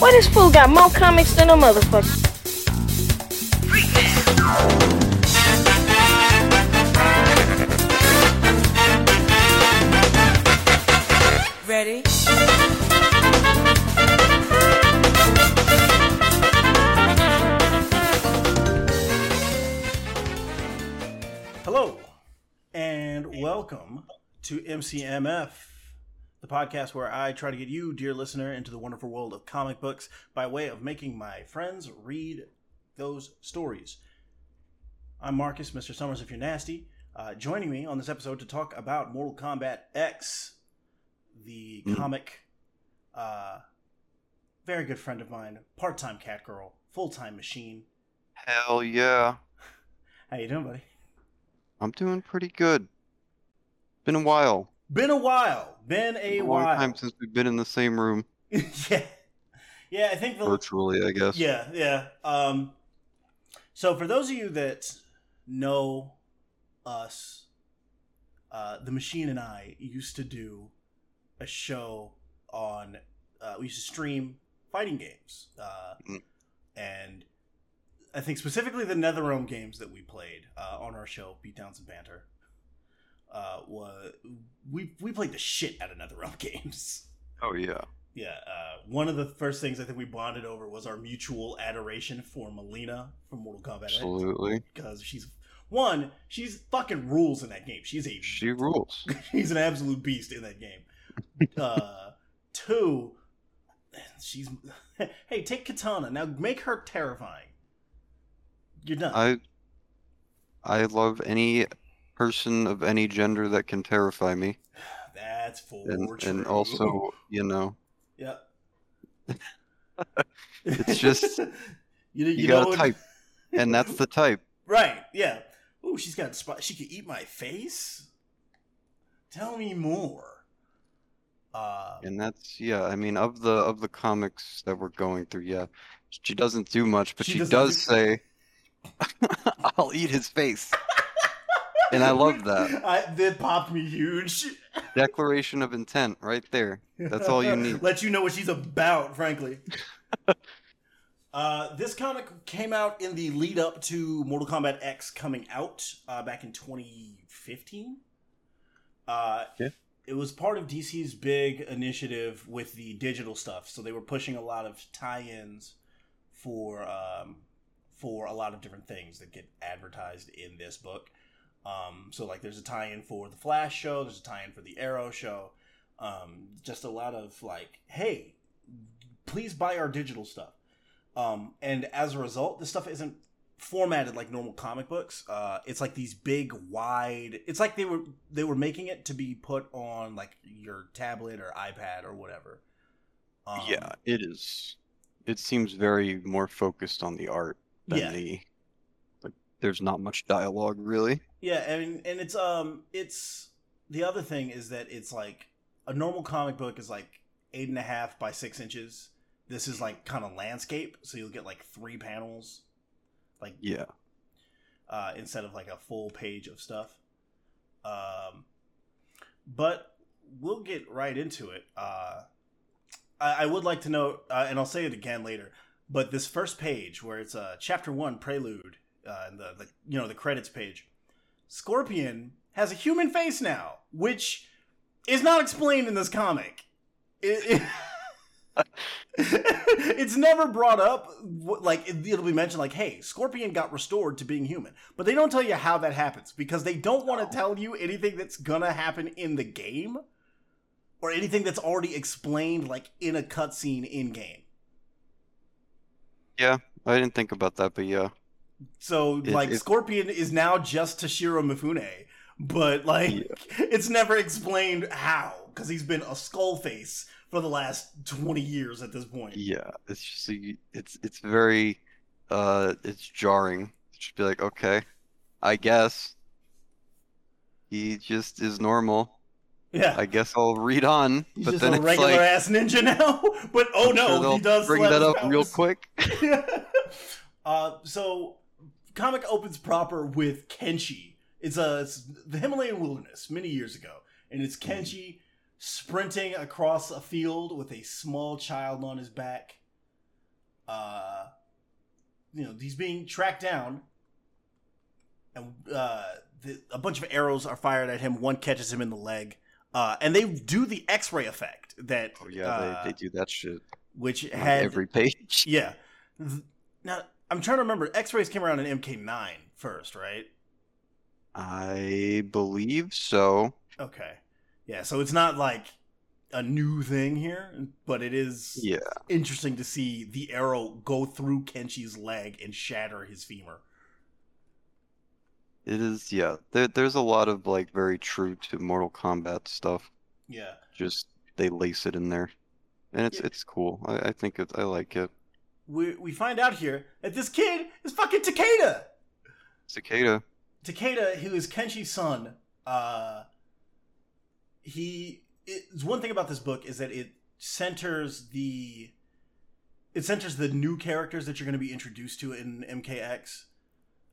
Why this fool got more comics than a motherfucker? Ready? Hello, and welcome to MCMF, the podcast where I try to get you, dear listener, into the wonderful world of comic books by way of making my friends read those stories. I'm Marcus, Mr. Summers if you're nasty. Joining me on this episode to talk about Mortal Kombat X, the comic, very good friend of mine, part-time cat girl, full-time machine. Hell yeah. How you doing, buddy? I'm doing pretty good. Been a while. Long time since we've been in the same room. Yeah. I think virtually, I guess. Yeah. So for those of you that know us, the machine and I used to do a show on. We used to stream fighting games, and I think specifically the NetherRealm games that we played on our show, Beatdowns and Banter. We played the shit out of NetherRealm games. Oh, yeah. Yeah, one of the first things I think we bonded over was our mutual adoration for Mileena from Mortal Kombat X. Absolutely. Because she's fucking rules in that game. She rules. She's an absolute beast in that game. Two, she's... Hey, take Katana. Now make her terrifying. You're done. I love any... person of any gender that can terrify me. That's for true. And also, Yeah. It's just you got a type, and that's the type. Right? Yeah. Ooh, she's got spots. She could eat my face. Tell me more. And that's I mean, of the comics that we're going through, she doesn't do much, but she does say, "I'll eat his face." And I love that. That popped me huge. Declaration of intent right there. That's all you need. Let you know what she's about, frankly. This comic came out in the lead up to Mortal Kombat X coming out back in 2015. It was part of DC's big initiative with the digital stuff. So they were pushing a lot of tie-ins for a lot of different things that get advertised in this book. So like there's a tie-in for the Flash show, there's a tie-in for the Arrow show, just a lot of like, hey, please buy our digital stuff. And as a result, this stuff isn't formatted like normal comic books. It's like these big wide, it's like they were making it to be put on like your tablet or iPad or whatever. It is. It seems very more focused on the art than there's not much dialogue really. Yeah, I mean, and it's the other thing is that it's like a normal comic book is like 8.5 by 6 inches. This is like kind of landscape, so you'll get like 3 panels, like instead of like a full page of stuff. But we'll get right into it. I would like to note, and I'll say it again later, but this first page where it's chapter 1 prelude. And the credits page, Scorpion has a human face now, which is not explained in this comic. It's never brought up. Like it'll be mentioned, like, "Hey, Scorpion got restored to being human," but they don't tell you how that happens because they don't want to tell you anything that's gonna happen in the game or anything that's already explained, like in a cutscene in game. Yeah, I didn't think about that, but yeah. So, Scorpion is now just Toshiro Mifune, but, it's never explained how, because he's been a skull face for the last 20 years at this point. Yeah, it's just, it's very, it's jarring. It should be like, okay, I guess he just is normal. Yeah. I guess I'll read on. He's just a regular-ass ninja now, but he does bring that up real quick. So, comic opens proper with Kenshi. It's the Himalayan wilderness many years ago, and it's Kenshi sprinting across a field with a small child on his back. he's being tracked down, and a bunch of arrows are fired at him. One catches him in the leg, and they do the X-ray effect. That they do that shit, which on had every page. Yeah. Now I'm trying to remember. X-rays came around in MK9 first, right? I believe so. Okay. Yeah, so it's not like a new thing here, but it is interesting to see the arrow go through Kenshi's leg and shatter his femur. It is, yeah. There's a lot of, like, very true to Mortal Kombat stuff. Yeah. Just, they lace it in there. And it's cool. I think I like it. We find out here that this kid is fucking Takeda! Takeda, who is Kenshi's son, one thing about this book is that it centers the new characters that you're going to be introduced to in MKX.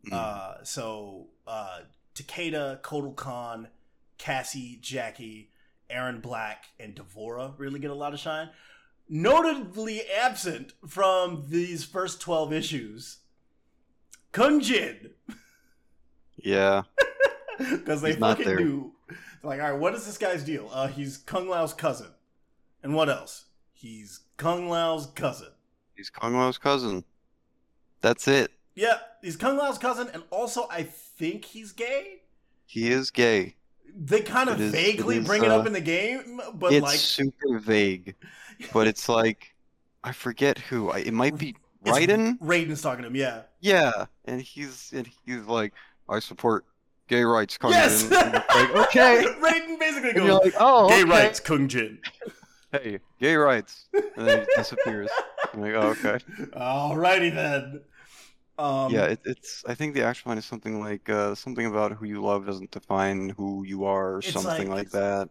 Mm. So Takeda, Kotal Kahn, Cassie, Jackie, Erron Black, and D'Vorah really get a lot of shine. Notably absent from these first 12 issues, Kunjin. Yeah. Because they fucking knew. Like, all right, what is this guy's deal? He's Kung Lao's cousin. And what else? He's Kung Lao's cousin. That's it. Yeah, he's Kung Lao's cousin, and also I think he's gay? He is gay. They kind of vaguely bring it up in the game, but it's like... It's super vague, but it's like, I forget who. It might be Raiden? Raiden's talking to him, yeah. Yeah, and he's like, I support... gay rights, Kung Jin. Like, okay. Raiden basically goes, like, oh, gay rights, Kung Jin. Hey, gay rights. And then he disappears. I'm like, oh, okay. Alrighty then. It's. I think the actual line is something like something about who you love doesn't define who you are, or something like that.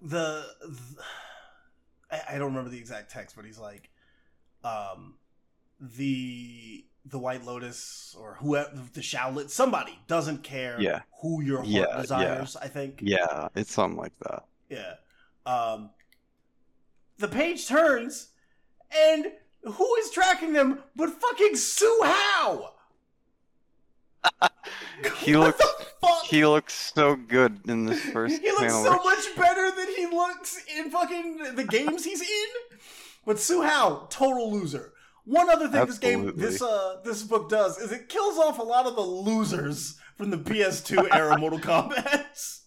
I don't remember the exact text, but he's like, the White Lotus or whoever, the Shaolin, somebody doesn't care who your heart desires, I think. Yeah, it's something like that. Yeah. The page turns, and who is tracking them but fucking Su Hao? He looks so good in this first He looks so much better than he looks in fucking the games he's in. But Su Hao, total loser. One other thing this book does is it kills off a lot of the losers from the PS2 era Mortal Kombat.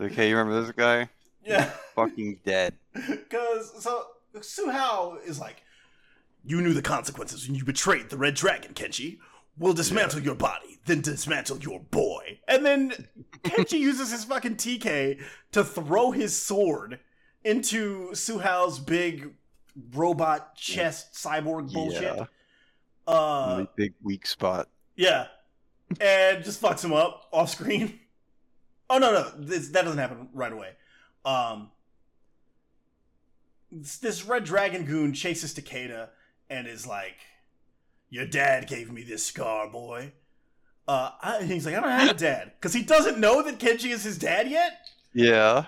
Okay, you remember this guy? Yeah. He's fucking dead. Because, Su Hao is like, you knew the consequences and you betrayed the Red Dragon, Kenshi. We'll dismantle your body, then dismantle your boy. And then Kenshi uses his fucking TK to throw his sword into Su Hao's big... robot chest cyborg bullshit. Really big weak spot. Yeah. And just fucks him up off screen. Oh no, that doesn't happen right away. This Red Dragon goon chases Takeda and is like, your dad gave me this scar, boy. He's like, I don't have a dad. Because he doesn't know that Kenshi is his dad yet? Yeah.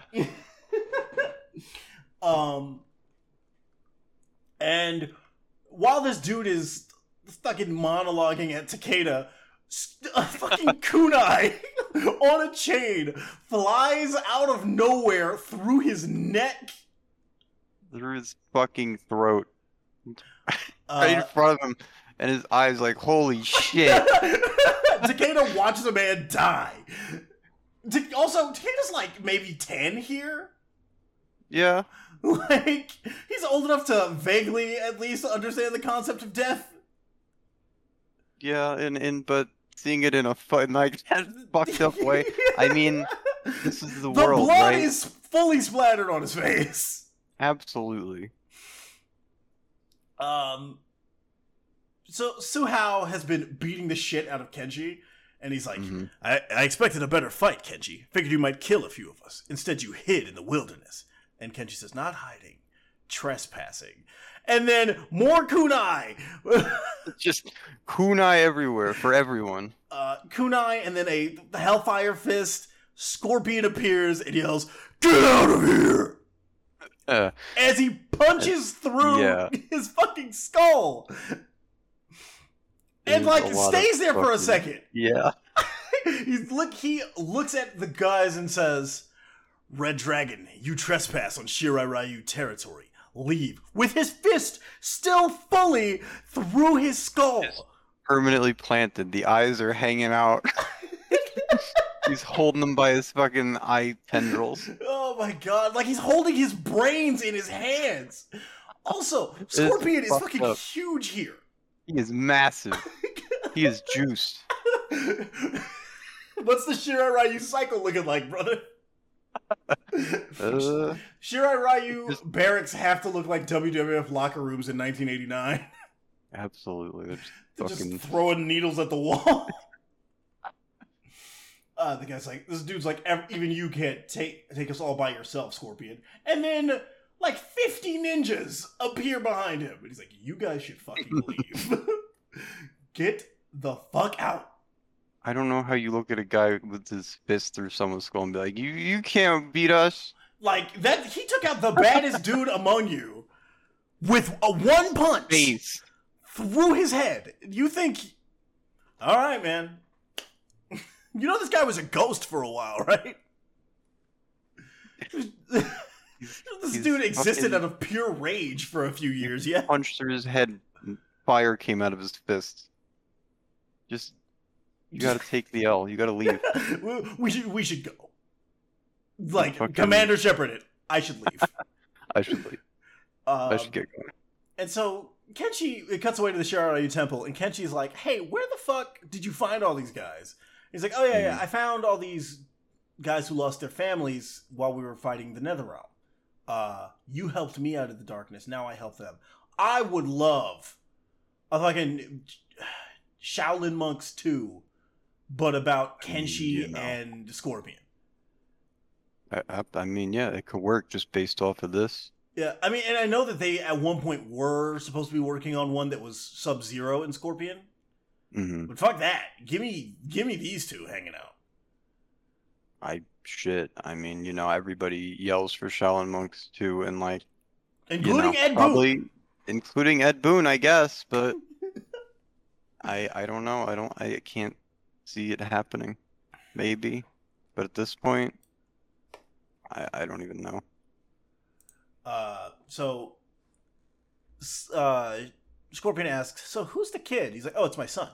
And while this dude is fucking monologuing at Takeda, a fucking kunai on a chain flies out of nowhere through his neck. Through his fucking throat. Right in front of him. And his eyes like, holy shit. Takeda watches a man die. Also, Takeda's like maybe 10 here. Yeah. Like, he's old enough to vaguely, at least, understand the concept of death. Yeah, but seeing it in a fun, like, that fucked up way. I mean, this is the world, right? The blood is fully splattered on his face. Absolutely. So, Su Hao has been beating the shit out of Kenshi, and he's like, mm-hmm. I expected a better fight, Kenshi. Figured you might kill a few of us. Instead, you hid in the wilderness. And Kenshi says, not hiding, trespassing. And then more kunai. Just kunai everywhere for everyone. Kunai and then a hellfire fist. Scorpion appears and yells, get out of here! As he punches through his fucking skull. and like stays there for a second. Yeah. He looks at the guys and says, "Red Dragon, you trespass on Shirai Ryu territory. Leave." With his fist still fully through his skull. It's permanently planted. The eyes are hanging out. He's holding them by his fucking eye tendrils. Oh my god. Like he's holding his brains in his hands. Also, Scorpion is fucking up. Huge here. He is massive. He is juiced. What's the Shirai Ryu cycle looking like, brother? Shirai Ryu barracks have to look like WWF locker rooms in 1989. Absolutely. They're just throwing needles at the wall. The guy's like, this dude's like, even you can't take us all by yourself, Scorpion. And then, like, 50 ninjas appear behind him. And he's like, you guys should fucking leave. Get the fuck out. I don't know how you look at a guy with his fist through someone's skull and be like, you can't beat us. Like, that, he took out the baddest dude among you with a one punch through his head. You think, all right, man. You know this guy was a ghost for a while, right? This dude existed out of pure rage for a few years, yeah? Punched through his head and fire came out of his fist. Just, you gotta take the L. You gotta leave. we should go. Like, fucking... Commander Shepard it. I should leave. I should get going. And so, Kenshi, it cuts away to the Shirai Ryu Temple, and Kenshi's like, hey, where the fuck did you find all these guys? He's like, oh, yeah, I found all these guys who lost their families while we were fighting the Netherrealm. You helped me out of the darkness. Now I help them. I would love a fucking Shaolin Monks 2, but about Kenshi and Scorpion. I mean, yeah, it could work just based off of this. Yeah, I mean, and I know that they at one point were supposed to be working on one that was Sub-Zero and Scorpion. Mm-hmm. But fuck that. Give me these two hanging out. I mean, you know, everybody yells for Shaolin Monks too, and like, including Ed Boon. Including Ed Boon, I guess, but I don't know. I can't see it happening. Maybe, but at this point, I don't even know. So Scorpion asks, so who's the kid? He's like, oh, it's my son.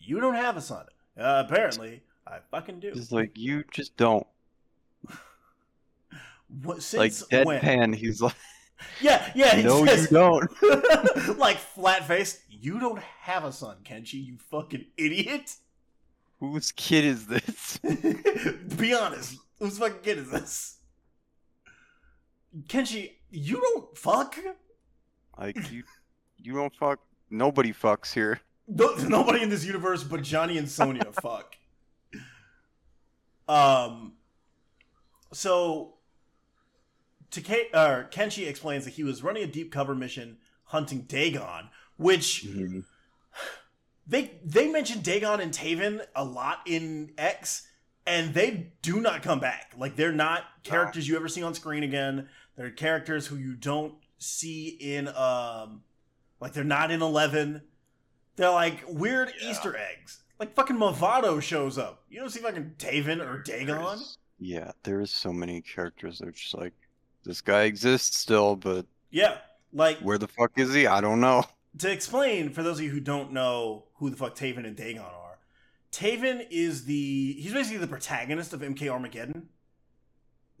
You don't have a son. Apparently, I fucking do. He's like, you just don't. What, since like, deadpan, when? He's like... Yeah, he no, says, you don't. Like, flat-faced, you don't have a son, Kenshi, you fucking idiot. Whose kid is this? Be honest, whose fucking kid is this? Kenshi, you don't fuck? Like, You don't fuck. Nobody fucks here. Nobody in this universe but Johnny and Sonya fuck. So, Kenshi explains that he was running a deep cover mission hunting Dagon, which they mentioned Dagon and Taven a lot in X, and they do not come back. Like, they're not characters you ever see on screen again. They're characters who you don't see in... Like, they're not in 11. They're, like, weird Easter eggs. Like, fucking Mavado shows up. You don't see fucking Taven or Dagon? Yeah, there is so many characters that are just like, this guy exists still, but... Yeah, like... Where the fuck is he? I don't know. To explain, for those of you who don't know who the fuck Taven and Dagon are, Taven is the... He's basically the protagonist of MK Armageddon.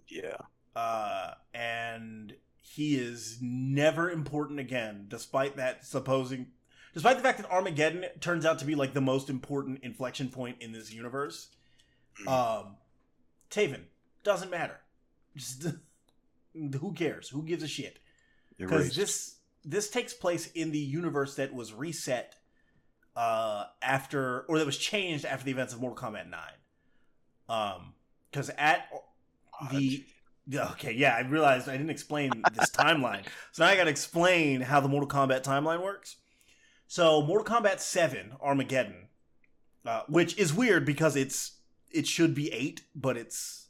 Yeah. And... He is never important again, despite the fact that Armageddon turns out to be like the most important inflection point in this universe. Taven doesn't matter. Just who cares? Who gives a shit? Because this takes place in the universe that was reset that was changed after the events of Mortal Kombat 9. Because at the... Okay, yeah, I realized I didn't explain this timeline. So now I gotta explain how the Mortal Kombat timeline works. So Mortal Kombat 7, Armageddon, which is weird because it should be 8, but it's...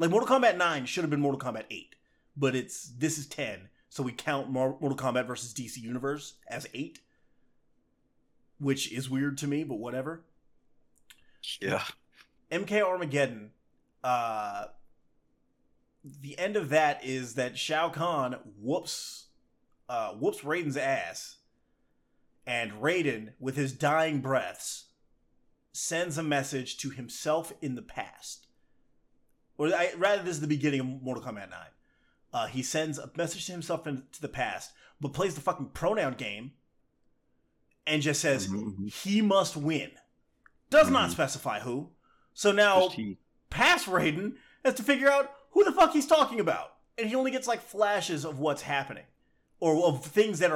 Like, Mortal Kombat 9 should have been Mortal Kombat 8, but this is 10, so we count Mortal Kombat versus DC Universe as 8. which is weird to me, but whatever. Yeah. MK Armageddon, the end of that is that Shao Kahn whoops Raiden's ass, and Raiden, with his dying breaths, sends a message to himself in the past. Rather, this is the beginning of Mortal Kombat 9. He sends a message to himself to the past, but plays the fucking pronoun game and just says, he must win. Does not specify who. So now, past Raiden has to figure out who the fuck he's talking about. And he only gets, like, flashes of what's happening. Or of things that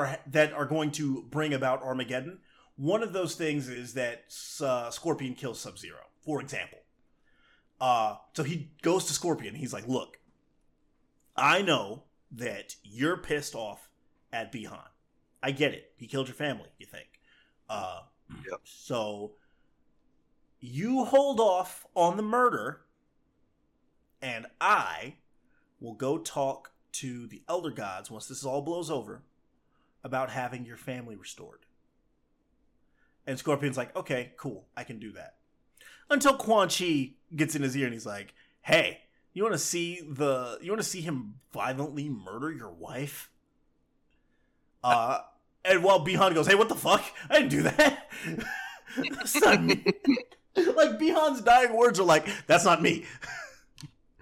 are going to bring about Armageddon. One of those things is that Scorpion kills Sub-Zero, for example. So he goes to Scorpion. He's like, look, I know that you're pissed off at Bihan. I get it. He killed your family, you think. Yep. So you hold off on the murder, and I will go talk to the Elder Gods once this all blows over about having your family restored. And Scorpion's like, okay, cool, I can do that. Until Quan Chi gets in his ear and he's like, hey, you want to see him violently murder your wife? And while Bihan goes, hey, what the fuck? I didn't do that. That's not me. Like, Bihan's dying words are like, that's not me.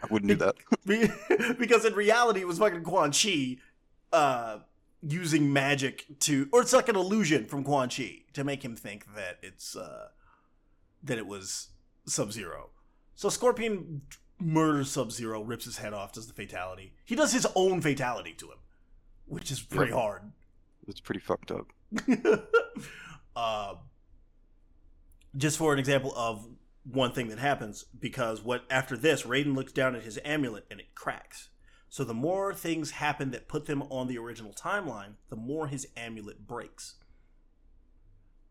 I wouldn't do that. Because in reality, it was fucking Quan Chi using magic to... Or it's like an illusion from Quan Chi to make him think that it was Sub-Zero. So Scorpion murders Sub-Zero, rips his head off, does the fatality. He does his own fatality to him, which is pretty hard. It's pretty fucked up. Just for an example of one thing that happens, because after this, Raiden looks down at his amulet and it cracks. So the more things happen that put them on the original timeline, the more his amulet breaks.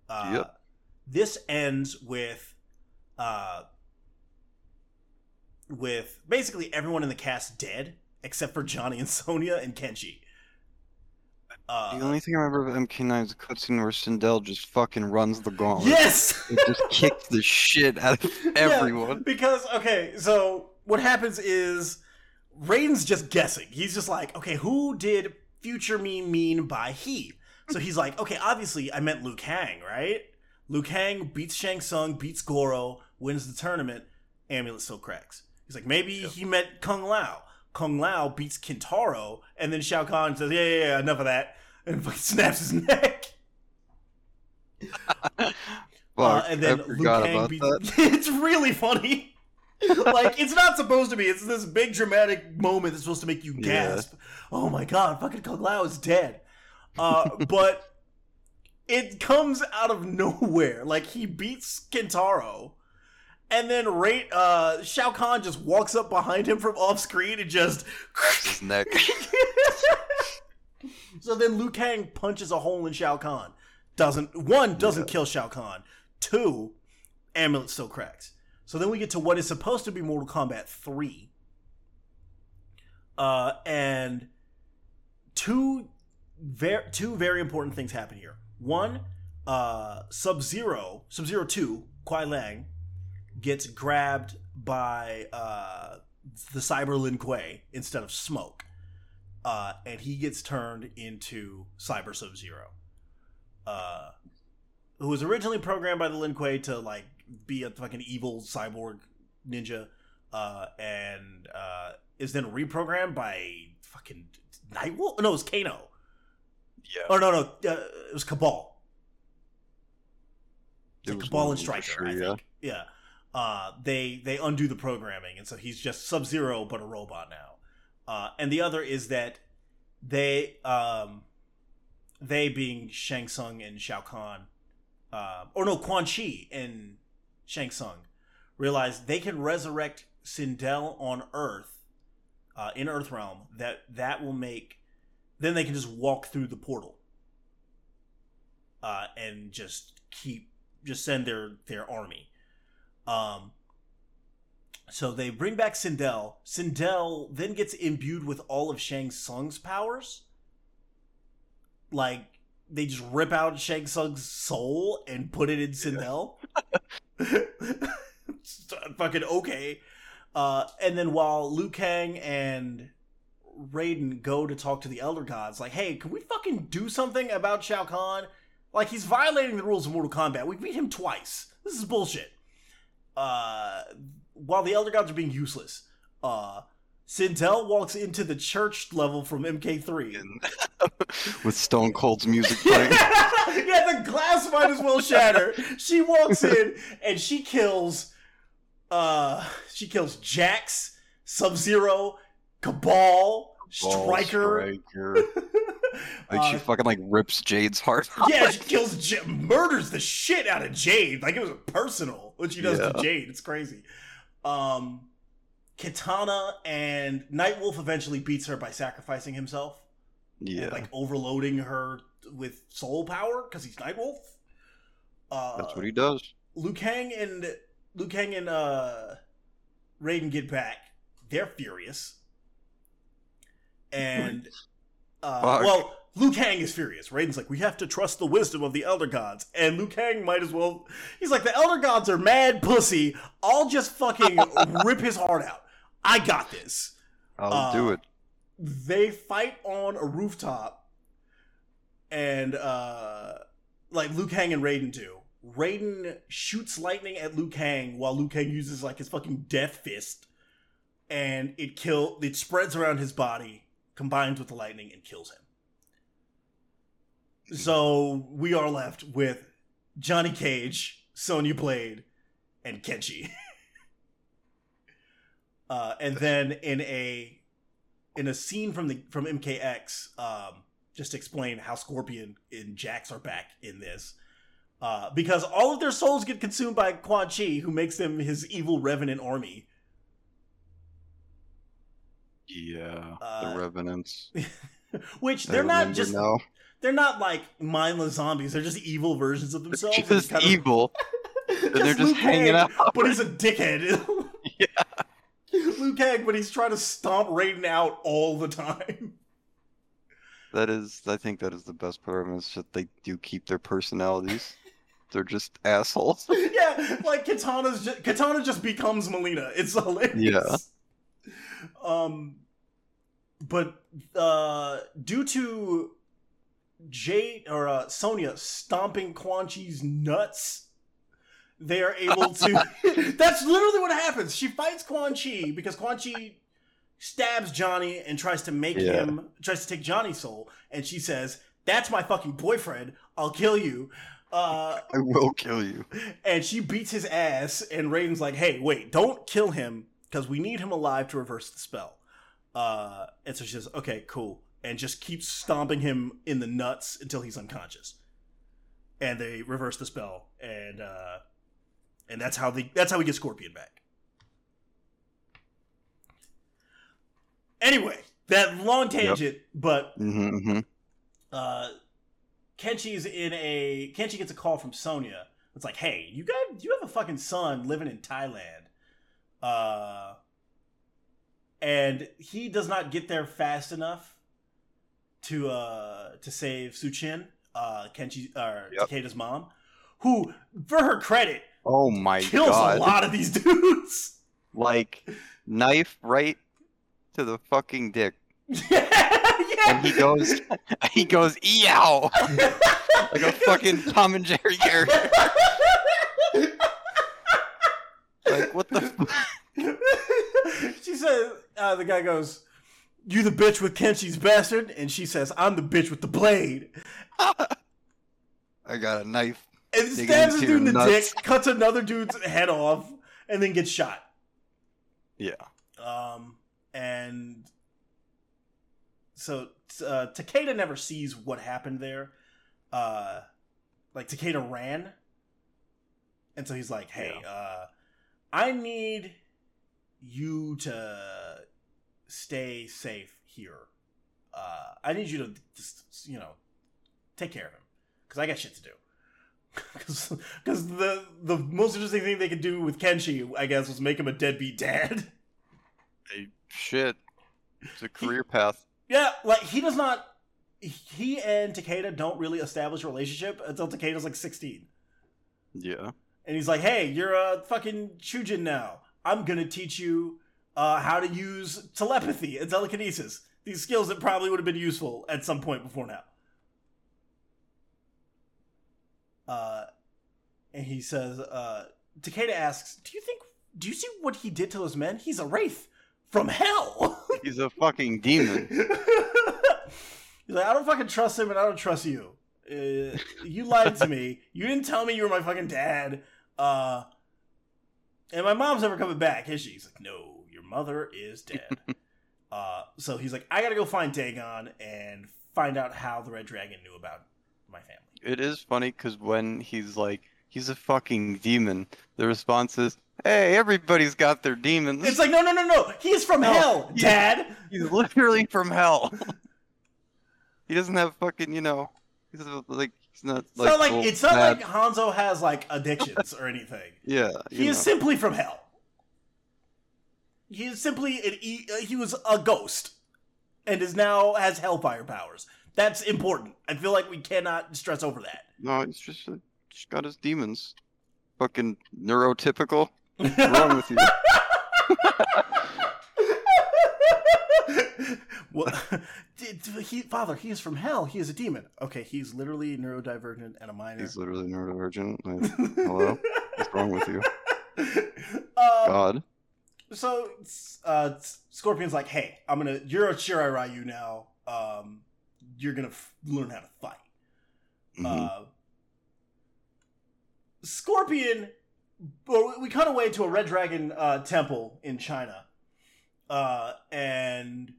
Yep. This ends with basically everyone in the cast dead, except for Johnny and Sonya and Kenshi. The only thing I remember of MK9 is the cutscene where Sindel just fucking runs the gauntlet. Yes! It just kicked the shit out of everyone. Yeah, because, okay, so what happens is Raiden's just guessing. He's just like, okay, who did future me mean by he? So he's like, okay, obviously I meant Liu Kang, right? Liu Kang beats Shang Tsung, beats Goro, wins the tournament, amulet still cracks. He's like, maybe he meant Kung Lao. Kung Lao beats Kintaro, and then Shao Kahn says, yeah, enough of that, and fucking snaps his neck. And then Liu Kang beats... It's really funny. Like, it's not supposed to be. It's this big dramatic moment that's supposed to make you gasp. Yeah. Oh my god, fucking Kung Lao is dead. But it comes out of nowhere. Like, he beats Kintaro, and then Shao Kahn just walks up behind him from off screen and just... his neck. So then Liu Kang punches a hole in Shao Kahn. Doesn't kill Shao Kahn. 2, amulet still cracks. So then we get to what is supposed to be Mortal Kombat 3. And two very important things happen here. One, Sub-Zero 2, Kuei Liang, gets grabbed by the Cyber Lin Kuei instead of Smoke. And he gets turned into Cyber Sub-Zero. Who was originally programmed by the Lin Kuei to, like, be a fucking evil cyborg ninja. And is then reprogrammed by fucking Nightwolf? No, it was Kano. Yeah. Or no. It was Kabal. Kabal and Stryker, sure, I think. Yeah. They undo the programming, and so he's just Sub-Zero but a robot now. And the other is that they being Shang Tsung and Shao Kahn, Quan Chi and Shang Tsung, realize they can resurrect Sindel on Earth, in Earth Realm. That will make, then they can just walk through the portal, and just send their army. So they bring back Sindel. Sindel then gets imbued with all of Shang Tsung's powers. Like, they just rip out Shang Tsung's soul and put it in Sindel. Fucking okay. And then while Liu Kang and Raiden go to talk to the Elder Gods, like, hey, can we fucking do something about Shao Kahn? Like, he's violating the rules of Mortal Kombat. We've beat him twice. This is bullshit. While the Elder Gods are being useless, Sindel walks into the church level from MK3. With Stone Cold's music playing. Yeah, the glass might as well shatter. She walks in and she kills Jax, Sub-Zero, Kabal, Striker. Like, she fucking, like, rips Jade's heart out. Yeah, she murders the shit out of Jade. Like, it was personal what she does to Jade. It's crazy. Kitana and Nightwolf eventually beats her by sacrificing himself. Yeah. And, like, overloading her with soul power because he's Nightwolf. That's what he does. Liu Kang and Raiden get back. They're furious. And, well, Liu Kang is furious. Raiden's like, we have to trust the wisdom of the Elder Gods. And Liu Kang might as well... He's like, the Elder Gods are mad pussy. I'll just fucking rip his heart out. I got this. I'll do it. They fight on a rooftop. And, like, Liu Kang and Raiden do. Raiden shoots lightning at Liu Kang while Liu Kang uses, like, his fucking death fist. And it spreads around his body, combines with the lightning, and kills him. So we are left with Johnny Cage, Sonya Blade, and Kenshi. And then in a scene from MKX, just to explain how Scorpion and Jax are back in this, because all of their souls get consumed by Quan Chi, who makes them his evil Revenant army. Yeah, the Revenants. Which they're not just... Now. They're not, like, mindless zombies. They're just evil versions of themselves. Just kind of evil. Just they're just hanging out. But he's a dickhead. Yeah. Liu Kang, but he's trying to stomp Raiden out all the time. I think that is the best part of them, is that they do keep their personalities. They're just assholes. Yeah, like, Kitana just becomes Mileena. It's hilarious. Yeah. But due to... Sonya stomping Quan Chi's nuts, they are able to... That's literally what happens. She fights Quan Chi because Quan Chi stabs Johnny and tries to take Johnny's soul, and she says, that's my fucking boyfriend. I'll kill you. I will kill you. And she beats his ass, and Raiden's like, hey, wait, don't kill him because we need him alive to reverse the spell. And so she says, okay, cool. And just keeps stomping him in the nuts until he's unconscious. And they reverse the spell, and that's how we get Scorpion back. Anyway, that long tangent, but Kenshi gets a call from Sonya. It's like, hey, you have a fucking son living in Thailand. And he does not get there fast enough to save Suchin, Kenshi, Takeda's mom, who, for her credit, oh my god, kills a lot of these dudes. Like, knife right to the fucking dick. And he goes, eow! Like a fucking Tom and Jerry character. Like, what the fuck? She says, the guy goes, you the bitch with Kenshi's bastard? And she says, I'm the bitch with the blade. I got a knife. And stabs a dude in the dick, cuts another dude's head off, and then gets shot. Yeah. And so Takeda never sees what happened there. Like, Takeda ran. And so he's like, hey, I need you to... stay safe here. I need you to, just, you know, take care of him because I got shit to do. Because the most interesting thing they could do with Kenshi, I guess, was make him a deadbeat dad. Hey, shit, it's a career path. Yeah, like he does not he and Takeda don't really establish a relationship until Takeda's like 16. Yeah. And he's like, hey, you're a fucking Chujin now. I'm going to teach you how to use telepathy and telekinesis. These skills that probably would have been useful at some point before now. And he says, Takeda asks, do you see what he did to those men? He's a wraith from hell. He's a fucking demon. He's like, I don't fucking trust him and I don't trust you. You lied to me. You didn't tell me you were my fucking dad. And my mom's never coming back, is she? He's like, no, your mother is dead. So he's like, I gotta go find Dagon and find out how the Red Dragon knew about my family. It is funny because when he's like, he's a fucking demon, the response is, hey, everybody's got their demons. It's like, no. He's from hell, Dad. He's literally from hell. He doesn't have fucking, you know, it's not like Hanzo has like addictions or anything. Yeah, he is simply from hell. He is simply he was a ghost, and now has hellfire powers. That's important. I feel like we cannot stress over that. No, he's just got his demons. Fucking neurotypical. What's wrong with you? Well, Father, he is from hell. He is a demon. Okay, he's literally neurodivergent and a minor. He's literally neurodivergent. Like, hello? What's wrong with you? God. So, Scorpion's like, hey, you're a Shirai Ryu now. You're gonna learn how to fight. Mm-hmm. Scorpion, we cut away to a Red Dragon temple in China. And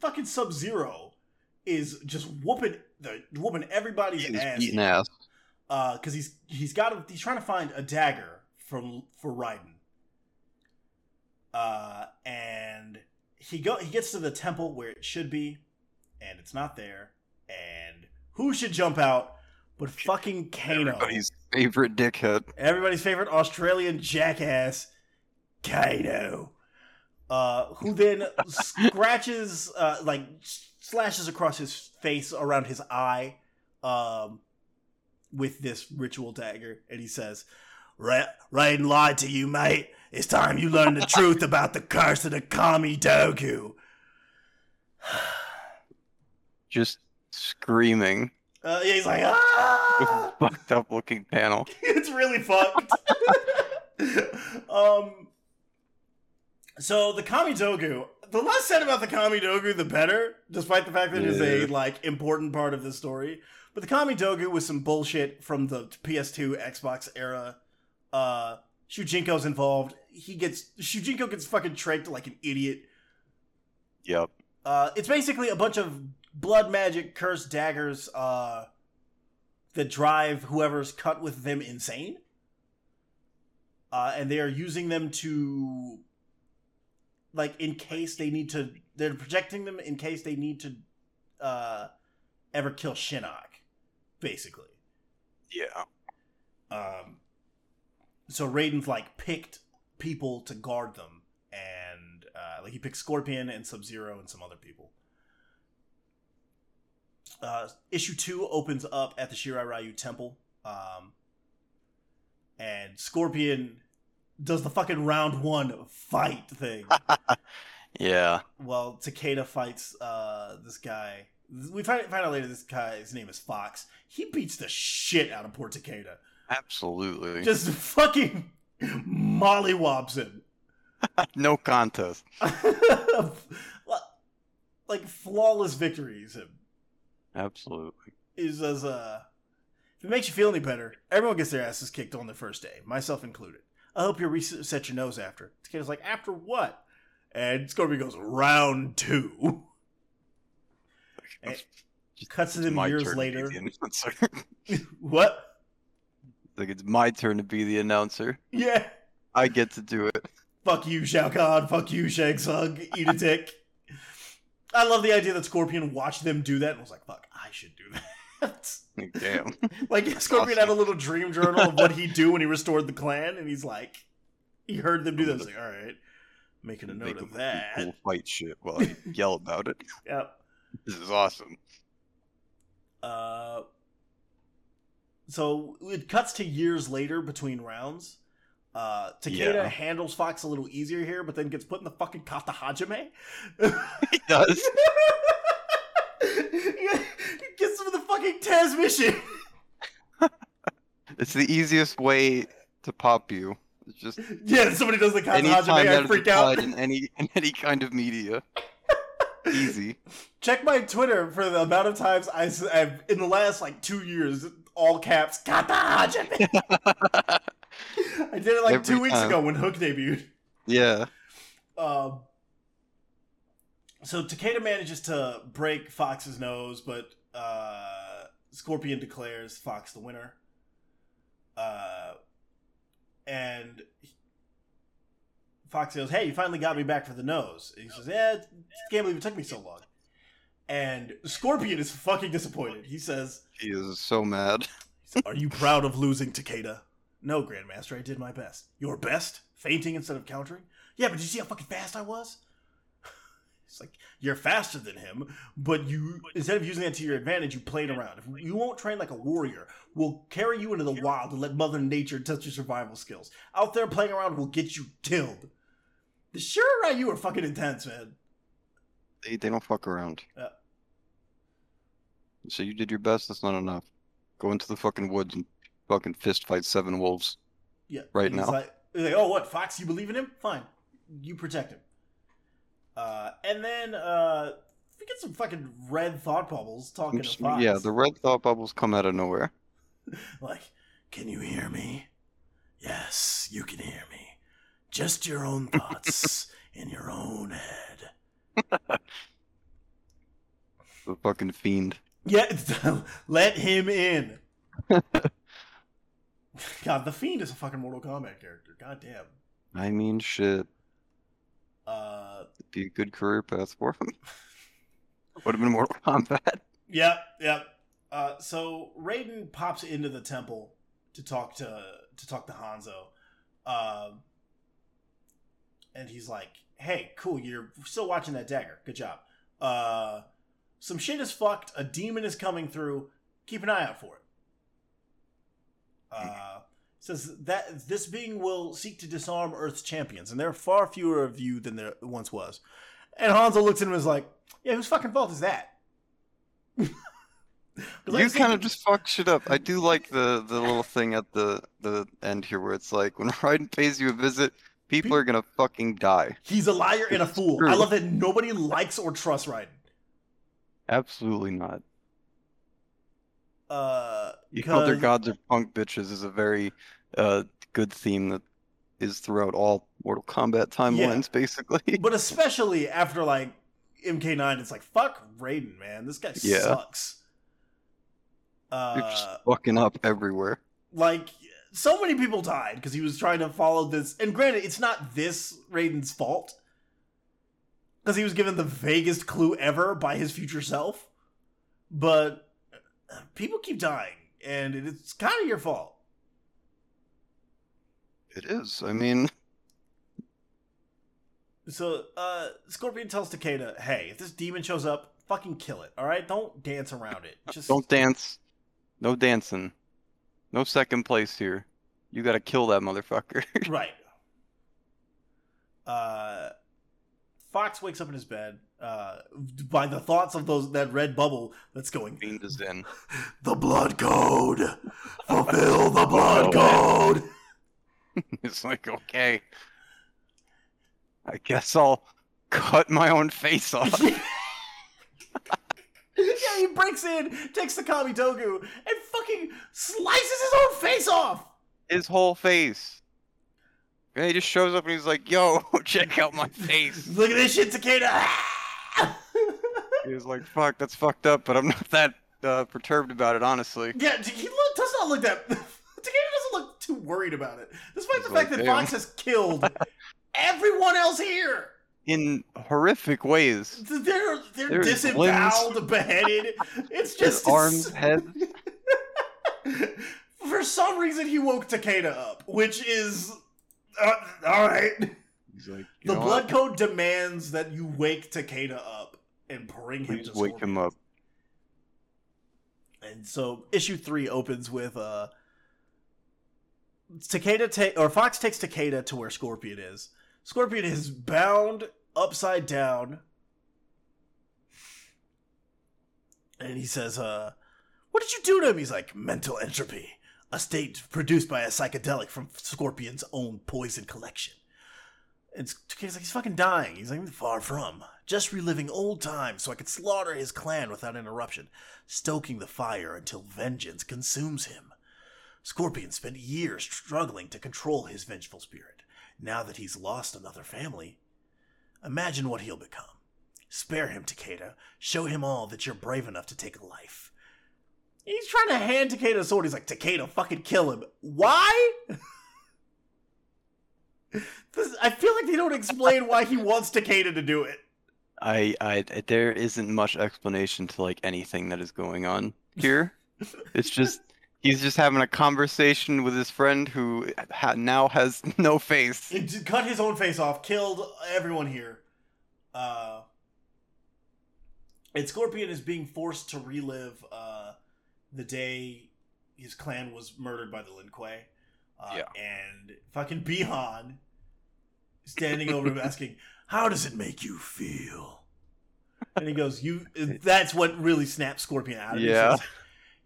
fucking Sub-Zero is just whooping everybody's ass. He's beating ass. Because he's trying to find a dagger for Raiden. And he gets to the temple where it should be, and it's not there. And who should jump out but fucking Kano? Everybody's favorite dickhead. Everybody's favorite Australian jackass. Kano, who then slashes across his face around his eye with this ritual dagger, and he says, Raiden lied to you, mate. It's time you learn the truth about the curse of the Kamidogu. Just screaming. Yeah, he's like, ah! With a fucked up looking panel. It's really fucked. So the Kamidogu, the less said about the Kamidogu, the better, despite the fact that it is a important part of the story. But the Kamidogu was some bullshit from the PS2, Xbox era. Shujinko's involved. Shujinko gets fucking tricked like an idiot. Yep. It's basically a bunch of blood magic cursed daggers that drive whoever's cut with them insane. And they are using them to... they're protecting them in case they need to ever kill Shinnok, basically. Yeah. So Raiden's picked people to guard them, and he picked Scorpion and Sub-Zero and some other people. Issue 2 opens up at the Shirai Ryu Temple, and Scorpion does the fucking round one fight thing. Yeah. Well, Takeda fights this guy. We find out later this guy's name is Fox. He beats the shit out of poor Takeda. Absolutely. Just fucking mollywobs him. No contest. Flawless victory is him. Absolutely. He's as if it makes you feel any better, everyone gets their asses kicked on their first day, myself included. I hope you reset your nose after. Takeda's like, after what? And Scorpion goes, round two. Cuts to them years later. What? It's my turn to be the announcer. Yeah. I get to do it. Fuck you, Shao Kahn. Fuck you, Shang Tsung. Eat a dick. I love the idea that Scorpion watched them do that and was like, fuck, I should do that. Damn. Scorpion had a little dream journal of what he'd do when he restored the clan, and he's like, he heard them do that. He's like, all right, making a note of that. Cool fight shit while I yell about it. Yep. This is awesome. So it cuts to years later between rounds. Takeda handles Fox a little easier here, but then gets put in the fucking kata hajime. He does. He gets him in the fucking transmission. It's the easiest way to pop you. It's just somebody does the kata hajime, I freak out. In any kind of media. Easy. Check my Twitter for the amount of times I've in the last 2 years, all caps, kata hajime. I did it every 2 weeks ago when Hook debuted. Yeah. So Takeda manages to break Fox's nose, but Scorpion declares Fox the winner. And Fox goes, "Hey, you finally got me back for the nose." And he says, "Yeah, can't believe it took me so long." And Scorpion is fucking disappointed. He says, "He is so mad." "Are you proud of losing, Takeda?" "No, Grandmaster, I did my best." "Your best? Fainting instead of countering?" "Yeah, but did you see how fucking fast I was?" It's like, you're faster than him, but you, instead of using that to your advantage, you played around. If you won't train like a warrior, we'll carry you into the wild and let Mother Nature test your survival skills. Out there playing around will get you killed. The Shirai Ryu are fucking intense, man. They don't fuck around. Yeah. So you did your best, that's not enough. Go into the fucking woods and fucking fist fight 7 wolves. Yeah. Right now. He's like, "Oh, what, Fox, you believe in him? Fine. You protect him." And then we get some fucking red thought bubbles talking to Fox. Yeah, the red thought bubbles come out of nowhere. Like, "Can you hear me? Yes, you can hear me. Just your own thoughts in your own head." The fucking fiend. Yeah, let him in. God, the Fiend is a fucking Mortal Kombat character. God damn. I mean, shit. It'd be a good career path for him. Would have been Mortal Kombat. Yep. So Raiden pops into the temple to talk to Hanzo, and he's like, "Hey, cool, you're still watching that dagger. Good job. Some shit is fucked. A demon is coming through. Keep an eye out for it." Says that this being will seek to disarm Earth's champions, and there are far fewer of you than there once was. And Hanzo looks at him and is like, "Yeah, whose fucking fault is that?" You kind of just fuck shit up. I do like the little thing at the end here where it's like, when Raiden pays you a visit, people are gonna fucking die. He's a liar and a fool. True. I love that nobody likes or trusts Raiden. Absolutely not. You know, their gods are punk bitches is a very good theme that is throughout all Mortal Kombat timelines, basically. But especially after MK9, it's like, fuck Raiden, man, this guy sucks. You're just fucking up everywhere. So many people died because he was trying to follow this. And granted, it's not this Raiden's fault, because he was given the vaguest clue ever by his future self. But people keep dying, and it's kind of your fault. It is. I mean... So, Scorpion tells Takeda, "Hey, if this demon shows up, fucking kill it, alright? Don't dance around it. Just don't dance. No dancing. No second place here. You gotta kill that motherfucker." Right. Fox wakes up in his bed by the thoughts of that red bubble that's going. Fiend is in. The blood code. Fulfill the blood code. It's like, okay, I guess I'll cut my own face off. Yeah, he breaks in, takes the Kamidogu, and fucking slices his own face off. His whole face. And he just shows up and he's like, "Yo, check out my face. Look at this shit, Takeda." He was like, "Fuck, that's fucked up, but I'm not that perturbed about it, honestly." Yeah, he does not look that... Takeda doesn't look too worried about it. Despite the fact that Fox has killed everyone else here. In horrific ways. They're disemboweled, beheaded. It's just... His arms, head. For some reason, he woke Takeda up, which is... all right. He's like, the blood code demands that you wake Takeda up. and bring him to Scorpion. Wake him up. And so issue 3 opens with Fox takes Takeda to where Scorpion is. Scorpion is bound upside down. And he says, what did you do to him? He's like, mental entropy, a state produced by a psychedelic from Scorpion's own poison collection. And Takeda's like, he's fucking dying. He's like, far from. Just reliving old times so I could slaughter his clan without interruption, stoking the fire until vengeance consumes him. Scorpion spent years struggling to control his vengeful spirit. Now that he's lost another family, imagine what he'll become. Spare him, Takeda. Show him all that you're brave enough to take a life. And he's trying to hand Takeda a sword. He's like, Takeda, fucking kill him. Why? I feel like they don't explain why he wants Takeda to do it. There isn't much explanation to like anything that is going on here. It's just he's just having a conversation with his friend who now has no face. He cut his own face off, killed everyone here. And Scorpion is being forced to relive the day his clan was murdered by the Lin Kuei. And fucking Bihan standing over him asking, how does it make you feel? And he goes, that's what really snaps Scorpion out of it. Yeah.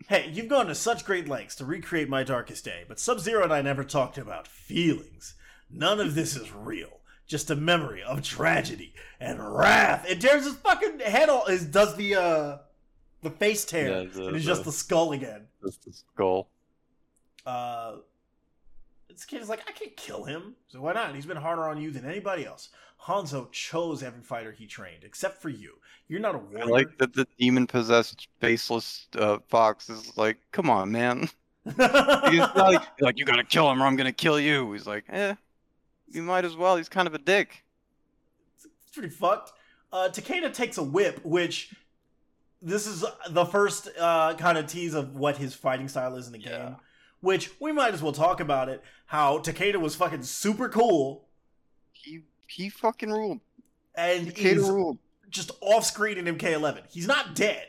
Hey, you've gone to such great lengths to recreate my darkest day, but Sub-Zero and I never talked about feelings. None of this is real. Just a memory of tragedy and wrath. And tears his fucking head off. Does the face tear. And it's just the skull again. Just the skull. This kid is like, I can't kill him. So why not? He's been harder on you than anybody else. Hanzo chose every fighter he trained, except for you. You're not a warrior. I like that the demon-possessed, faceless fox is like, come on, man. He's like, you gotta kill him or I'm gonna kill you. He's like, you might as well. He's kind of a dick. It's pretty fucked. Takeda takes a whip, which... This is the first kind of tease of what his fighting style is in the game. Which, we might as well talk about it, how Takeda was fucking super cool. He fucking ruled. And Takeda ruled. Just off-screen in MK11. He's not dead.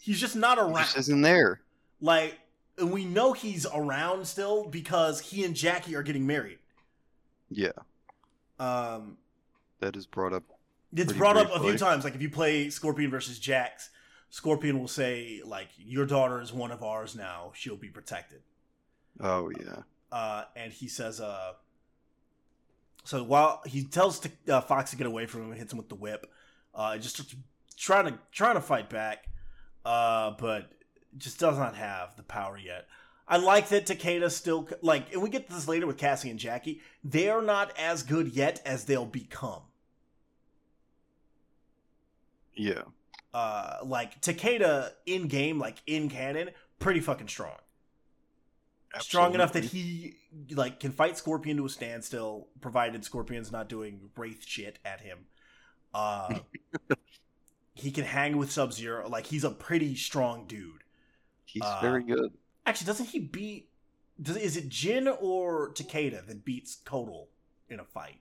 He's just not around. He just isn't there. Like, and we know he's around still because he and Jackie are getting married. Yeah. That is brought up. It's brought up a few times. Like, if you play Scorpion versus Jax, Scorpion will say, like, your daughter is one of ours now. She'll be protected. Oh, yeah. And he says, so while he tells Fox to get away from him and hits him with the whip, just trying to fight back, but just does not have the power yet. I like that Takeda still, like, and we get this later with Cassie and Jackie, they are not as good yet as they'll become. Yeah. Like, Takeda in game, like, in canon, pretty fucking strong. Strong enough that he, like, can fight Scorpion to a standstill, provided Scorpion's not doing wraith shit at him. He can hang with Sub-Zero. Like, he's a pretty strong dude. He's very good. Actually, doesn't he beat... Is it Jin or Takeda that beats Kotal in a fight?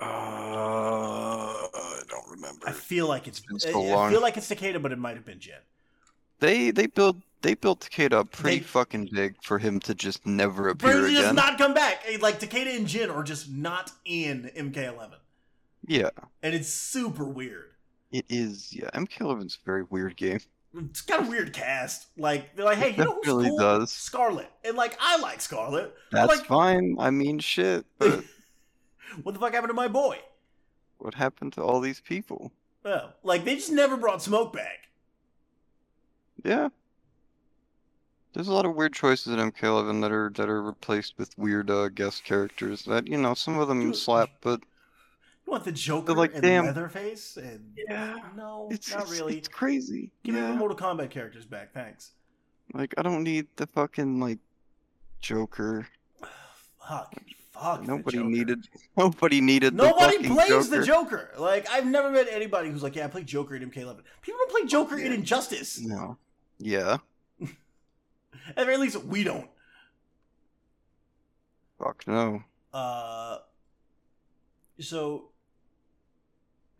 I don't remember. I feel like it's Takeda, but it might have been Jin. They built Takeda up pretty fucking big for him to just never appear again. He does not come back. Like, Takeda and Jin are just not in MK11. Yeah. And it's super weird. It is, yeah. MK11's a very weird game. It's got a weird cast. Like, they're like, hey, you know who's really cool? Does. Scarlet. And, like, I like Scarlet. That's like, fine. I mean, shit. But... What the fuck happened to my boy? What happened to all these people? Well, like, they just never brought Smoke back. Yeah. There's a lot of weird choices in MK11 that are replaced with weird guest characters that, you know, some of them slap, but... You want the Joker like, and Leatherface? And... Yeah. No, not really. It's crazy. Give me the Mortal Kombat characters back, thanks. Like, I don't need the fucking, like, Joker. Fuck nobody the Joker. Nobody needed Nobody the plays Joker. The Joker! Like, I've never met anybody who's like, yeah, I play Joker in MK11. People don't play Joker in Injustice! No. Yeah. At the very least, we don't. Fuck no. So,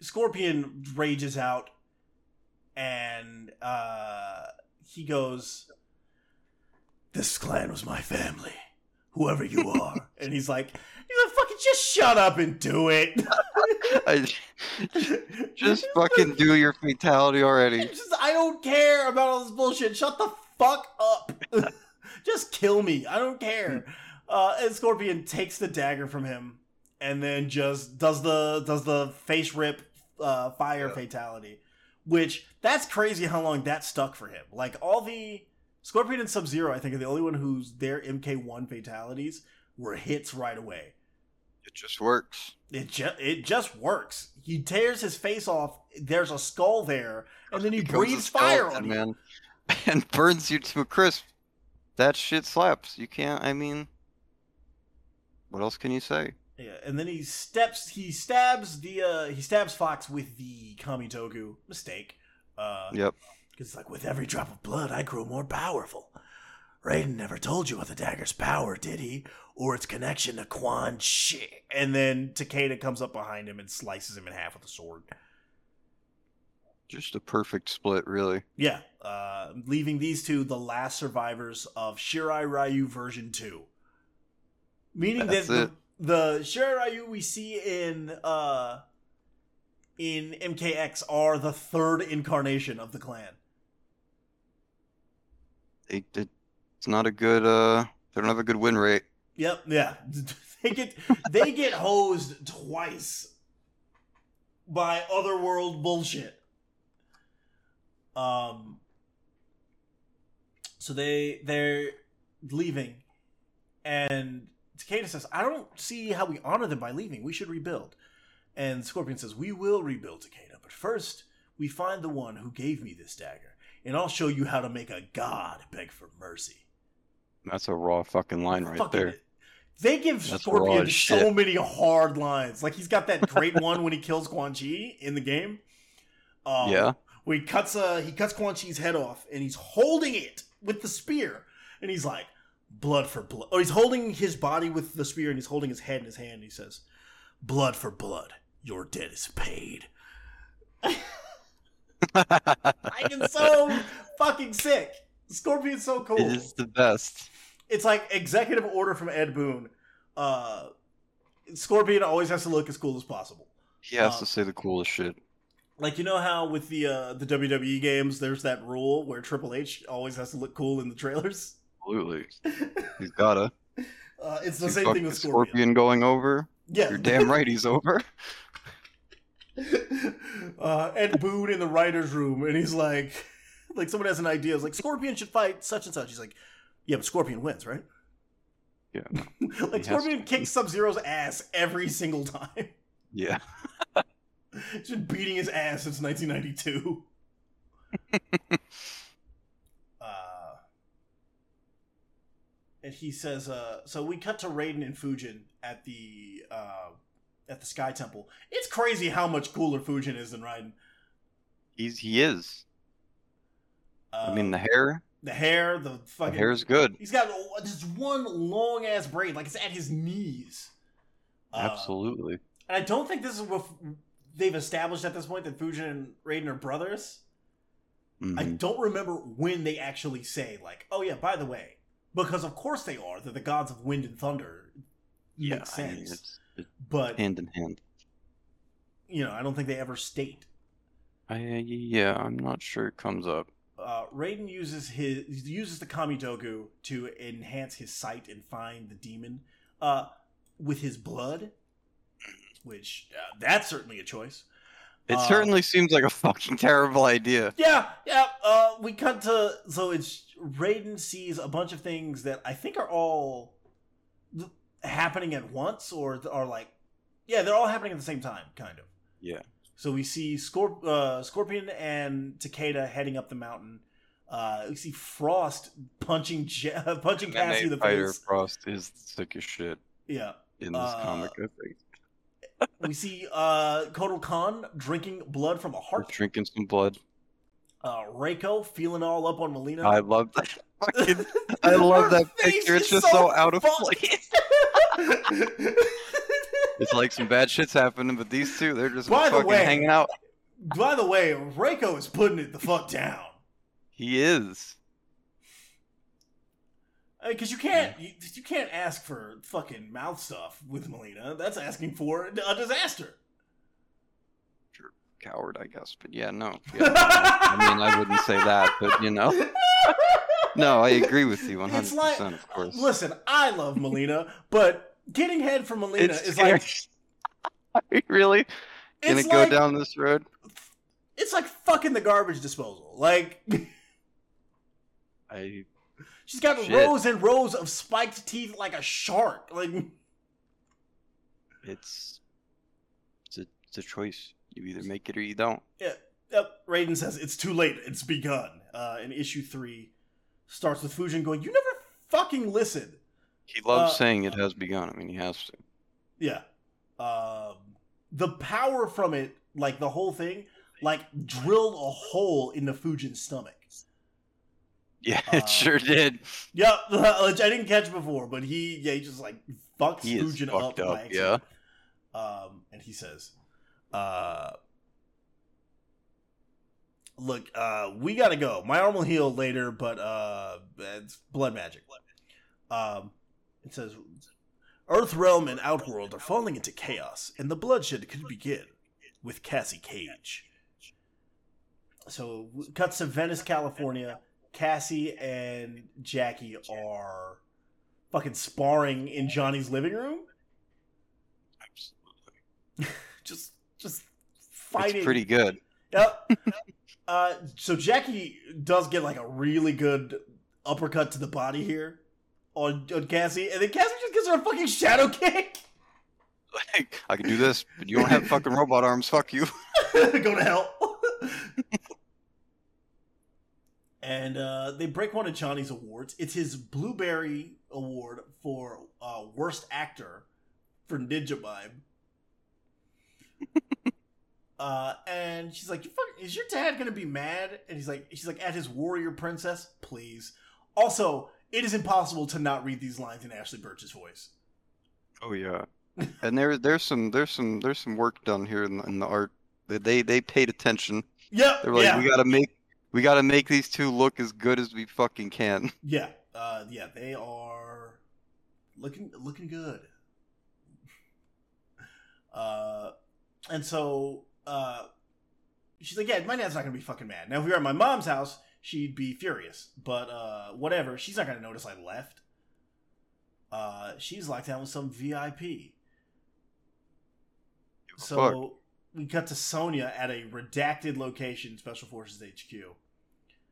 Scorpion rages out, and he goes, "This clan was my family, whoever you are." And he's like, "Fucking just shut up and do it." Just fucking do your fatality already. I don't care about all this bullshit. Shut the fuck up. Just kill me. I don't care. And Scorpion takes the dagger from him, and then just does the face rip fire fatality, which that's crazy how long that stuck for him. Like all the Scorpion and Sub-Zero, I think, are the only one whose their MK1 fatalities were hits right away. It just works. It just works. He tears his face off. There's a skull there, and then he breathes fire on you, and burns you to a crisp. That shit slaps. You can't. I mean, what else can you say? Yeah, and then he stabs Fox with the Kamidogu. Mistake. Yep. Because it's like, with every drop of blood, I grow more powerful. Raiden never told you about the dagger's power, did he? Or its connection to Quan Chi. And then Takeda comes up behind him and slices him in half with a sword. Just a perfect split, really. Yeah. Leaving these two the last survivors of Shirai Ryu version 2. Meaning that the Shirai Ryu we see in MKX are the third incarnation of the clan. It's not a good, they don't have a good win rate. Yep, yeah. They get hosed twice by otherworld bullshit. So they're leaving, and Takeda says, "I don't see how we honor them by leaving. We should rebuild." And Scorpion says, "We will rebuild, Takeda, but first we find the one who gave me this dagger, and I'll show you how to make a god beg for mercy." That's a raw fucking line right there. They give Scorpion so many hard lines. Like, he's got that great one when he kills Quan Chi in the game. Yeah. Where he cuts Quan Chi's head off, and he's holding it with the spear. And he's like, "Blood for blood." Or he's holding his body with the spear, and he's holding his head in his hand. And he says, "Blood for blood. Your debt is paid." I am so fucking sick. Scorpion's so cool. It is the best. It's like executive order from Ed Boon. Scorpion always has to look as cool as possible. He has to say the coolest shit. Like, you know how with the WWE games, there's that rule where Triple H always has to look cool in the trailers? Absolutely. He's gotta. It's the same thing with Scorpion going over. Yeah. You're damn right he's over. Ed Boon in the writer's room, and he's like someone has an idea. It's like, "Scorpion should fight such and such." He's like, "Yeah, but Scorpion wins, right?" Yeah. Like, Scorpion kicks Sub-Zero's ass every single time. Yeah. He's been beating his ass since 1992. And he says, so we cut to Raiden and Fujin at the Sky Temple. It's crazy how much cooler Fujin is than Raiden. He is. I mean, the hair, the fucking... The hair's good. He's got just one long-ass braid. Like, it's at his knees. Absolutely. And I don't think this is what they've established at this point, that Fujin and Raiden are brothers. Mm-hmm. I don't remember when they actually say, like, "Oh yeah, by the way," because of course they are. They're the gods of wind and thunder. Yeah, makes sense. I mean, it's but hand in hand. You know, I don't think they ever state. Yeah, I'm not sure it comes up. Raiden uses the Kamidogu to enhance his sight and find the demon with his blood, which that's certainly a choice. It certainly seems like a fucking terrible idea. Yeah. We cut to... So it's Raiden sees a bunch of things that I think are all happening at once, or are like... Yeah, they're all happening at the same time, kind of. Yeah. So we see Scorpion and Takeda heading up the mountain. We see Frost punching Cassie in the face. Frost is the sickest shit. Yeah. In this comic, I think. We see Kotal Kahn drinking blood from a heart. We're drinking some blood. Reiko feeling all up on Mileena. I love that. I love that picture. It's just so out of place. It's like some bad shit's happening, but these two, they're just fucking hanging out. By the way, Reiko is putting it the fuck down. He is. Because you can't ask for fucking mouth stuff with Mileena. That's asking for a disaster. You're a coward, I guess. But yeah, no. Yeah, I mean, I wouldn't say that, but you know. No, I agree with you 100%, it's like, of course. Listen, I love Mileena, but getting head from Mileena is like... Really? Gonna go like, down this road? It's like fucking the garbage disposal. Like... She's got rows and rows of spiked teeth like a shark. Like it's a choice. You either make it or you don't. Yeah. Yep. Raiden says it's too late. It's begun. And issue 3 starts with Fujin going, "You never fucking listened." He loves saying it has begun. I mean, he has to. Yeah. The power from it, like the whole thing, like drilled a hole in the Fujin's stomach. Yeah, it sure did. Yep, which I didn't catch before, but he just like fucks Fujin up by accident. Yeah. And he says, "Look, we gotta go. My arm will heal later, but it's blood magic." It says, "Earth Realm and Outworld are falling into chaos, and the bloodshed could begin with Cassie Cage." So, cuts to Venice, California. Cassie and Jackie are fucking sparring in Johnny's living room. Absolutely. just fighting. It's pretty good. Yep. So Jackie does get like a really good uppercut to the body here on Cassie, and then Cassie just gives her a fucking shadow kick. Like, I can do this, but you don't have fucking robot arms. Fuck you. Go to hell. And they break one of Johnny's awards. It's his Blueberry Award for Worst Actor for Ninja Vibe. And she's like, is your dad going to be mad? And she's like, at his warrior princess, please. Also, it is impossible to not read these lines in Ashley Birch's voice. Oh, yeah. And there's some work done here in the art. They paid attention. Yep. They were like, we gotta make these two look as good as we fucking can. Yeah, they are looking good. And so she's like, "Yeah, my dad's not gonna be fucking mad." Now, if we were at my mom's house, she'd be furious. But whatever, she's not gonna notice I left. She's locked down with some VIP. So. Fuck. We cut to Sonya at a redacted location, Special Forces HQ.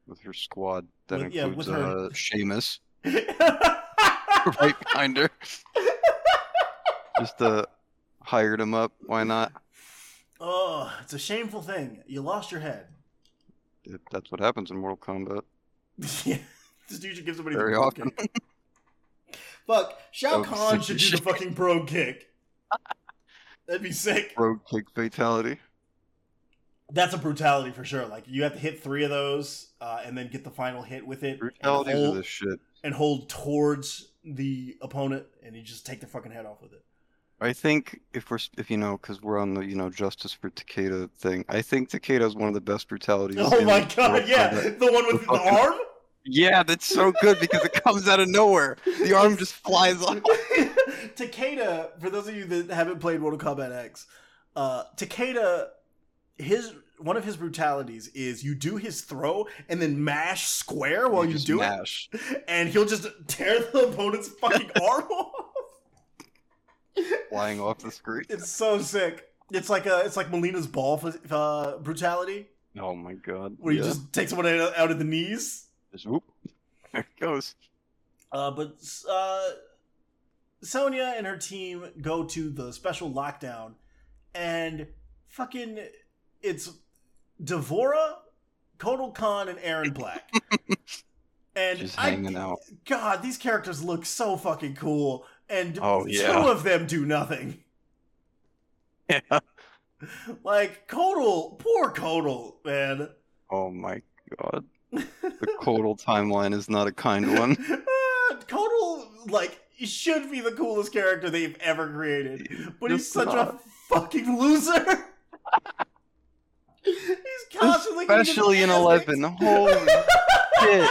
With her squad. That includes Seamus. Right behind her. Just hired him up. Why not? Oh, it's a shameful thing. You lost your head. That's what happens in Mortal Kombat. Yeah. This dude should give somebody the brogue kick. Fuck. Shao Kahn should do the fucking brogue kick. That'd be sick. Road kick fatality. That's a brutality for sure. Like, you have to hit 3 of those and then get the final hit with it. Brutalities are this shit. And hold towards the opponent, and you just take their fucking head off with it. I think because we're on the justice for Takeda thing. I think Takeda's one of the best brutalities. Oh my god! Yeah, the one with the arm. Yeah, that's so good because it comes out of nowhere. The arm just flies off. Takeda, for those of you that haven't played Mortal Kombat X, Takeda, one of his brutalities is you do his throw and then mash square while you do it, and he'll just tear the opponent's fucking arm off, flying off the screen. It's so sick. It's like Melina's ball brutality. Oh my god! Where he just takes someone out of the knees. Just whoop! There it goes. But Sonya and her team go to the special lockdown, and fucking it's D'Vorah, Kotal Kahn, and Erron Black. And just hanging out. God, these characters look so fucking cool, and two of them do nothing. Yeah. Like, Kotal, poor Kotal, man. Oh my god. The Kotal timeline is not a kind one. Kotal, like, should be the coolest character they've ever created, but he's such a fucking loser. He's constantly, especially in 11. Holy shit!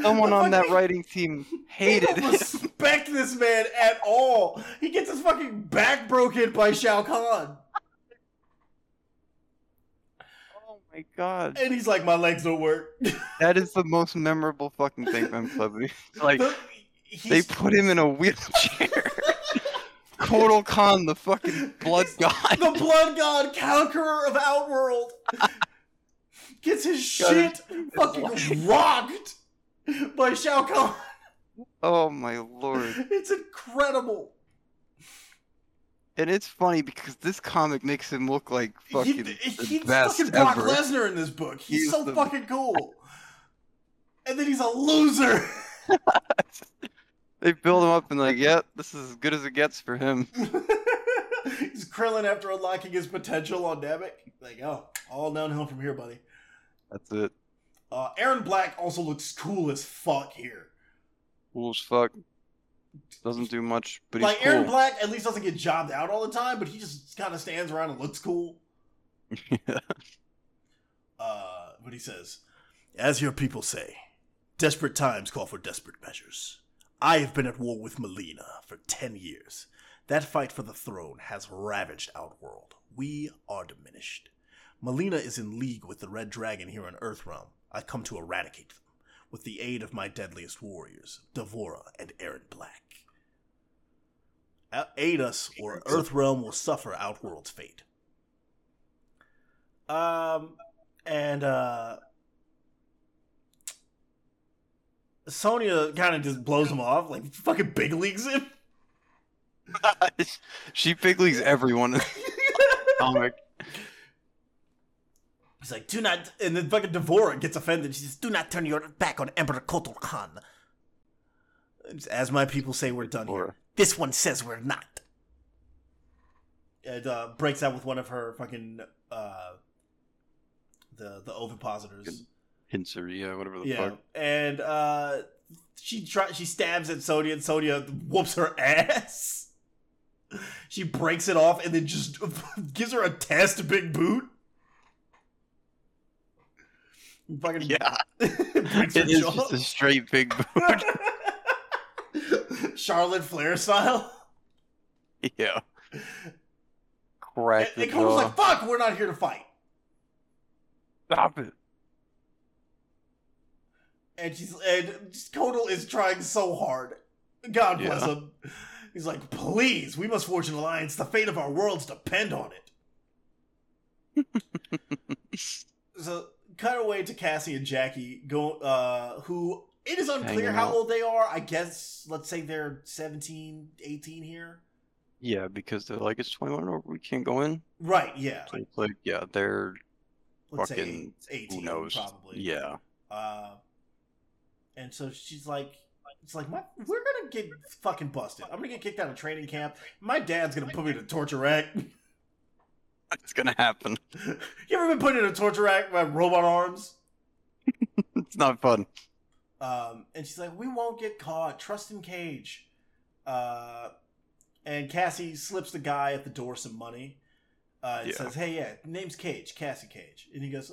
Someone on that writing team hated him. They don't respect this man at all. He gets his fucking back broken by Shao Kahn. Oh my god! And he's like, my legs don't work. That is the most memorable fucking thing from Clubby. Like, they put him in a wheelchair. Kotal Kahn, the fucking blood god. The blood god, conqueror of Outworld. Gets his shit fucking rocked by Shao Kahn. Oh my lord. It's incredible. And it's funny because this comic makes him look like fucking the best fucking Brock ever. Lesnar in this book. He's so fucking cool. And then he's a loser. They build him up and like, yeah, this is as good as it gets for him. He's Krillin after unlocking his potential on Namek. Like, oh, all downhill from here, buddy. That's it. Erron Black also looks cool as fuck here. Cool as fuck. Doesn't do much, but he's like, cool. Erron Black at least doesn't get jobbed out all the time, but he just kind of stands around and looks cool. Yeah. But he says, as your people say, desperate times call for desperate measures. I have been at war with Mileena for 10 years. That fight for the throne has ravaged Outworld. We are diminished. Mileena is in league with the Red Dragon here in Earth Realm. I come to eradicate them, with the aid of my deadliest warriors, D'Vorah and Erron Black. Aid us, or Earth Realm will suffer Outworld's fate. Sonya kind of just blows him off, like, fucking big leagues him. She big leagues everyone in the comic. He's like, do not, and then fucking D'Vorah gets offended. She says, do not turn your back on Emperor Kotal Kahn. As my people say, we're done here. This one says we're not. And breaks out with one of her fucking, the ovipositors. Good. Hinseria, whatever the fuck. And she stabs at Sonya, and Sonya whoops her ass. She breaks it off and then just gives her a test big boot. Fucking yeah. It is just a straight big boot. Charlotte Flair style. Yeah. Crack the door. It was like, fuck, we're not here to fight. Stop it. And Kotal is trying so hard. God bless him. He's like, please, we must forge an alliance. The fate of our worlds depend on it. So, cut away to Cassie and Jackie, who, it is unclear how old they are. I guess, let's say they're 17, 18 here. Yeah, because they're like, it's 21 or we can't go in. Right, yeah. So it's like, yeah, they're let's fucking, say 18, who knows. Probably. Yeah. And so she's like, it's like, we're going to get fucking busted. I'm going to get kicked out of training camp. My dad's going to put me in a torture rack. It's going to happen. You ever been put in a torture rack by robot arms? It's not fun. And she's like, we won't get caught. Trust in Cage. And Cassie slips the guy at the door some money. And says, hey, yeah, name's Cage, Cassie Cage. And he goes,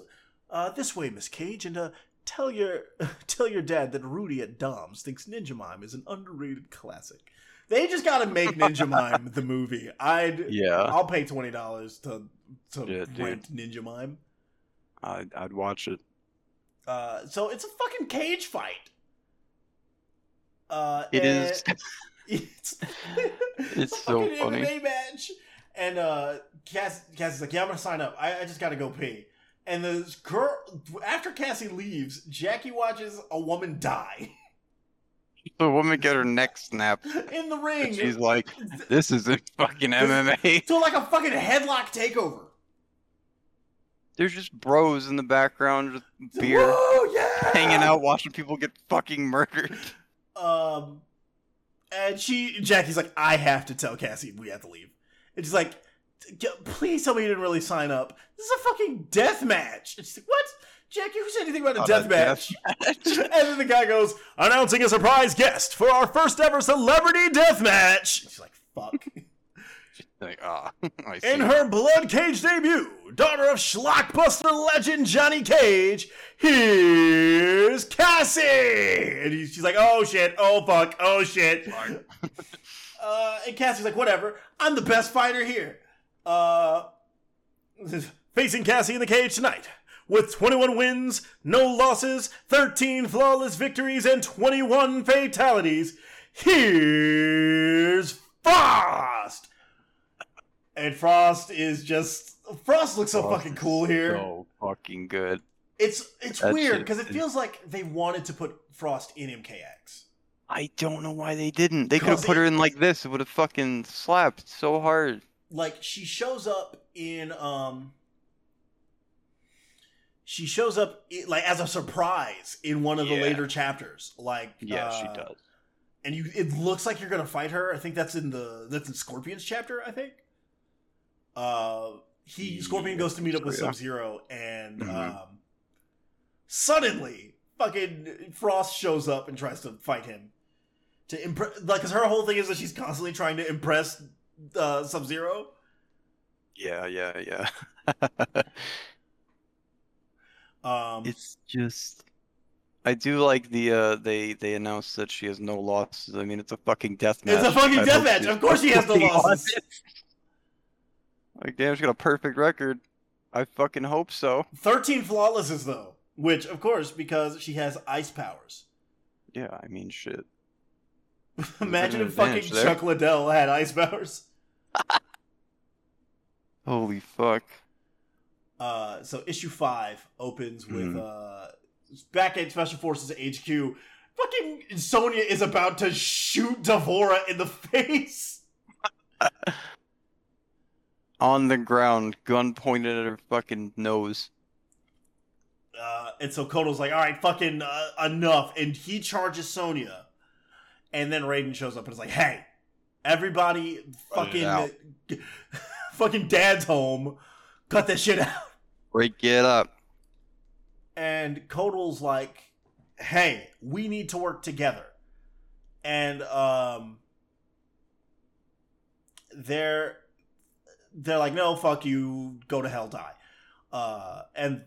this way, Miss Cage. And, Tell your dad that Rudy at Dom's thinks Ninja Mime is an underrated classic. They just gotta make Ninja Mime the movie. I'll pay $20 to rent Ninja Mime. I'd watch it. So it's a fucking cage fight. It is. It's so fucking funny. MMA match. And Cass is like, yeah, I'm gonna sign up. I just gotta go pee. And the girl, after Cassie leaves, Jackie watches a woman die. The woman get her neck snapped in the ring. And she's like, "This isn't fucking MMA." So like a fucking headlock takeover. There's just bros in the background with beer, hanging out, watching people get fucking murdered. And Jackie's like, "I have to tell Cassie we have to leave." And she's like, please tell me you didn't really sign up. This is a fucking death match. And she's like, what? Jackie, who said anything about a deathmatch? And then the guy goes, announcing a surprise guest for our first ever celebrity deathmatch. She's like, fuck. She's like, ah, oh, I see. In her Blood Cage debut, daughter of schlockbuster legend Johnny Cage, here's Cassie. And she's like, oh shit, oh fuck, oh shit. And Cassie's like, whatever, I'm the best fighter here. Facing Cassie in the cage tonight, with 21 wins, no losses, 13 flawless victories, and 21 fatalities, here's Frost! And Frost is just... Frost looks so fucking cool here. So fucking good. It's weird, because it feels like they wanted to put Frost in MKX. I don't know why they didn't. They could have put her in like this. It would have fucking slapped so hard. Like, she shows up in... She shows up like as a surprise in one of the later chapters. Like, yeah, she does. And it looks like you're gonna fight her. I think that's in Scorpion's chapter. I think. Scorpion goes to meet up with Sub-Zero, and suddenly, fucking Frost shows up and tries to fight him. To impress, like, because her whole thing is that she's constantly trying to impress Sub-Zero. Yeah. It's just, I do like the they announced that she has no losses. I mean, it's a fucking death match. It's a fucking death match. Of course she has no losses. Like, damn, she's got a perfect record. I fucking hope so. 13 flawlesses though, which of course because she has ice powers. Yeah, I mean shit. Imagine if fucking Chuck Liddell had ice powers. Holy fuck. So issue 5 opens with back at Special Forces HQ. Fucking Sonya is about to shoot D'Vorah in the face. On the ground, gun pointed at her fucking nose. And so Kotal's like, all right, fucking enough. And he charges Sonya. And then Raiden shows up and is like, hey, everybody fucking dad's home. Cut that shit out. Break it up. And Kotal's like, hey, we need to work together. And they're like, no, fuck you, go to hell, die. And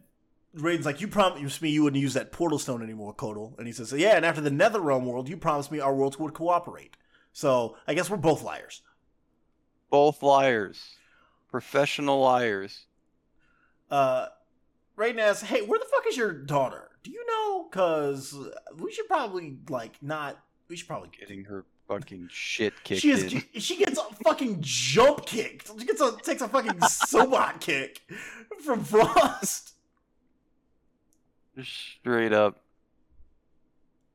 Raiden's like, you promised me you wouldn't use that portal stone anymore, Kotal. And he says, yeah, and after the Netherrealm world, you promised me our worlds would cooperate. So I guess we're both liars. Both liars. Professional liars. Raiden asks, hey, where the fuck is your daughter? Do you know? Because we should probably, like, not... We should probably... Getting her fucking shit kicked. She gets a fucking jump kicked. She takes a fucking sobot kick from Frost. Straight up.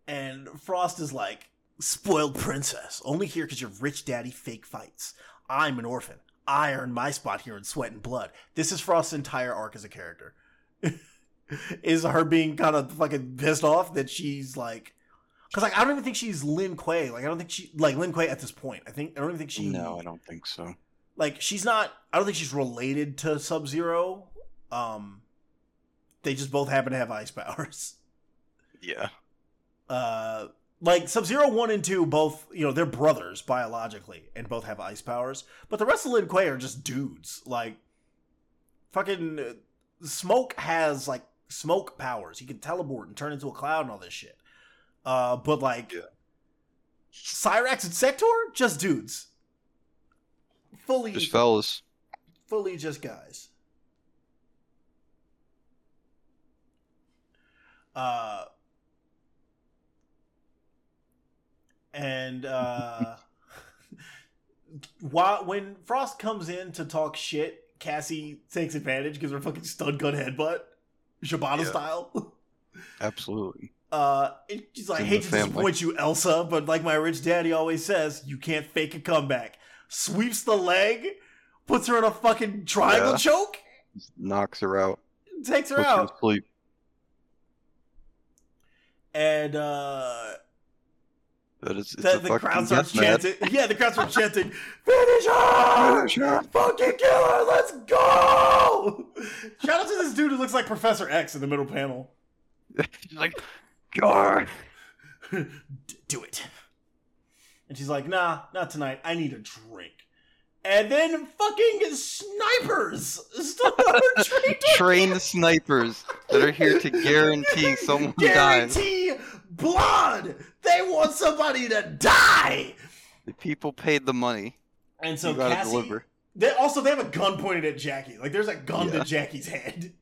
And Frost is like, spoiled princess. Only here because your rich daddy fake fights. I'm an orphan. I earned my spot here in Sweat and Blood. This is Frost's entire arc as a character. Is her being kind of fucking pissed off that she's like... Because, like, I don't even think she's Lin Kuei. Like, I don't think she... Like, Lin Kuei at this point. I don't even think she... No, I don't think so. Like, she's not... I don't think she's related to Sub-Zero. They just both happen to have ice powers. Yeah. Like, Sub-Zero 1 and 2 both, you know, they're brothers, biologically, and both have ice powers. But the rest of Lin Kuei are just dudes. Like, fucking Smoke has, like, smoke powers. He can teleport and turn into a cloud and all this shit. But, like, Cyrax and Sektor? Just dudes. Fully. Just fellas. Fully just guys. And when Frost comes in to talk shit, Cassie takes advantage, gives her a fucking stun gun headbutt, Shibata style. Absolutely. And she's like, I hate to disappoint you, Elsa, but like my rich daddy always says, you can't fake a comeback. Sweeps the leg, puts her in a fucking triangle choke. Just knocks her out. Takes her out. Puts her to sleep. And That is, the crowds are chanting. Yeah, the crowds are chanting, "Finish her! Finish her! Fucking kill her! Let's go!" Shout out to this dude who looks like Professor X in the middle panel. Like, "Gar, do it." And she's like, "Nah, not tonight. I need a drink." And then fucking snipers trained snipers that are here to guarantee someone dies. Guarantee blood. They want somebody to die. The people paid the money. And so Cassie, they have a gun pointed at Jackie. Like, there's a gun to Jackie's head.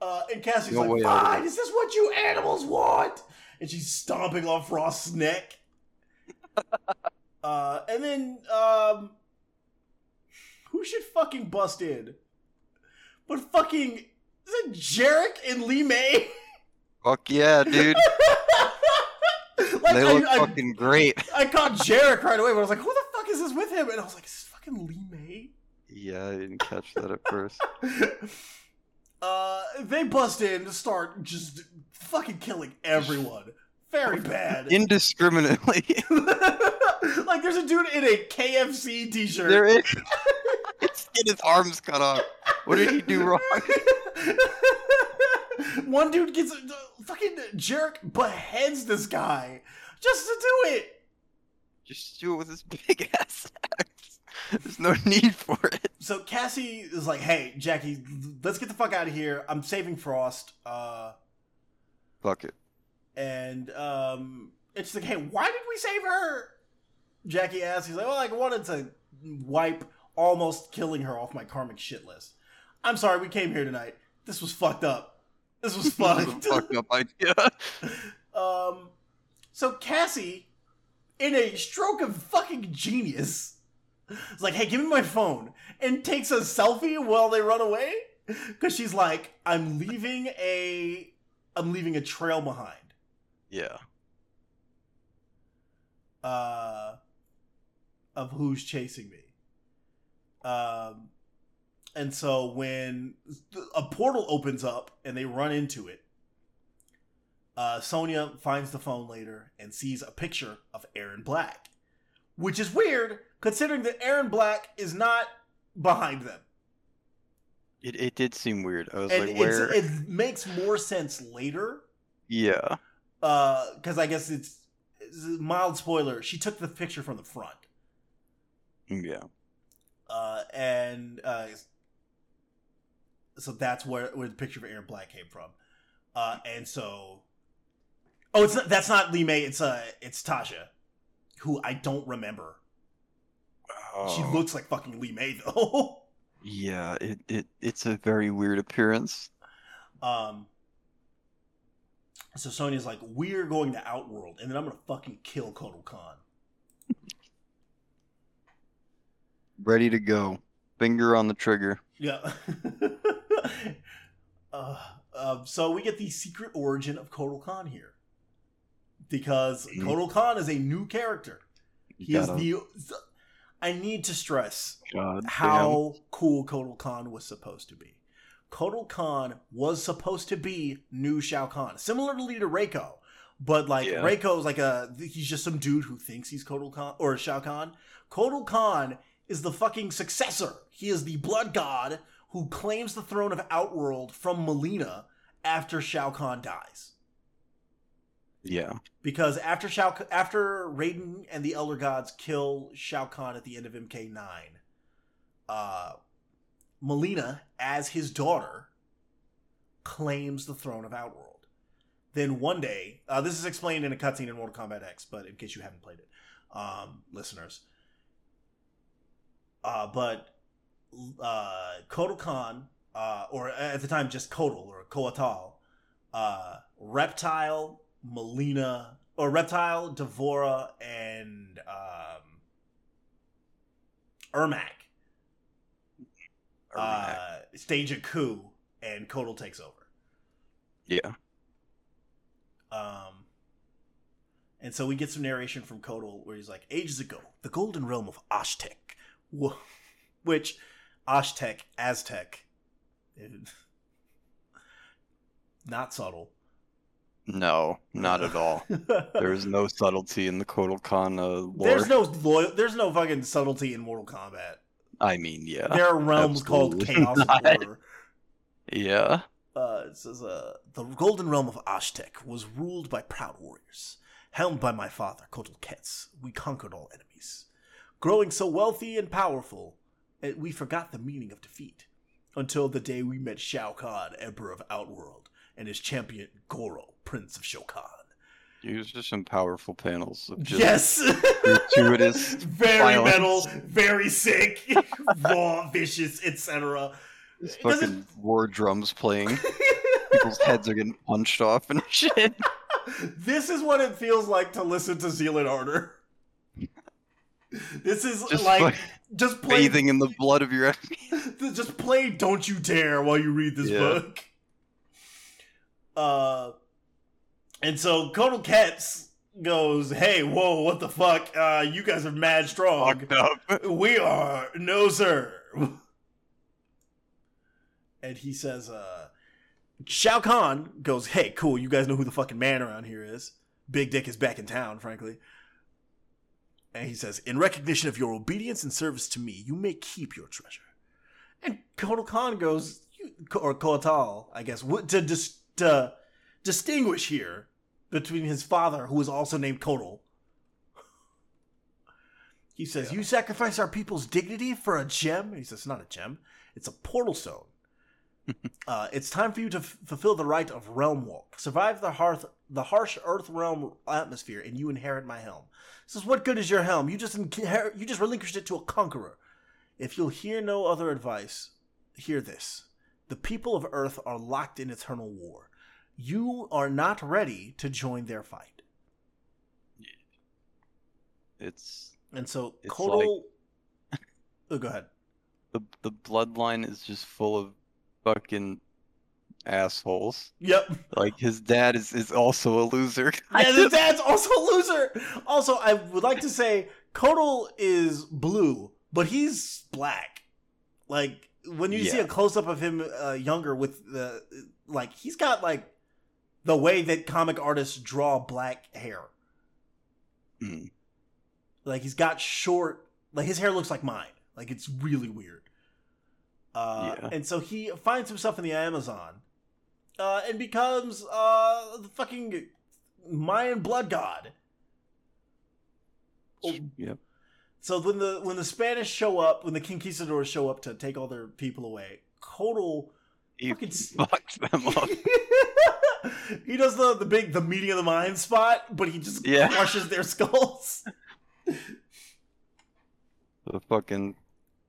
And Cassie's like, "Fine, is this what you animals want?" And she's stomping on Frost's neck. And then, who should fucking bust in? But fucking, is it Jarek and Lee May? Fuck yeah, dude. Like, they look fucking great. I caught Jarek right away, but I was like, who the fuck is this with him? And I was like, is this fucking Lee May? Yeah, I didn't catch that at first. They bust in to start just fucking killing everyone. Very bad. Indiscriminately. Like, there's a dude in a KFC t-shirt. There is. He's getting his arms cut off. What did he do wrong? One dude gets... fucking Jarek beheads this guy just to do it. Just do it with his big ass. There's no need for it. So Cassie is like, "Hey, Jackie, let's get the fuck out of here. I'm saving Frost." Fuck it. And it's like, "Hey, why did we save her?" Jackie asks. He's like, "Well, I wanted to wipe almost killing her off my karmic shit list. I'm sorry, we came here tonight. This was fucked up. This was fucked." Fucked up idea. So Cassie, in a stroke of fucking genius, is like, "Hey, give me my phone," and takes a selfie while they run away because she's like, "I'm leaving a trail behind." Yeah. Of who's chasing me. And so when a portal opens up and they run into it, Sonya finds the phone later and sees a picture of Erron Black, which is weird considering that Erron Black is not behind them. It did seem weird. I was and like, where? It makes more sense later. Yeah. Because I guess it's a mild spoiler. She took the picture from the front. Yeah. So that's where the picture of Erron Black came from. And so, that's not Lee May. It's Tasha, who I don't remember. Oh. She looks like fucking Lee May though. Yeah, it's a very weird appearance. So Sonya's like, "We're going to Outworld, and then I'm going to fucking kill Kotal Kahn." Ready to go. Finger on the trigger. Yeah. So we get the secret origin of Kotal Kahn here. Because Kotal Kahn is a new character. I need to stress how cool Kotal Kahn was supposed to be. Kotal Kahn was supposed to be new Shao Kahn, similarly to Reiko, but Reiko's he's just some dude who thinks he's Kotal Kahn or Shao Kahn. Kotal Kahn is the fucking successor. He is the blood god who claims the throne of Outworld from Mileena after Shao Kahn dies. Yeah, because after Raiden and the Elder Gods kill Shao Kahn at the end of MK9, Mileena, as his daughter, claims the throne of Outworld. Then one day, this is explained in a cutscene in Mortal Kombat X, but in case you haven't played it, listeners. But Kotal Kahn, or at the time just Kotal or Kotal, Reptile, Mileena, or Reptile, D'Vorah, and Ermac. Stage a coup and Kotal takes over. Yeah. And so we get some narration from Kotal where he's like, "Ages ago, the golden realm of Aztec," which Aztec, not subtle, No, not at all. There is no subtlety in the Kotal Kahn lore. There's no fucking subtlety in Mortal Kombat. I mean, yeah. There are realms called Chaos and Order. Yeah. It says, the golden realm of Aztec was ruled by proud warriors. Helmed by my father, Kotal Ketz, we conquered all enemies. Growing so wealthy and powerful, we forgot the meaning of defeat. Until the day we met Shao Kahn, Emperor of Outworld, and his champion, Goro, Prince of Shokan. These are some powerful panels. Of just yes! Gratuitous very violence. Metal, very sick, raw, vicious, etc. This fucking war drums playing. People's heads are getting punched off and shit. This is what it feels like to listen to Zeal and Order. This is just like just play, bathing in the blood of your enemies. Just play Don't You Dare while you read this book. And so Kotal Ketz goes, "Hey, whoa, what the fuck? You guys are mad strong. Fucked up. We are no sir." And he says, Shao Kahn goes, "Hey, cool, you guys know who the fucking man around here is. Big Dick is back in town, frankly." And he says, "In recognition of your obedience and service to me, you may keep your treasure." And Kotal Kahn goes, or Kotal, I guess, to distinguish here between his father, who is also named Kotal. He says, "You sacrifice our people's dignity for a gem?" And he says, "It's not a gem. It's a portal stone. It's time for you to fulfill the rite of realm walk. Survive the harsh earth realm atmosphere, and you inherit my helm." He says, "What good is your helm? You just relinquished it to a conqueror. If you'll hear no other advice, hear this. The people of Earth are locked in eternal war. You are not ready to join their fight." And so Kotal. Like... Oh, go ahead. The bloodline is just full of fucking assholes. Yep. Like his dad is also a loser. Yeah, his dad's also a loser. Also, I would like to say Kotal is blue, but he's black. Like when you see a close up of him younger with the like he's got like the way that comic artists draw black hair. Mm. Like he's got short, like his hair looks like mine. Like it's really weird. And so he finds himself in the Amazon and becomes the fucking Mayan blood god. Yep. So when the Spanish show up, when the conquistadors show up to take all their people away, Kotal fucking fucks them up. He does the big the meeting of the mind spot, but he just crushes their skulls. The fucking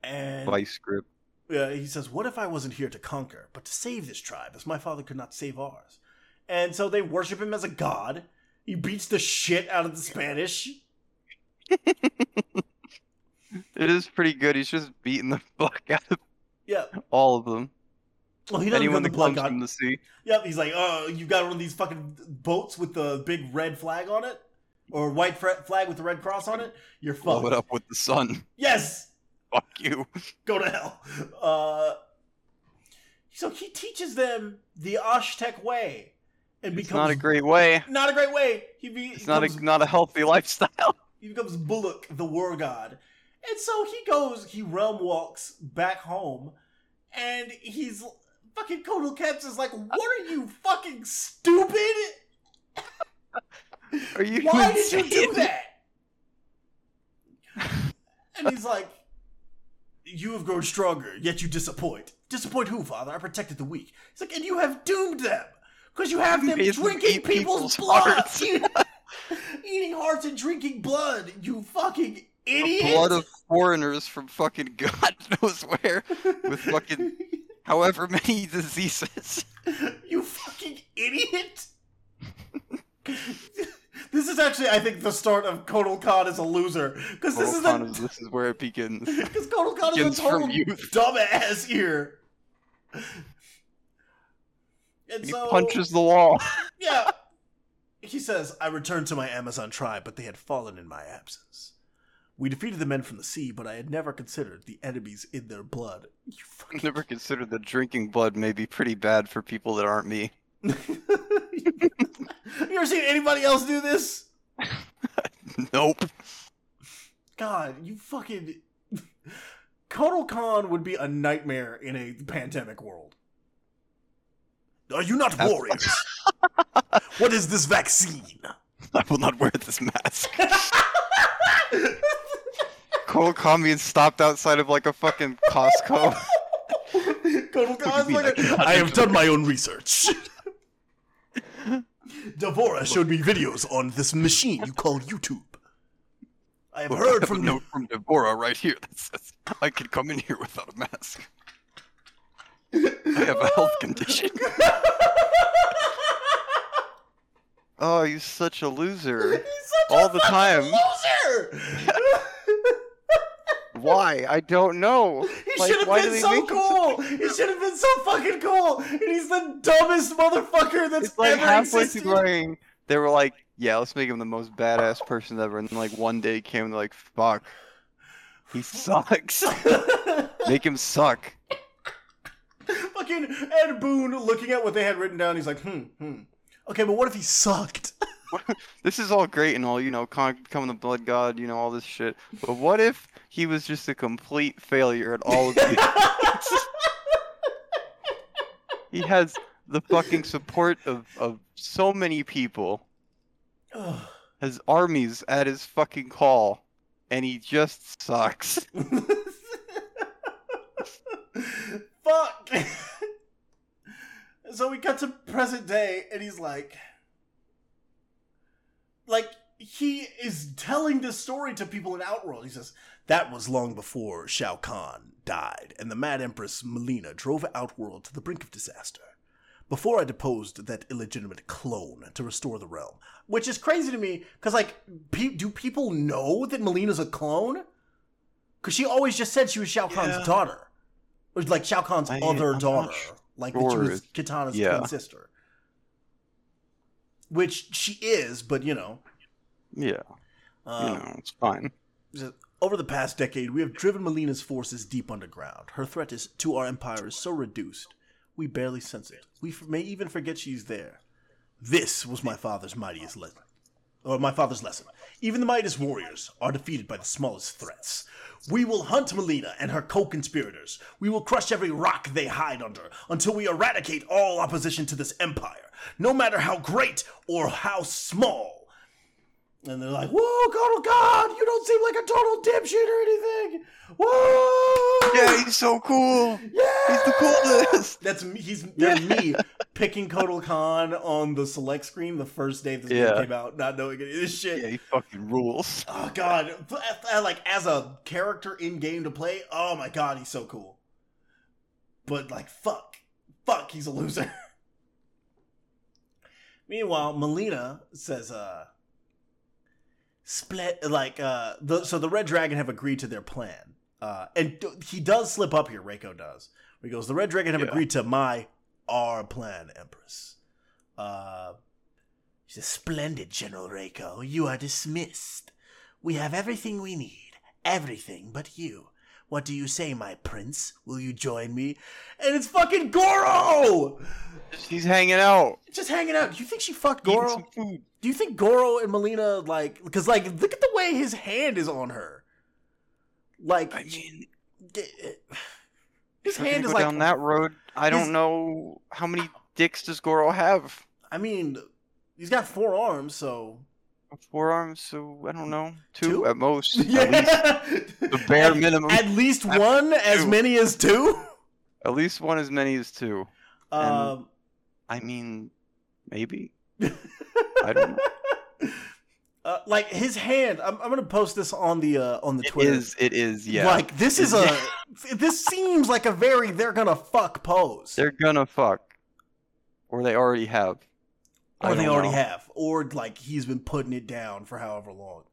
vice grip. He says, "What if I wasn't here to conquer, but to save this tribe, as my father could not save ours?" And so they worship him as a god. He beats the shit out of the Spanish. It is pretty good. He's just beating the fuck out of all of them. Well, he doesn't anyone that comes from the sea. Yep, he's like, "Oh, you got one of these fucking boats with the big red flag on it, or white flag with the red cross on it. You're fucked. Blow it up with the sun." Yes. Fuck you. Go to hell. So he teaches them the Aztec way. And it's becomes not a great way. Not a great way. It's not a healthy lifestyle. He becomes Bullock, the war god. And so he realm walks back home, and he's fucking Kotal Ketz is like, "What are you fucking stupid? Are you Why insane? Did you do that?" And he's like, "You have grown stronger, yet you disappoint." "Disappoint who, father? I protected the weak." He's like, "And you have doomed them, because you have them drinking people's blood. Eating hearts and drinking blood, you fucking idiot. The blood of foreigners from fucking God knows where, with fucking however many diseases. You fucking idiot." This is actually, I think, the start of Kotal Kahn as a loser. Because this is where it begins. Because Kotal Kahn is a total dumbass here. And he punches the wall. Yeah. He says, "I returned to my Amazon tribe, but they had fallen in my absence. We defeated the men from the sea, but I had never considered the enemies in their blood." You fucking... Never considered that drinking blood may be pretty bad for people that aren't me. You ever seen anybody else do this? Nope. God, you fucking... Kotal Kahn would be a nightmare in a pandemic world. Are you not warriors? What is this vaccine? I will not wear this mask. Kotal Kahn being stopped outside of like a fucking Costco. Kotal Kahn's like, I have done my own research. D'Vorah showed me videos on this machine you call YouTube. I have heard from note from D'Vorah right here that says I can come in here without a mask. I have a health condition. Oh, you're such a loser. He's such all a the time. Loser. Why? I don't know. He should have been so cool. He should have been so fucking cool. And he's the dumbest motherfucker that's ever existed. Going, they were like, yeah, let's make him the most badass person ever. And then like one day came and they're like, fuck. He sucks. Make him suck. Fucking Ed Boon looking at what they had written down. He's like, okay, but what if he sucked? This is all great and all, you know, becoming the blood god, you know, all this shit. But what if he was just a complete failure at all of these? He has the fucking support of so many people. Has armies at his fucking call. And he just sucks. Fuck! So we got to present day, and he's like, he is telling this story to people in Outworld. He says, that was long before Shao Kahn died, and the Mad Empress Mileena drove Outworld to the brink of disaster. Before I deposed that illegitimate clone to restore the realm. Which is crazy to me, because, like, do people know that Melina's a clone? Because she always just said she was Shao Kahn's daughter. Or, like, Shao Kahn's other daughter. Sure. Like, that she was Kitana's twin sister. Which she is, but, you know. Yeah. It's fine. Over the past decade, we have driven Melina's forces deep underground. Her threat to our empire is so reduced, we barely sense it. We may even forget she's there. This was my father's mightiest lesson. Even the mightiest warriors are defeated by the smallest threats. We will hunt Mileena and her co-conspirators. We will crush every rock they hide under until we eradicate all opposition to this empire, no matter how great or how small. And they're like, whoa, Kotal Kahn, you don't seem like a total dipshit or anything. Whoa! Yeah, he's so cool. Yeah! He's the coolest. That's me picking Kotal Kahn on the select screen the first day this game came out, not knowing any of this shit. Yeah, he fucking rules. Oh, God. Like, as a character in-game to play, oh, my God, he's so cool. But, like, fuck, he's a loser. Meanwhile, Mileena says, the Red Dragon have agreed to their plan. And he does slip up here, Reiko does. He goes, the Red Dragon have agreed to our plan, Empress. He says, splendid, General Reiko. You are dismissed. We have everything we need. Everything but you. What do you say, my prince? Will you join me? And it's fucking Goro! She's hanging out. Just hanging out. Do you think she fucked Goro? Do you think Goro and Mileena, like... Because, like, look at the way his hand is on her. Like... I mean... His hand is, like... down that road, I don't know... How many dicks does Goro have? I mean, he's got four arms, so I don't know. Two? At most. Yeah. At least, the bare minimum. At least one as many as two? At least one as many as two. I mean, maybe. I don't know. Like, his hand, I'm going to post this on the Twitter. It is, yeah. Like, this seems like a very they're going to fuck pose. They're going to fuck. Or they already have. Or they already have. Or, like, he's been putting it down for however long.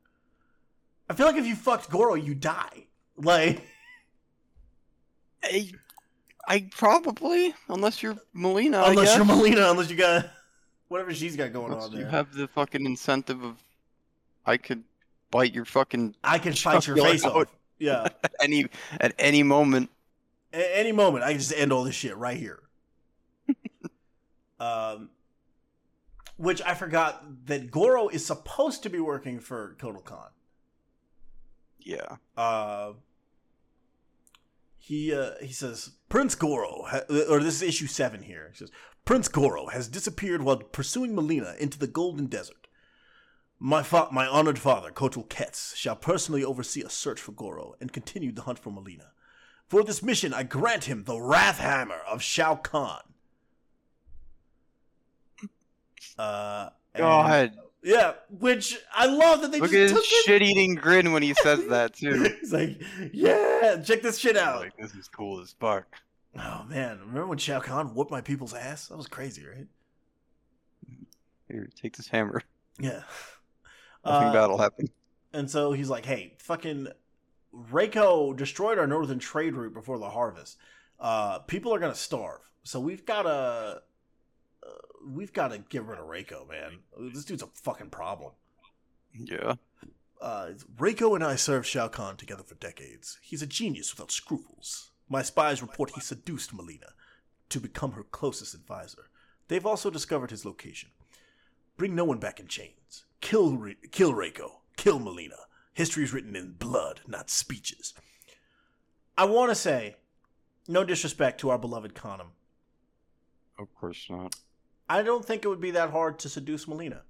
I feel like if you fucked Goro, you die. Like... I probably. Unless you're Mileena, unless you got... Whatever she's got going on there. You have the fucking incentive of... I can fight your face off. Yeah. At any moment. At any moment, I can just end all this shit right here. Which I forgot that Goro is supposed to be working for Kotal Kahn. Yeah. He says, Prince Goro, or this is issue 7 here. He says, Prince Goro has disappeared while pursuing Mileena into the Golden Desert. My honored father, Kotal Ketz, shall personally oversee a search for Goro and continue the hunt for Mileena. For this mission, I grant him the Wrath Hammer of Shao Kahn. God. Yeah, which I love that they look just took his shit-eating grin when he says that, too. He's like, yeah, check this shit out. Like, this is cool as fuck. Oh, man. Remember when Shao Kahn whooped my people's ass? That was crazy, right? Here, take this hammer. Yeah. Nothing bad will happen. And so he's like, hey, fucking Reiko destroyed our northern trade route before the harvest. People are going to starve. So we've got to get rid of Reiko, man. This dude's a fucking problem. Yeah. Reiko and I served Shao Kahn together for decades. He's a genius without scruples. My spies report he seduced Mileena to become her closest advisor. They've also discovered his location. Bring no one back in chains. Kill Reiko. Kill Mileena. History's written in blood, not speeches. I want to say, no disrespect to our beloved Kahn. Of course not. I don't think it would be that hard to seduce Mileena.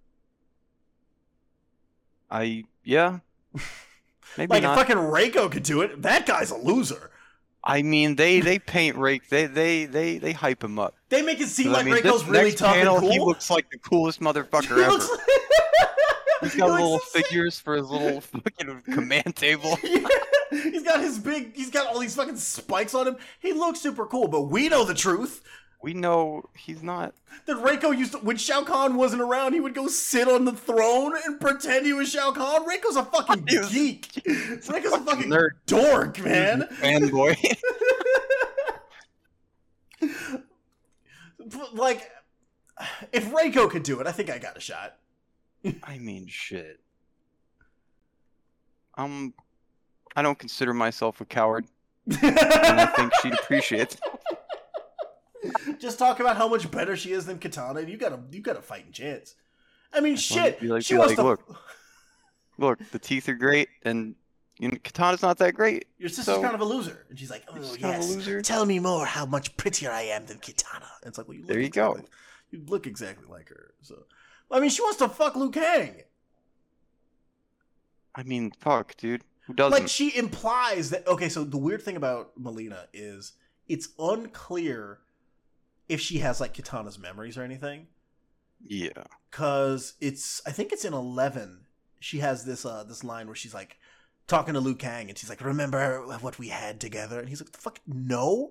Yeah. Maybe like not. If fucking Reiko could do it, that guy's a loser. I mean, they paint Reiko, they hype him up. They make it seem like Reiko's really tough panel, and cool. He looks like the coolest motherfucker ever. He's got little figures for his little fucking command table. Yeah. He's got all these fucking spikes on him. He looks super cool, but we know the truth. We know he's not. That Reiko used to, when Shao Kahn wasn't around, he would go sit on the throne and pretend he was Shao Kahn. Reiko's a fucking geek. Reiko's a fucking nerd. Dork, man. Fanboy. Like, if Reiko could do it, I think I got a shot. I mean, shit. I don't consider myself a coward. And I think she'd appreciate it. Just talk about how much better she is than Katana. You got a fighting chance. I mean, shit. Like, she wants like, to... Look, the teeth are great, and you know, Katana's not that great. Your sister's kind of a loser, and she's like, "Oh yes, tell me more. How much prettier I am than Katana." And it's like, well, you go. You look exactly like her. So, I mean, she wants to fuck Liu Kang. I mean, fuck, dude. Who doesn't? Like, she implies that. Okay, so the weird thing about Mileena is it's unclear if she has, like, Katana's memories or anything. Yeah. Because I think it's in 11, she has this line where she's, like, talking to Liu Kang, and she's like, remember what we had together? And he's like, the fuck, no?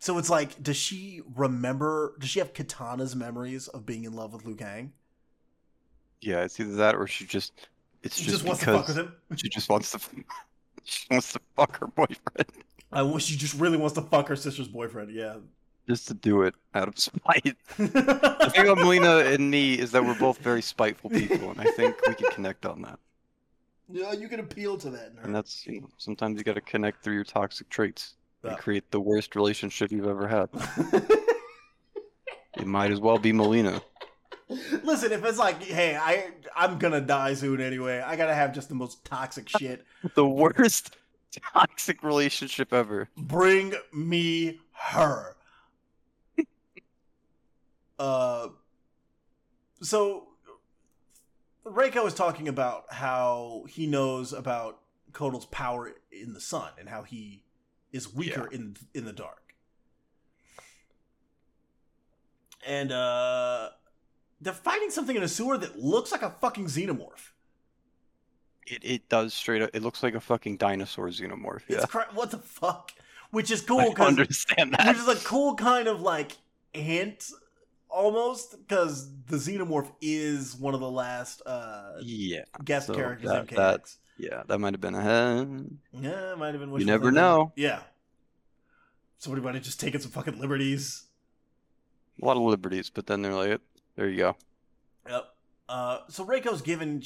So it's like, does she have Katana's memories of being in love with Liu Kang? Yeah, it's either that or she just wants to fuck with him. She just wants to fuck her boyfriend. She just really wants to fuck her sister's boyfriend, yeah. Just to do it out of spite. The thing about Mileena and me is that we're both very spiteful people, and I think we can connect on that. Yeah, you can appeal to that. Nerd. And that's, you know, sometimes you got to connect through your toxic traits and create the worst relationship you've ever had. It might as well be Mileena. Listen, if it's like, hey, I'm gonna die soon anyway, I gotta have just the most toxic shit. The worst toxic relationship ever. Bring me her. So Reiko is talking about how he knows about Kotal's power in the sun and how he is weaker in the dark. And they're fighting something in a sewer that looks like a fucking xenomorph. It does straight up. It looks like a fucking dinosaur xenomorph. Yeah. It's what the fuck? Which is cool. I understand that. Which is a cool kind of like hint. Almost, because the xenomorph is one of the last guest characters in KX. Yeah, that might have been a head. Yeah, it might have been. You never know. Yeah. Somebody might have just taken some fucking liberties. A lot of liberties, but then they're like, there you go. Yep. So Reiko's given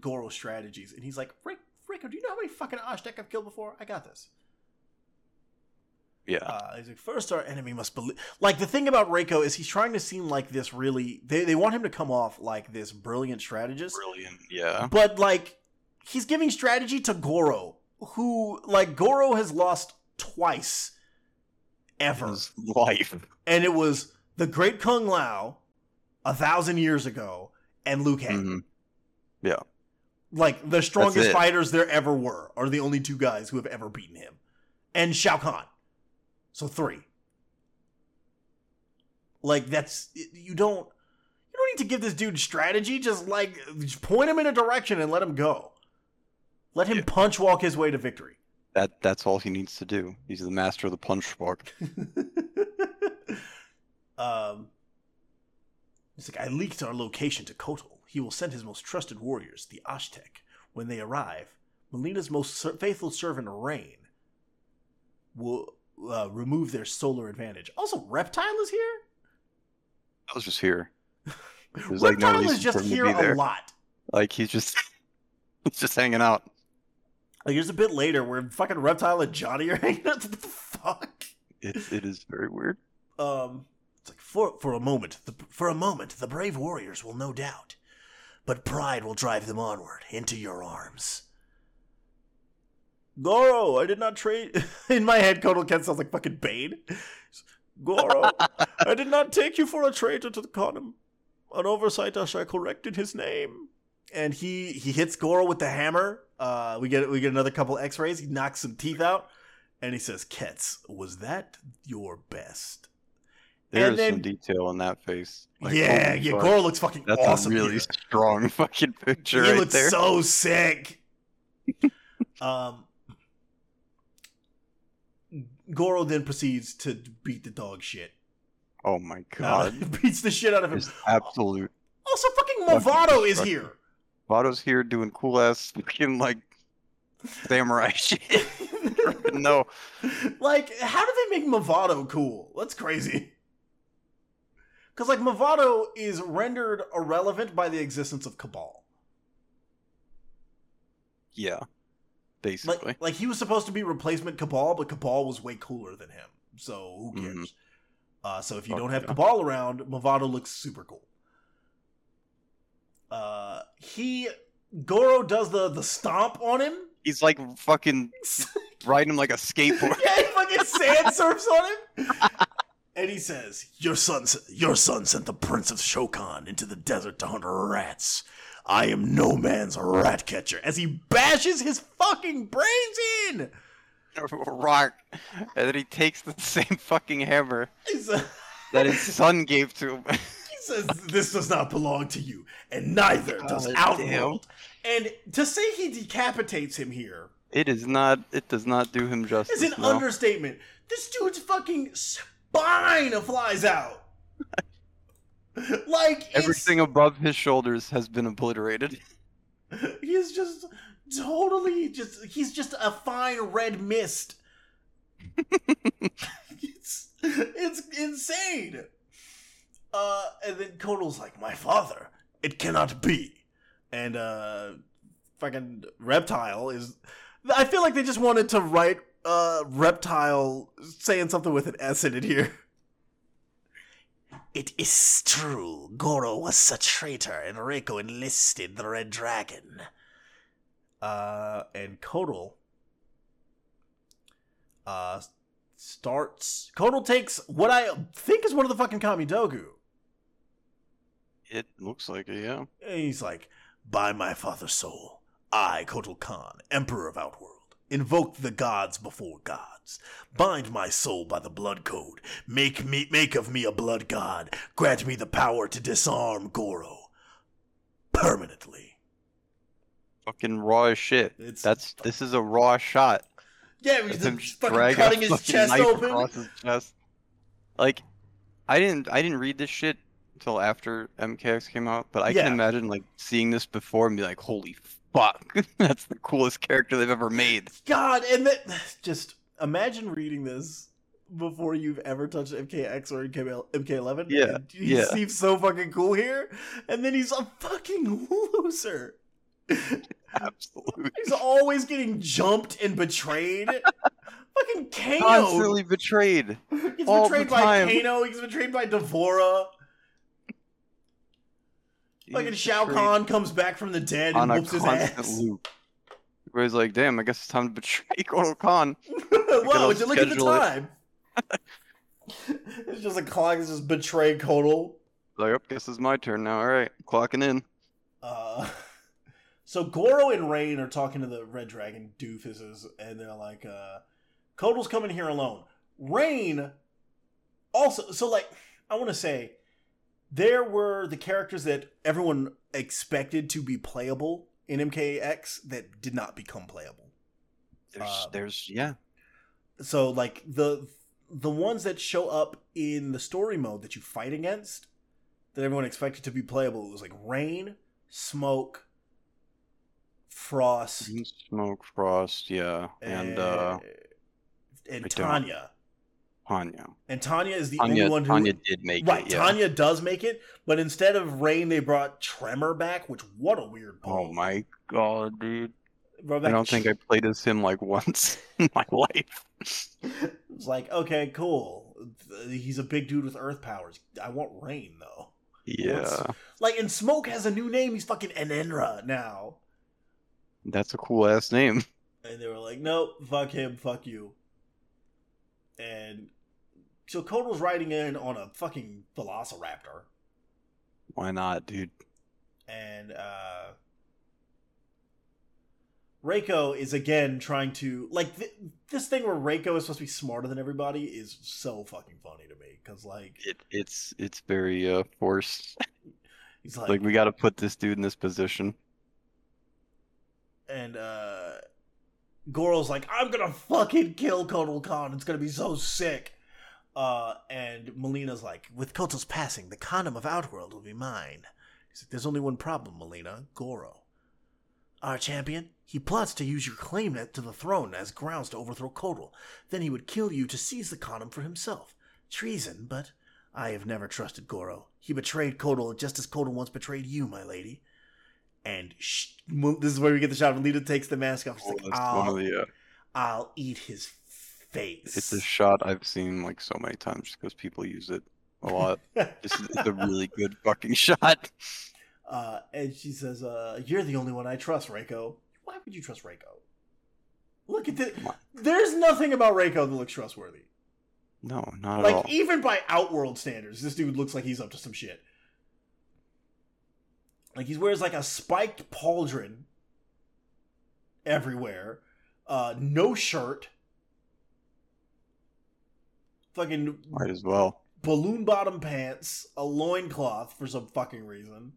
Goro strategies, and he's like, Reiko, do you know how many fucking Aztec I've killed before? I got this. Yeah. He's like, first our enemy must believe... Like, the thing about Reiko is he's trying to seem like this really... They want him to come off like this brilliant strategist. Brilliant, yeah. But, like, he's giving strategy to Goro, who, like, Goro has lost twice ever. His life. And it was the Great Kung Lao 1,000 years ago and Liu Kang. Mm-hmm. Yeah. Like, the strongest fighters there ever were are the only two guys who have ever beaten him. And Shao Kahn. So 3. Like, that's... You don't need to give this dude strategy. Just, like, just point him in a direction and let him go. Let him punch walk his way to victory. That's all he needs to do. He's the master of the punch walk. It's like, I leaked our location to Kotal. He will send his most trusted warriors, the Aztec. When they arrive, Melina's most faithful servant, Rain, will... remove their solar advantage. Also, Reptile is here? I was just here. Reptile like no is just here a lot. Like, he's just hanging out. Like, here's a bit later where fucking Reptile and Johnny are hanging out. What the fuck? It is very weird. It's like, for a moment, the brave warriors will no doubt, but pride will drive them onward into your arms. Goro, I did not trade... In my head, Kotal Kahn sounds like fucking Bane. Goro, I did not take you for a traitor to the Khanum. An oversight, I corrected his name. And he hits Goro with the hammer. We get another couple x-rays. He knocks some teeth out. And he says, Ketz, was that your best? There's some detail on that face. Like, yeah, Goro looks fucking awesome. That's a really strong fucking picture right there. He looks so sick. Goro then proceeds to beat the dog shit. Oh my god. Beats the shit out of him. Absolute. Also fucking Mavado is here. Mavado's here doing cool ass fucking like samurai shit. No. Like, how do they make Mavado cool? That's crazy. Cause like Mavado is rendered irrelevant by the existence of Kabal. Yeah. Basically. Like he was supposed to be replacement Kabal, but Kabal was way cooler than him. So who cares? Mm-hmm. So if you don't have Kabal around, Mavado looks super cool. Goro does the stomp on him. He's like fucking riding him like a skateboard. Yeah, he fucking sand surfs on him. And he says, Your son sent the Prince of Shao Kahn into the desert to hunt rats. I am no man's rat catcher, as he bashes his fucking brains in a rock, and then he takes the same fucking hammer that his son gave to him. He says, "This does not belong to you, and neither does Outworld." And to say he decapitates him here, it does not do him justice. It's an understatement. This dude's fucking spine flies out. Like, everything above his shoulders has been obliterated. He's just he's just a fine red mist. It's insane. And then Kotal's like, my father, it cannot be. And fucking Reptile is... I feel like they just wanted to write Reptile saying something with an S in it here. It is true. Goro was a traitor, and Reiko enlisted the Red Dragon. And Kotal starts... Kotal takes what I think is one of the fucking Kamidogu. It looks like it, yeah. And he's like, by my father's soul, I, Kotal Kahn, Emperor of Outworld, invoke the gods before gods. Bind my soul by the blood code. Make of me a blood god. Grant me the power to disarm Goro. Permanently. Fucking raw as shit. This is a raw shot. Yeah, he's just fucking cutting his chest open. Across his chest. Like, I didn't read this shit until after MKX came out, but I can imagine like seeing this before and be like, holy fuck, that's the coolest character they've ever made. God, and that... Just imagine reading this before you've ever touched MKX or MK11. Yeah, he seems so fucking cool here, and then he's a fucking loser. Absolutely. He's always getting jumped and betrayed. Fucking Kano! Constantly betrayed. He's all betrayed by Kano, he's betrayed by D'Vorah. Fucking Shao Kahn comes back from the dead and whoops his ass. Loop. Everybody's like, damn, I guess it's time to betray Kotal Kahn. Whoa, did you look at the time? It's just a clock that's just betrayed Kotal. Like, I guess it's my turn now, alright. Clocking in. So Goro and Rain are talking to the Red Dragon doofuses, and they're like, Kotal's coming here alone. Rain also, so like, I want to say, there were the characters that everyone expected to be playable in MKX that did not become playable. There's So like the ones that show up in the story mode that you fight against that everyone expected to be playable, it was like Rain, Smoke, Frost. Yeah. And Tanya. And Tanya is the only one who... Tanya did make it, yeah. Tanya does make it, but instead of Rain, they brought Tremor back, which, what a weird point. Oh my god, dude. I don't think I played as him, like, once in my life. It's like, okay, cool. He's a big dude with earth powers. I want Rain, though. Yeah. And Smoke has a new name. He's fucking Enenra now. That's a cool-ass name. And they were like, nope, fuck him, fuck you. And so Kotal's riding in on a fucking velociraptor. Why not, dude? And Reiko is again trying to... this thing where Reiko is supposed to be smarter than everybody is so fucking funny to me. Because, It's very forced. He's like, we gotta put this dude in this position. And, Goro's like, I'm gonna fucking kill Kotal Kahn. It's gonna be so sick. And Melina's like, with Kotal's passing, the condom of Outworld will be mine. He's like, there's only one problem, Mileena. Goro. Our champion? He plots to use your claim to the throne as grounds to overthrow Kotal. Then he would kill you to seize the condom for himself. Treason, but I have never trusted Goro. He betrayed Kotal just as Kotal once betrayed you, my lady. And this is where we get the shot of Mileena takes the mask off. She's like, I'll eat his face. It's a shot I've seen so many times just because people use it a lot. This is a really good fucking shot. And she says, you're the only one I trust, Reiko. Why would you trust Reiko? Look at this. There's nothing about Reiko that looks trustworthy. No, not at all. Even by Outworld standards, this dude looks like he's up to some shit. He wears a spiked pauldron everywhere. No shirt. Fucking might as well. Balloon bottom pants. A loincloth for some fucking reason.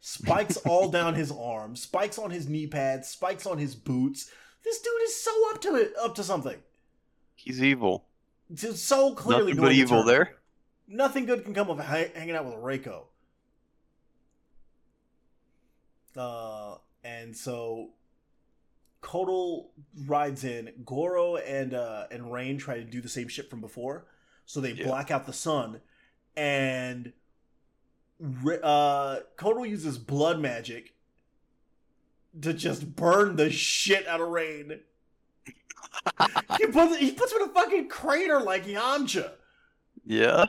Spikes all down his arm. Spikes on his knee pads. Spikes on his boots. This dude is so up to it. Up to something. He's evil. It's so clearly nothing but evil there. Nothing good can come of hanging out with Reiko. And so Kotal rides in. Goro and Rain try to do the same shit from before, so they black out the sun, and Kotal uses blood magic to just burn the shit out of Rain. He puts him in a fucking crater like Yamcha. Yeah.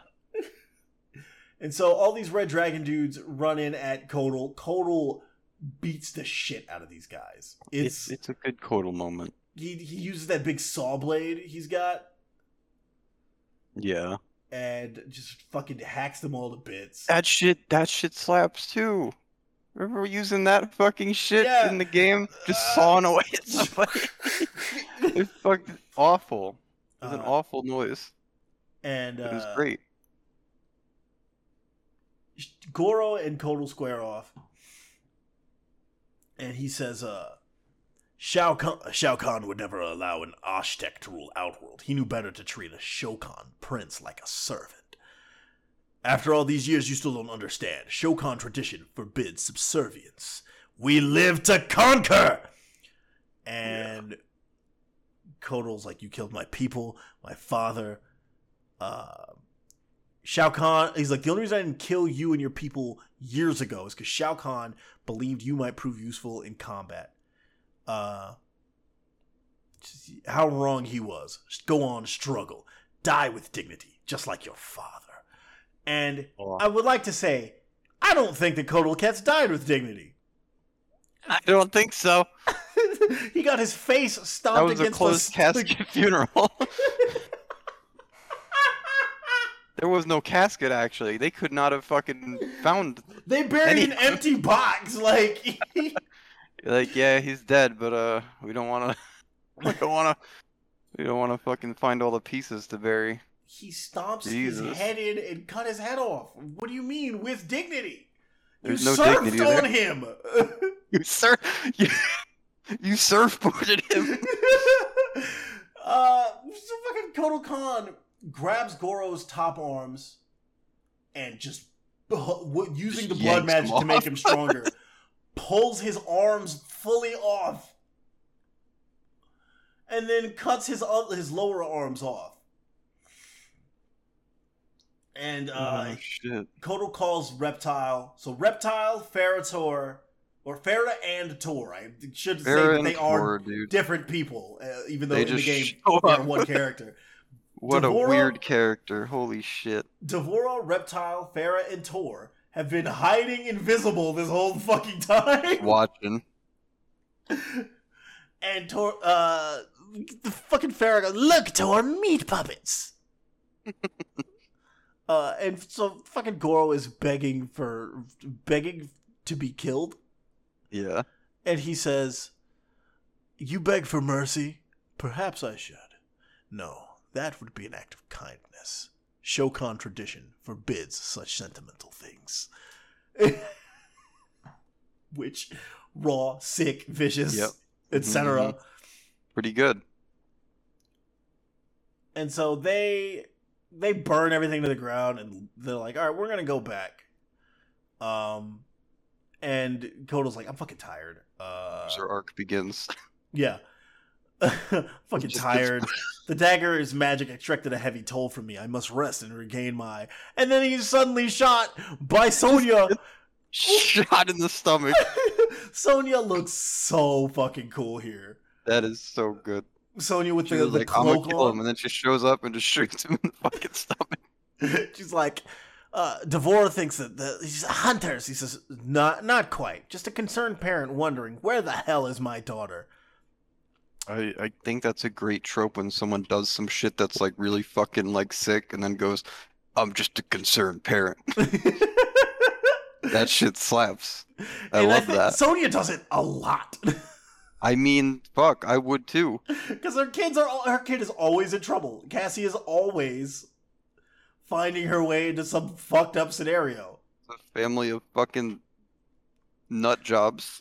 And so all these Red Dragon dudes run in at Kotal. Kotal beats the shit out of these guys. It's a good Kotal moment. He uses that big saw blade he's got. Yeah. And just fucking hacks them all to bits. That shit slaps too. Remember using that fucking shit in the game? Just sawing away at somebody. It's fucking awful. It was an awful noise. And it was great. Goro and Kotal square off. And he says, Shao Kahn would never allow an Aztec to rule Outworld. He knew better to treat a Shokan prince like a servant. After all these years, you still don't understand. Shokan tradition forbids subservience. We live to conquer! And Kotal's like, you killed my people, my father. Shao Kahn, he's like, the only reason I didn't kill you and your people years ago is because Shao Kahn believed you might prove useful in combat. how wrong he was. Go on, struggle. Die with dignity, just like your father. And I would like to say, I don't think that Kotal Kat's died with dignity. I don't think so. He got his face stomped against a closed casket funeral. There was no casket, actually. They could not have fucking found. They buried an empty box, like. Like, yeah, he's dead, but we don't want to. We don't want to fucking find all the pieces to bury. He stomps his head in and cut his head off. What do you mean with dignity? There's no dignity there. Him. You surfboarded him. So fucking Kotal Kahn grabs Goro's top arms and just using the blood magic to make him stronger, pulls his arms fully off, and then cuts his lower arms off. And Kotal calls Reptile. So Reptile, Ferator, or Farah and Tor. I should say that they are different people, even though in the game they're one character. What D'Vorah, a weird character. Holy shit. D'Vorah, Reptile, Farah, and Tor have been hiding invisible this whole fucking time. Watching. And Tor, the fucking Farah goes, "Look, Tor, meat puppets." And so fucking Goro is begging to be killed. Yeah. And he says, "You beg for mercy? Perhaps I should. No, that would be an act of kindness. Shokan tradition forbids such sentimental things." Which, raw, sick, vicious, etc. Mm-hmm. Pretty good. And so they burn everything to the ground, and they're like, "All right, we're gonna go back." And Kotal's like, "I'm fucking tired." Your arc begins. Yeah, fucking tired. The dagger is magic. Extracted a heavy toll from me. I must rest and regain my. And then he's suddenly shot by Sonya. Shot in the stomach. Sonya looks so fucking cool here. That is so good. Sonya with she the cloak on. Kill him, and then she shows up and just shoots him in the fucking stomach. She's like, D'Vorah thinks that he's hunters. He says, not quite. Just a concerned parent wondering, where the hell is my daughter? I think that's a great trope when someone does some shit that's like really fucking like sick and then goes, "I'm just a concerned parent." That shit slaps. I love that. Sonya does it a lot. I mean, fuck, I would too. Because her kid is always in trouble. Cassie is always finding her way into some fucked up scenario. It's a family of fucking nut jobs.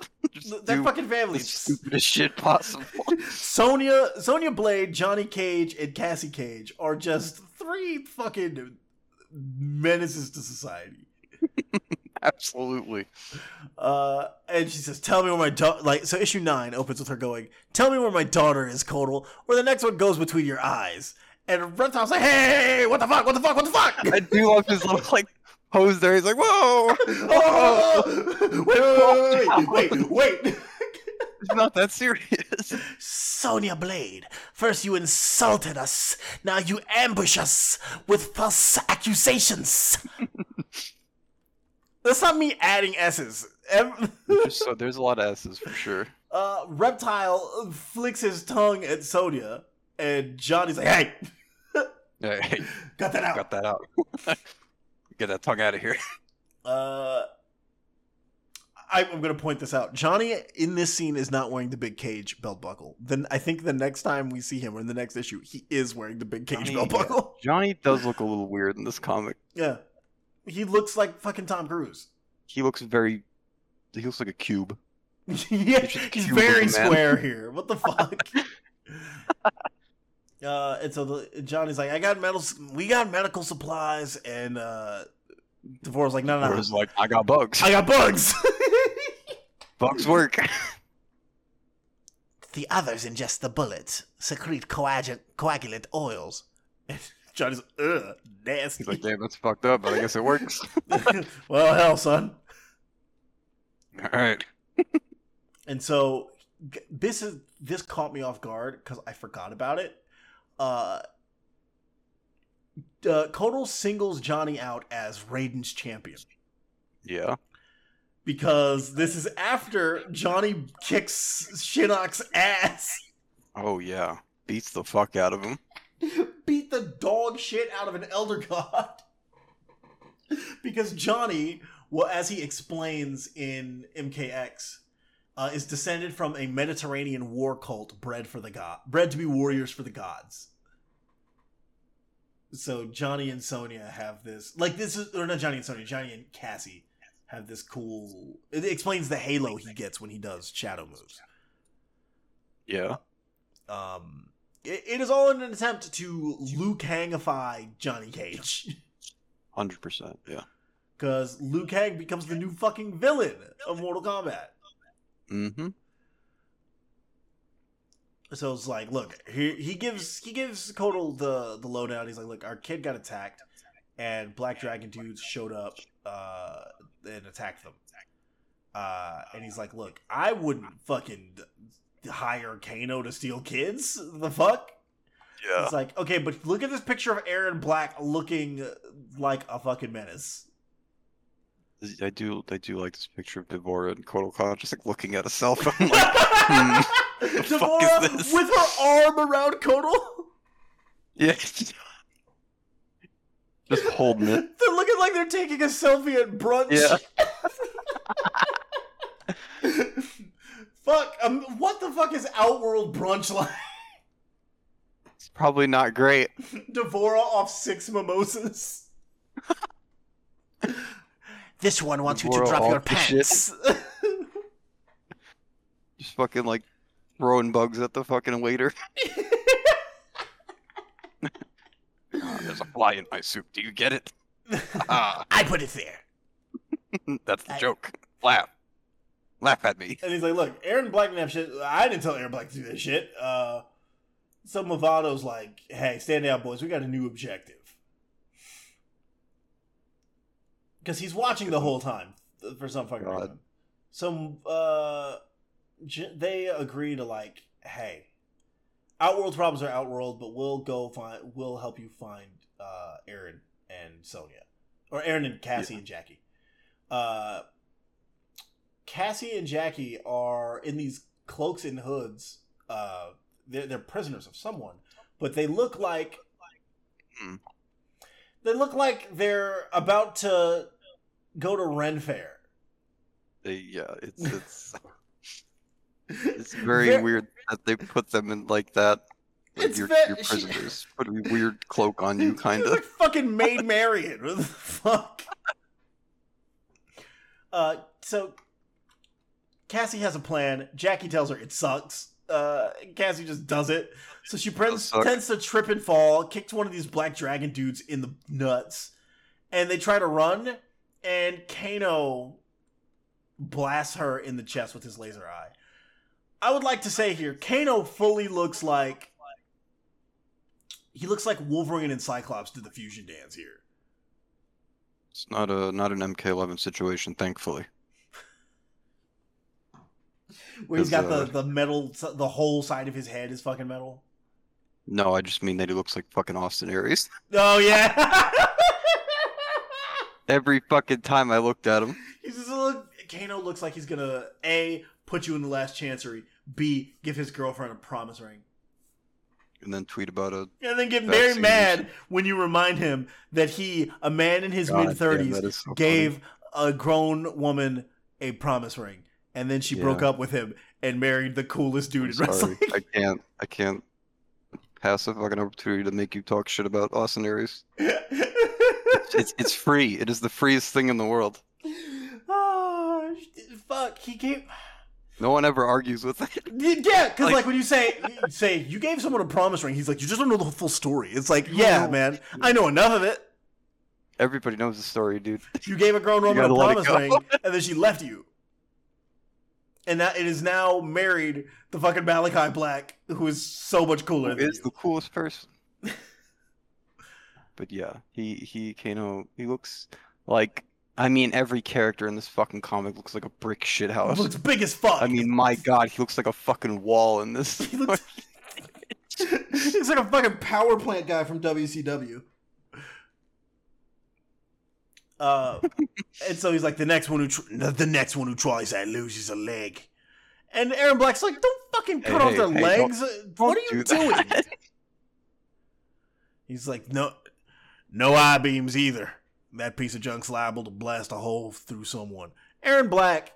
That fucking family. The stupidest shit possible. Sonya Blade, Johnny Cage, and Cassie Cage are just three fucking menaces to society. Absolutely. And she says, "Tell me where my daughter..." Like, so issue 9 opens with her going, "Tell me where my daughter is, Kotal, or the next one goes between your eyes." And Reptile's like, "Hey, what the fuck, what the fuck, what the fuck?" I do love his little, like, pose there. He's like, "Whoa! Whoa. Wait. It's not that serious. Sonya Blade, first you insulted us, now you ambush us with false accusations." That's not me adding S's. So there's a lot of S's for sure. Reptile flicks his tongue at Sonya, and Johnny's like, "Hey, got that out. Get that tongue out of here." I'm gonna point this out. Johnny in this scene is not wearing the big Cage belt buckle. Then I think the next time we see him or in the next issue, he is wearing the big Cage belt buckle. Yeah. Johnny does look a little weird in this comic. Yeah. He looks like fucking Tom Cruise. He looks like a cube. Yeah, he's very square here. What the fuck? And so Johnny's like, "We got medical supplies," and D'Vorah's like, "No." D'Vorah's like, I got bugs. Bugs work. "The others ingest the bullets, secrete coagulant oils." Johnny's like, "Ugh, nasty." He's like, "Damn, that's fucked up, but I guess it works." Well, hell, son. All right. And so this caught me off guard because I forgot about it. Kotal singles Johnny out as Raiden's champion. Yeah. Because this is after Johnny kicks Shinnok's ass. Oh, yeah. Beats the fuck out of him. Beat the dog shit out of an elder god. Because Johnny, well, as he explains in MKX, is descended from a Mediterranean war cult bred to be warriors for the gods. So Johnny and Sonya have this... Johnny and Cassie have this cool... It explains the halo he gets when he does shadow moves. Yeah. It is all in an attempt to Liu Kangify Johnny Cage. 100%, yeah. Because Liu Kang becomes the new fucking villain of Mortal Kombat. Mm-hmm. So it's like, look, he gives Kotal the lowdown. He's like, look, our kid got attacked, and Black Dragon dudes showed up and attacked them. And he's like, look, I wouldn't fucking hire Kano to steal kids. The fuck? Yeah. It's like, okay, but look at this picture of Erron Black looking like a fucking menace. I do like this picture of D'Vorah and Kotal Kahn just like looking at a cell phone. Like, D'Vorah with her arm around Kotal. Yeah, just holding it. They're looking like they're taking a selfie at brunch. Yeah. Fuck. What the fuck is Outworld brunch like? It's probably not great. D'Vorah off 6 mimosas. This one wants you to drop your pants. Just fucking like throwing bugs at the fucking waiter. There's a fly in my soup. Do you get it? I put it there. That's the joke. Laugh at me. And he's like, look, Erron Black didn't have shit. I didn't tell Erron Black to do that shit. So Mavado's like, hey, stand down, boys. We got a new objective. Because he's watching the whole time for some fucking reason. So they agree to like, hey, Outworld problems are Outworld, but we'll help you find Erron and Sonya, or Erron and Cassie and Jackie. Cassie and Jackie are in these cloaks and hoods. They're prisoners of someone, but they look like they're about to go to Ren Fair. Yeah, it's it's very weird that they put them in like that. Like it's your prisoners put a weird cloak on you, kind of. Like fucking Maid Marian. What the fuck? So Cassie has a plan. Jackie tells her it sucks. Cassie just does it. So she pretends to trip and fall, kicks one of these Black Dragon dudes in the nuts, and they try to run. And Kano blasts her in the chest with his laser eye. I would like to say here, Kano fully looks like... He looks like Wolverine and Cyclops did the fusion dance here. It's not an MK11 situation, thankfully. Where he's got the metal... The whole side of his head is fucking metal? No, I just mean that he looks like fucking Austin Aries. Oh, yeah! Every fucking time I looked at him. Kano looks like he's gonna, A, put you in the last chancery, B, give his girlfriend a promise ring. And then tweet about it. And then get very mad when you remind him that he, a man in his mid-30s, gave a grown woman a promise ring. And then she broke up with him and married the coolest dude in wrestling. I can't pass a fucking opportunity to make you talk shit about Austin Aries. It's free. It is the freest thing in the world. Oh, fuck. He gave... No one ever argues with it. Yeah, because like when you say you gave someone a promise ring, he's like, you just don't know the full story. It's like, yeah, man, I know enough of it. Everybody knows the story, dude. You gave a grown woman a promise ring, and then she left you. And that it is now married to fucking Malachi Black, who is so much cooler than you. Is the coolest person. But yeah, Kano, he looks like I mean, every character in this fucking comic looks like a brick shithouse. He looks big as fuck. I mean, my god, he looks like a fucking wall in this. He looks... He's like a fucking power plant guy from WCW. And so he's like, the next one who tries that loses a leg. And Erron Black's like, don't fucking cut off their legs. What are you doing? He's like, no I-beams either. That piece of junk's liable to blast a hole through someone. Erron Black,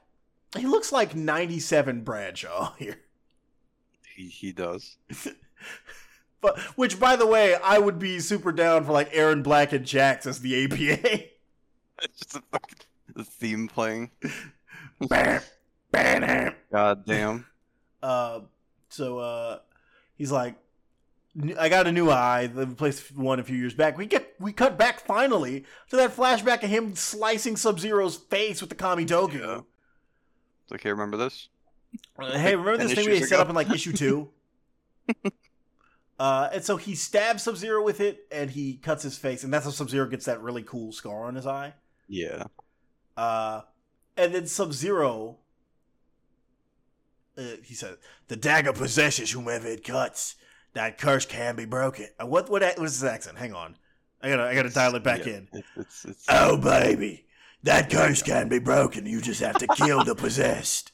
he looks like 97 Bradshaw here. He does. But which, by the way, I would be super down for like Erron Black and Jax as the APA. It's just a fucking theme playing. Bam, bam. God damn. So he's like, I got a new eye. They replaced one a few years back. We cut back finally to that flashback of him slicing Sub-Zero's face with the Kamidogu. Yeah. Okay, remember this? Hey, remember this thing we set up in like issue 2? And so he stabs Sub-Zero with it, and he cuts his face, and that's how Sub-Zero gets that really cool scar on his eye. Yeah. And then Sub-Zero, he says, "The dagger possesses whomever it cuts. That curse can be broken." What is his accent? Hang on, I gotta dial it back in. It's "Oh baby, that curse can be broken. You just have to kill the possessed."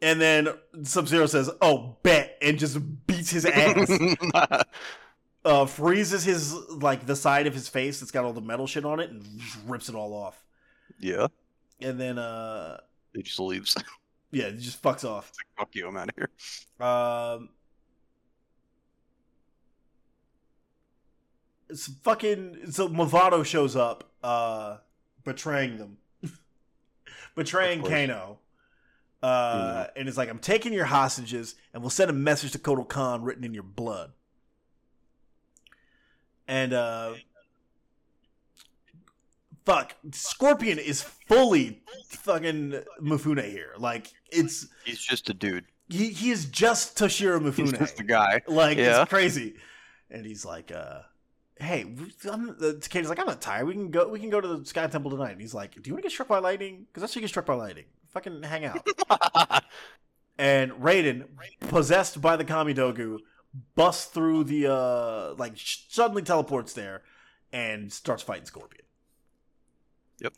And then Sub-Zero says, "Oh, bet," and just beats his ass. Freezes his, like, the side of his face that's got all the metal shit on it and rips it all off. Yeah. And then, he just leaves. Yeah, he just fucks off. It's like, fuck you, I'm out of here. So Mavado shows up, betraying them. Betraying Kano. And it's like, "I'm taking your hostages, and we'll send a message to Kotal Kahn written in your blood." And Scorpion is fully fucking Mifune here. Like, he's just a dude. He is just Toshiro Mifune. He's just a guy. Like, yeah. It's crazy. And he's like, "Hey," Takeda's like, "I'm not tired. We can go to the Sky Temple tonight." And he's like, "Do you want to get struck by lightning? Because that's how you get struck by lightning. Fucking hang out." And Raiden, possessed by the Kamidogu, busts through the suddenly teleports there and starts fighting Scorpion. Yep.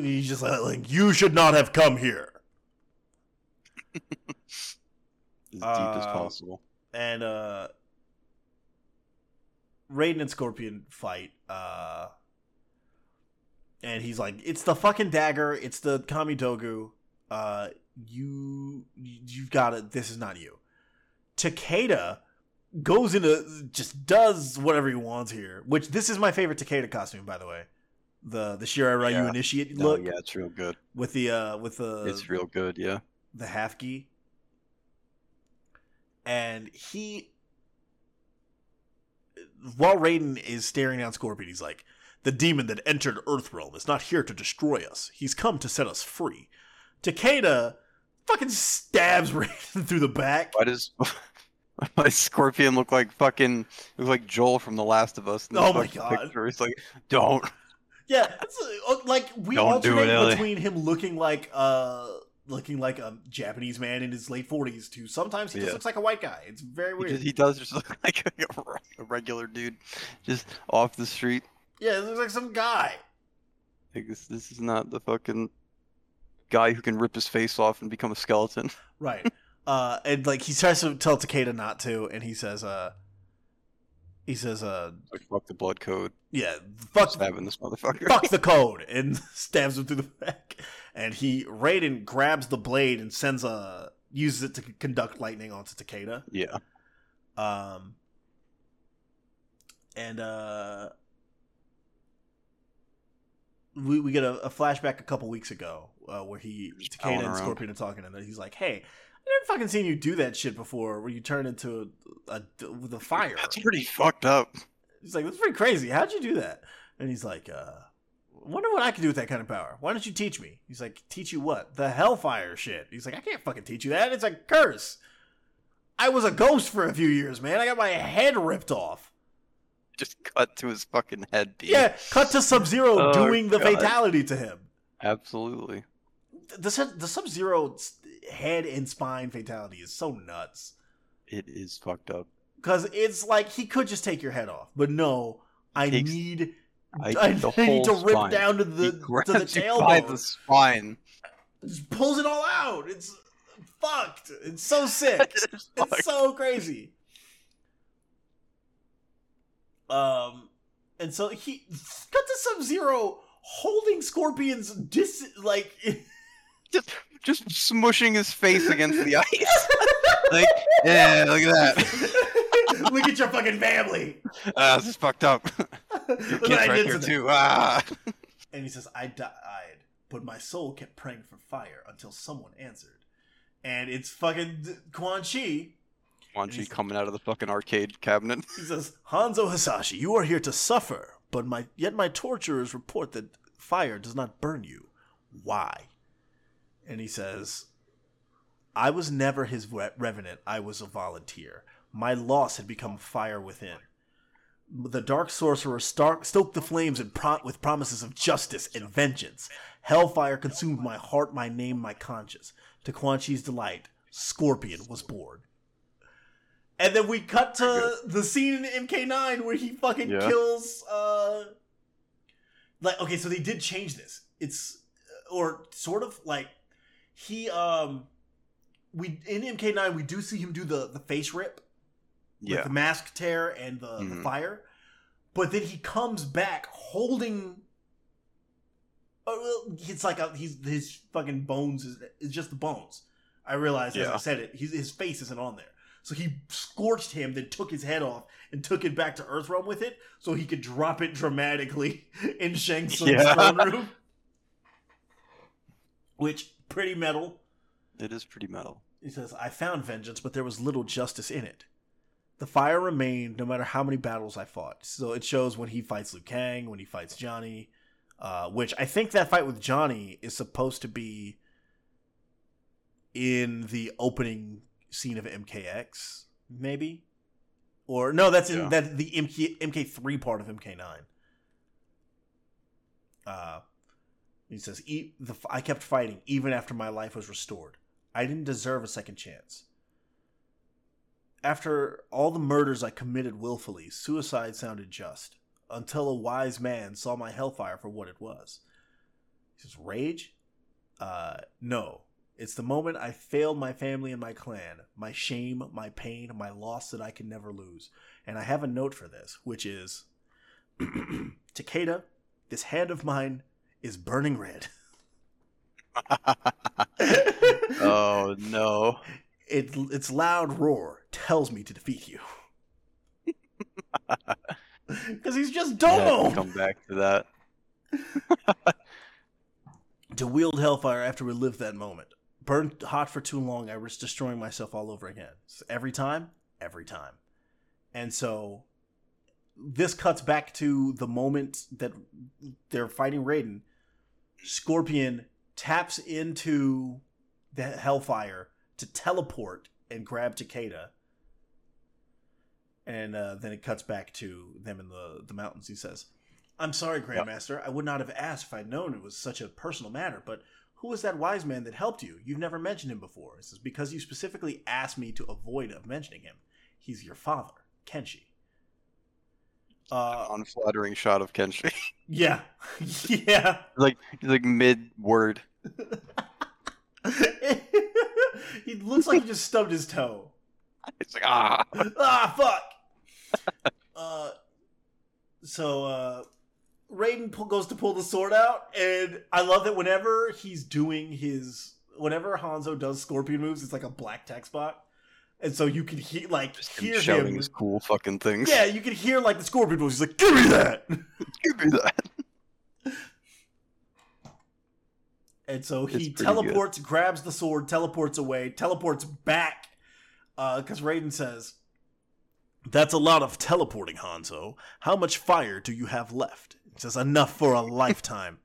He's just like, "You should not have come here." As deep as possible. And Raiden and Scorpion fight. And he's like, "It's the fucking dagger. It's the Kamidogu. You've got it. This is not you." Takeda goes into, just does whatever he wants here. Which, this is my favorite Takeda costume, by the way. The Shirai Ryu initiate look. Oh yeah, it's real good. It's real good, yeah. The half gi. And he, while Raiden is staring down Scorpion, he's like, "The demon that entered Earth Realm is not here to destroy us. He's come to set us free." Takeda fucking stabs Raiden through the back. Why does Scorpion look like Joel from The Last of Us? Oh my god! Picture. He's like, "Don't." Yeah, we alternate between him looking like a Japanese man in his late 40s to sometimes he just looks like a white guy. It's very weird. He does just look like a regular dude, just off the street. Yeah, it looks like some guy. Like, this is not the fucking guy who can rip his face off and become a skeleton. Right. And like, he tries to tell Takeda not to, and he says, like, "Fuck the blood code." Yeah, fuck stabbing this motherfucker. Fuck the code, and stabs him through the back. And Raiden grabs the blade and uses it to conduct lightning onto Takeda. Yeah. We get a flashback a couple weeks ago where Takeda and Scorpion are talking, and he's like, "Hey, I never fucking seen you do that shit before, where you turn into the fire. That's pretty fucked up." He's like, "That's pretty crazy. How'd you do that?" And he's like, "Wonder what I could do with that kind of power. Why don't you teach me?" He's like, "Teach you what?" "The hellfire shit." He's like, "I can't fucking teach you that. It's a curse. I was a ghost for a few years, man. I got my head ripped off." Just cut to his fucking head, dude. Yeah, cut to Sub-Zero doing the fatality to him. Absolutely. The Sub-Zero head and spine fatality is so nuts. It is fucked up. Because it's like, he could just take your head off. But no, I need to rip spine down to the tailbone. The spine. Just pulls it all out. It's fucked. It's so sick. It's so crazy. And so he got to Sub-Zero holding Scorpion's just smushing his face against the ice. Like, yeah, look at that. Look at your fucking family. This is fucked up. Your kid's right here too. Ah. And he says, I died, but my soul kept praying for fire until someone answered. And it's fucking Quan Chi. Quan Chi coming out of the fucking arcade cabinet. He says, Hanzo Hasashi, you are here to suffer, but yet my torturers report that fire does not burn you. Why? And he says, I was never his revenant. I was a volunteer. My loss had become fire within. The dark sorcerer stoked the flames with promises of justice and vengeance. Hellfire consumed my heart, my name, my conscience. To Quan Chi's delight, Scorpion was born. And then we cut to the scene in MK9 where he fucking kills... okay, so they did change this. It's... Or sort of, like... He, in MK9, we do see him do the face rip. Yeah. With the mask tear and the fire. But then he comes back holding... It's like his fucking bones is just the bones. I realized as I said it, his face isn't on there. So he scorched him, then took his head off and took it back to Earth Realm with it, so he could drop it dramatically in Shang Tsung's throne room. Which, pretty metal. It is pretty metal. He says, I found vengeance, but there was little justice in it. The fire remained no matter how many battles I fought. So it shows when he fights Liu Kang, when he fights Johnny... which I think that fight with Johnny is supposed to be in the opening scene of MKX, maybe? Or, no, that's in the MK3 part of MK9. He says, I kept fighting even after my life was restored. I didn't deserve a second chance. After all the murders I committed willfully, suicide sounded just. Until a wise man saw my hellfire for what it was. He says, rage? No. It's the moment I failed my family and my clan. My shame, my pain, my loss that I can never lose. And I have a note for this, which is... Takeda, this hand of mine is burning red. Oh, no. Its loud roar tells me to defeat you. Because he's just domo. Yeah, come back to that. To wield hellfire after we lived that moment. Burned hot for too long, I risked destroying myself all over again. So every time. And so this cuts back to the moment that they're fighting Raiden. Scorpion taps into the hellfire to teleport and grab Takeda. And then it cuts back to them in the mountains. He says, I'm sorry, Grandmaster. I would not have asked if I'd known it was such a personal matter, but who was that wise man that helped you? You've never mentioned him before. He says, because you specifically asked me to avoid of mentioning him. He's your father, Kenshi. An unflattering shot of Kenshi. Yeah. Yeah. He's like mid-word. He looks like he just stubbed his toe. It's like, fuck. So Raiden goes to pull the sword out, and I love that whenever he's doing whenever Hanzo does Scorpion moves, it's like a black text box, and so you can hear him shouting his cool fucking things. Yeah, you can hear like the Scorpion moves. He's like, give me that, give me that. And so he teleports, grabs the sword, teleports away, teleports back, because Raiden says, that's a lot of teleporting, Hanzo. How much fire do you have left? It says, enough for a lifetime.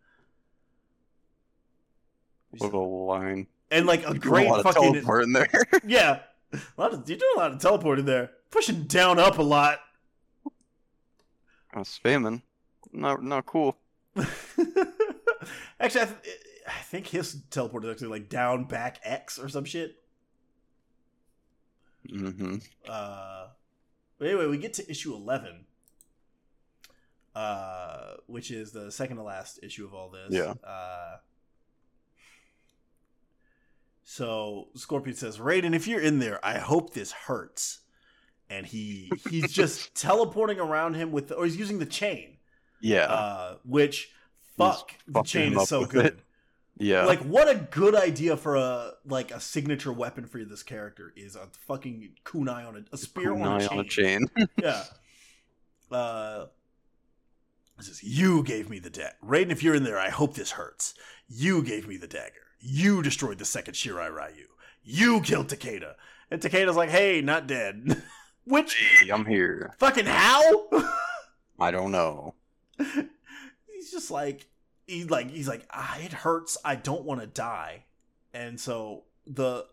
What a line. And like a great fucking... teleporting there. Yeah. You're doing a lot of teleporting there. Pushing down up a lot. I was spamming. Not cool. Actually, I think his teleport is actually like down, back, X or some shit. Mm-hmm. But anyway, we get to issue 11, which is the second to last issue of all this. Yeah. So Scorpion says, "Raiden, if you're in there, I hope this hurts." And he's just teleporting around him with, or he's using the chain. Yeah. Which the chain is so good. It. Yeah. Like, what a good idea for a signature weapon for this character is a fucking kunai on a spear on a chain. Yeah. It says, "You gave me the dagger. Raiden, if you're in there, I hope this hurts. You gave me the dagger. You destroyed the second Shirai Ryu. You killed Takeda." And Takeda's like, "Hey, not dead." Which, hey, I'm here. Fucking how? I don't know. He's just like, it hurts. I don't want to die. And so the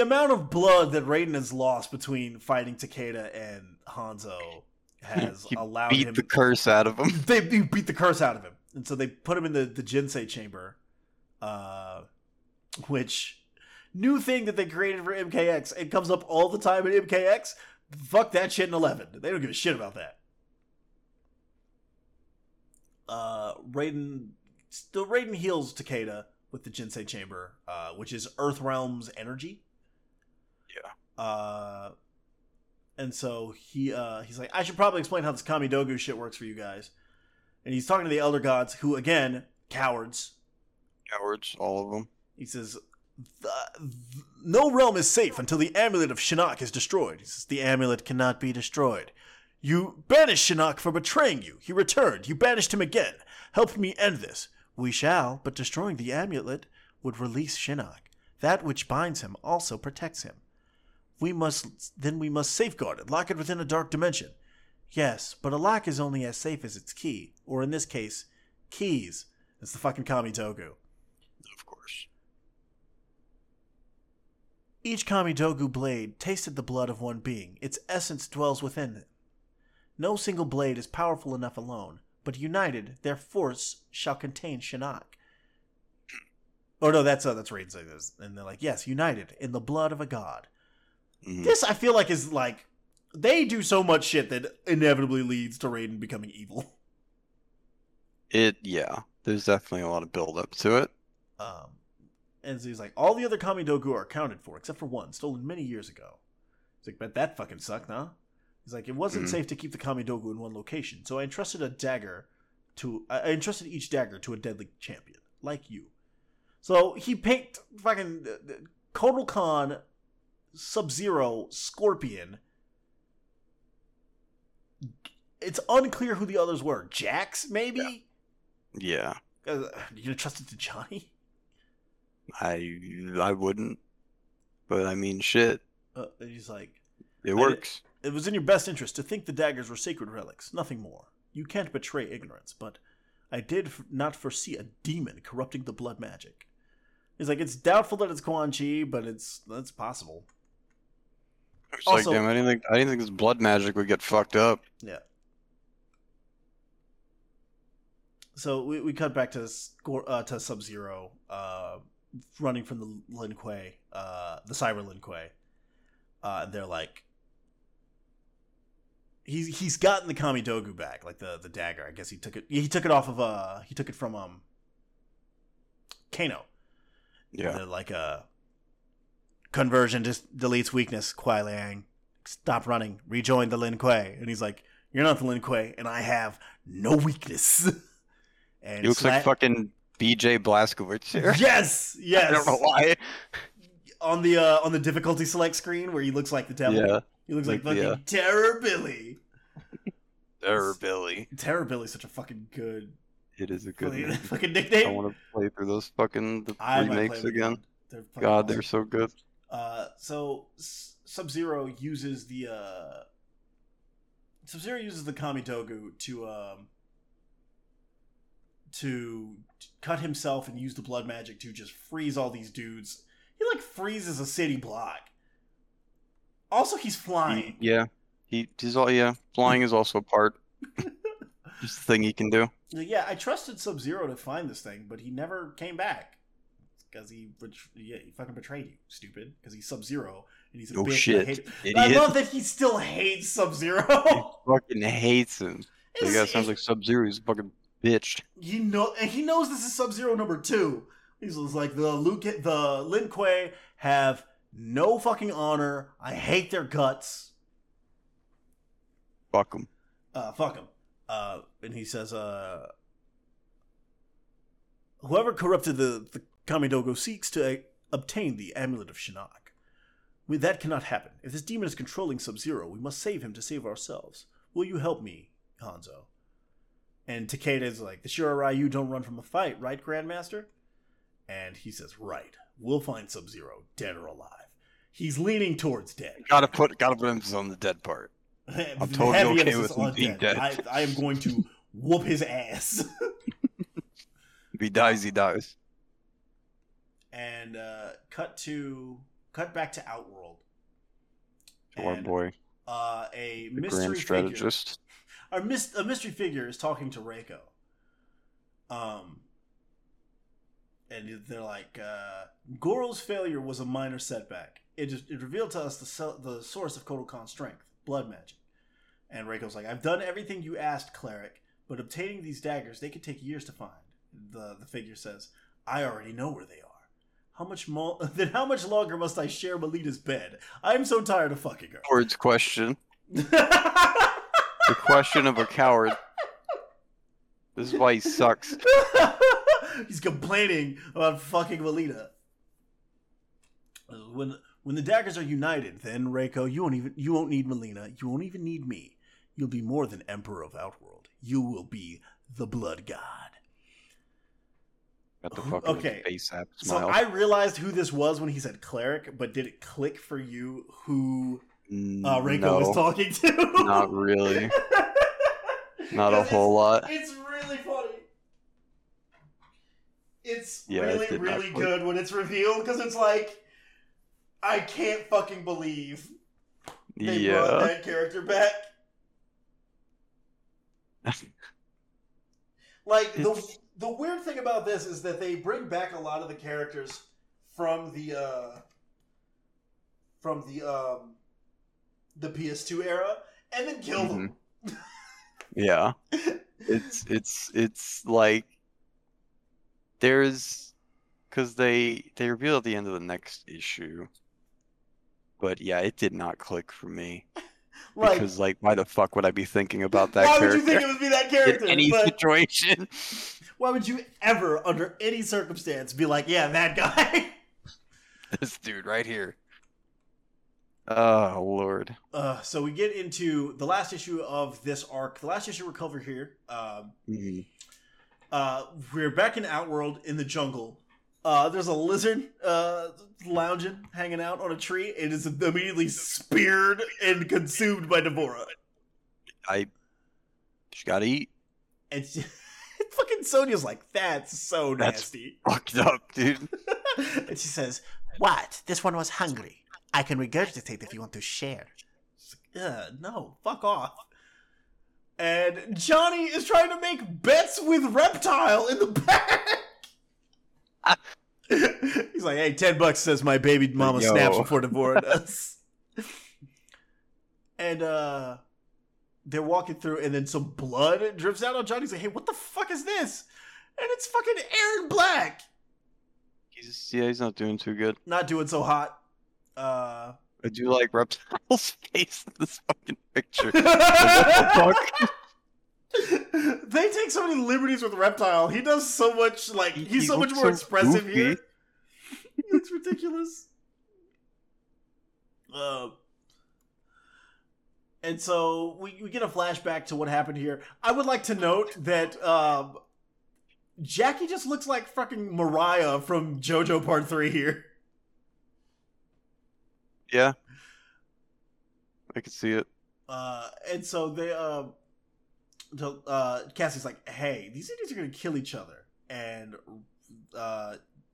amount of blood that Raiden has lost between fighting Takeda and Hanzo has allowed him to beat the curse out of him. They beat the curse out of him. And so they put him in the Jinsei chamber, which new thing that they created for MKX. It comes up all the time in MKX. Fuck that shit in 11. They don't give a shit about that. Raiden heals Takeda with the Jinsei Chamber, which is Earth Realm's energy. Yeah. And so he's like, "I should probably explain how this Kamidogu shit works for you guys." And he's talking to the Elder Gods, who, again, cowards. Cowards, all of them. He says, "No realm is safe until the amulet of Shinnok is destroyed." He says, "The amulet cannot be destroyed. You banished Shinnok for betraying you. He returned. You banished him again. Help me end this. We shall, but destroying the amulet would release Shinnok. That which binds him also protects him. We must safeguard it, lock it within a dark dimension. Yes, but a lock is only as safe as its key, or in this case, keys." It's the fucking Kamidogu. Of course. "Each Kamidogu blade tasted the blood of one being. Its essence dwells within it. No single blade is powerful enough alone, but united, their force shall contain Shinnok." Oh no, that's Raiden saying this, and they're like, "Yes, united in the blood of a god." Mm-hmm. This I feel like is like they do so much shit that inevitably leads to Raiden becoming evil. There's definitely a lot of build up to it. And so he's like, "All the other Kamidogu are accounted for except for one, stolen many years ago." He's like, "Bet that fucking sucked, huh?" He's like, "It wasn't safe to keep the Kamidogu in one location, so I entrusted each dagger to a deadly champion, like you." So he picked fucking Kotal Kahn, Sub-Zero, Scorpion. It's unclear who the others were. Jax, maybe? Yeah. You gonna trust it to Johnny? I wouldn't. But I mean, shit. He's like... It works. "It was in your best interest to think the daggers were sacred relics, nothing more. You can't betray ignorance, but I did not foresee a demon corrupting the blood magic." He's like, "It's doubtful that it's Quan Chi, but that's possible." It's also, like, damn, I didn't think this blood magic would get fucked up. Yeah. So we cut back to Sub-Zero, running from the Lin Kuei, the Cyber Lin Kuei. They're like... He's gotten the Kamidogu back, like the dagger. I guess he took it from Kano. Yeah. They're like, "Conversion just deletes weakness, Kuai Liang. Stop running. Rejoin the Lin Kuei." And he's like, "You're not the Lin Kuei, and I have no weakness." And he looks like fucking BJ Blazkowicz here. Yes. I don't know why. On the difficulty select screen where he looks like the devil. Yeah. He looks like fucking Terrorbilly. Terrorbilly. Terrorbilly's such a fucking good... It is a good name. Fucking nickname. I want to play through those fucking remakes again. They're fucking God, awesome. They're so good. So Sub-Zero uses the... Sub-Zero uses the Kamidogu to cut himself and use the blood magic to just freeze all these dudes. He, like, freezes a city block. Also, he's flying. Flying is also a part. Just the thing he can do. Yeah, I trusted Sub-Zero to find this thing, but he never came back. Because he fucking betrayed you, stupid. Because he's Sub-Zero. And he's a bitch. Shit. Idiot. I love that he still hates Sub-Zero. He fucking hates him. That guy sounds like Sub-Zero. He's a fucking bitch. You know, and he knows this is Sub-Zero number 2. He's like, the Lin Kuei have no fucking honor. I hate their guts. Fuck them. Fuck them. And he says, whoever corrupted the Kamidogu seeks to obtain the Amulet of Shinnok. That cannot happen. If this demon is controlling Sub-Zero, we must save him to save ourselves. Will you help me, Hanzo? And Takeda is like, the Shirai Ryu don't run from a fight, right, Grandmaster? And he says, right. We'll find Sub-Zero, dead or alive. He's leaning towards dead. Gotta put emphasis on the dead part. I'm totally okay with him being dead. I am going to whoop his ass. If he dies, he dies. And cut back to Outworld. Our boy, a mystery strategist. A mystery figure is talking to Reiko. And they're like, Goro's failure was a minor setback. It revealed to us the source of Kotal Kahn's strength, blood magic. And Reiko's like, I've done everything you asked, cleric, but obtaining these daggers, they could take years to find. The figure says, I already know where they are. How much longer must I share Milena's bed? I'm so tired of fucking her. Coward's question. The question of a coward. This is why he sucks. He's complaining about fucking Mileena. When the daggers are united, then Reiko, you won't need Mileena. You won't even need me. You'll be more than Emperor of Outworld. You will be the Blood God. Got the fucking face app smile. So I realized who this was when he said cleric, but did it click for you who Reiko was talking to? Not really. Not a whole lot. It's really funny. It's really, really good when it's revealed, because it's like, I can't fucking believe they brought that character back. Like, the weird thing about this is that they bring back a lot of the characters from the PS2 era and then kill them. Yeah. It's like there's, because they reveal at the end of the next issue. But yeah, it did not click for me. Like, because like, why the fuck would I be thinking about that character? Why would you think it would be that character? In any situation. Why would you ever, under any circumstance, be like, yeah, that guy? This dude right here. Oh, Lord. So we get into the last issue of this arc. The last issue we're covering here. We're back in Outworld in the jungle. There's a lizard lounging, hanging out on a tree, and is immediately speared and consumed by D'Vorah. She gotta eat. And fucking Sonya's like, that's so nasty. That's fucked up, dude. And she says, what? This one was hungry. I can regurgitate if you want to share. Like, no, fuck off. And Johnny is trying to make bets with Reptile in the back. He's like, hey, $10 says my baby mama snaps before D'Vorah does. And they're walking through, and then some blood drips out on Johnny. He's like, hey, what the fuck is this? And it's fucking Erron Black. He's not doing too good. Not doing so hot. I do like Reptile's face in this fucking picture. Like, what the fuck? They take so many liberties with Reptile. He does so much, like, he's so much more expressive here. It's ridiculous. And so we get a flashback to what happened here. I would like to note that Jackie just looks like fucking Mariah from JoJo Part 3 here. Yeah. I can see it. And so they... Cassie's like, hey, these idiots are going to kill each other. And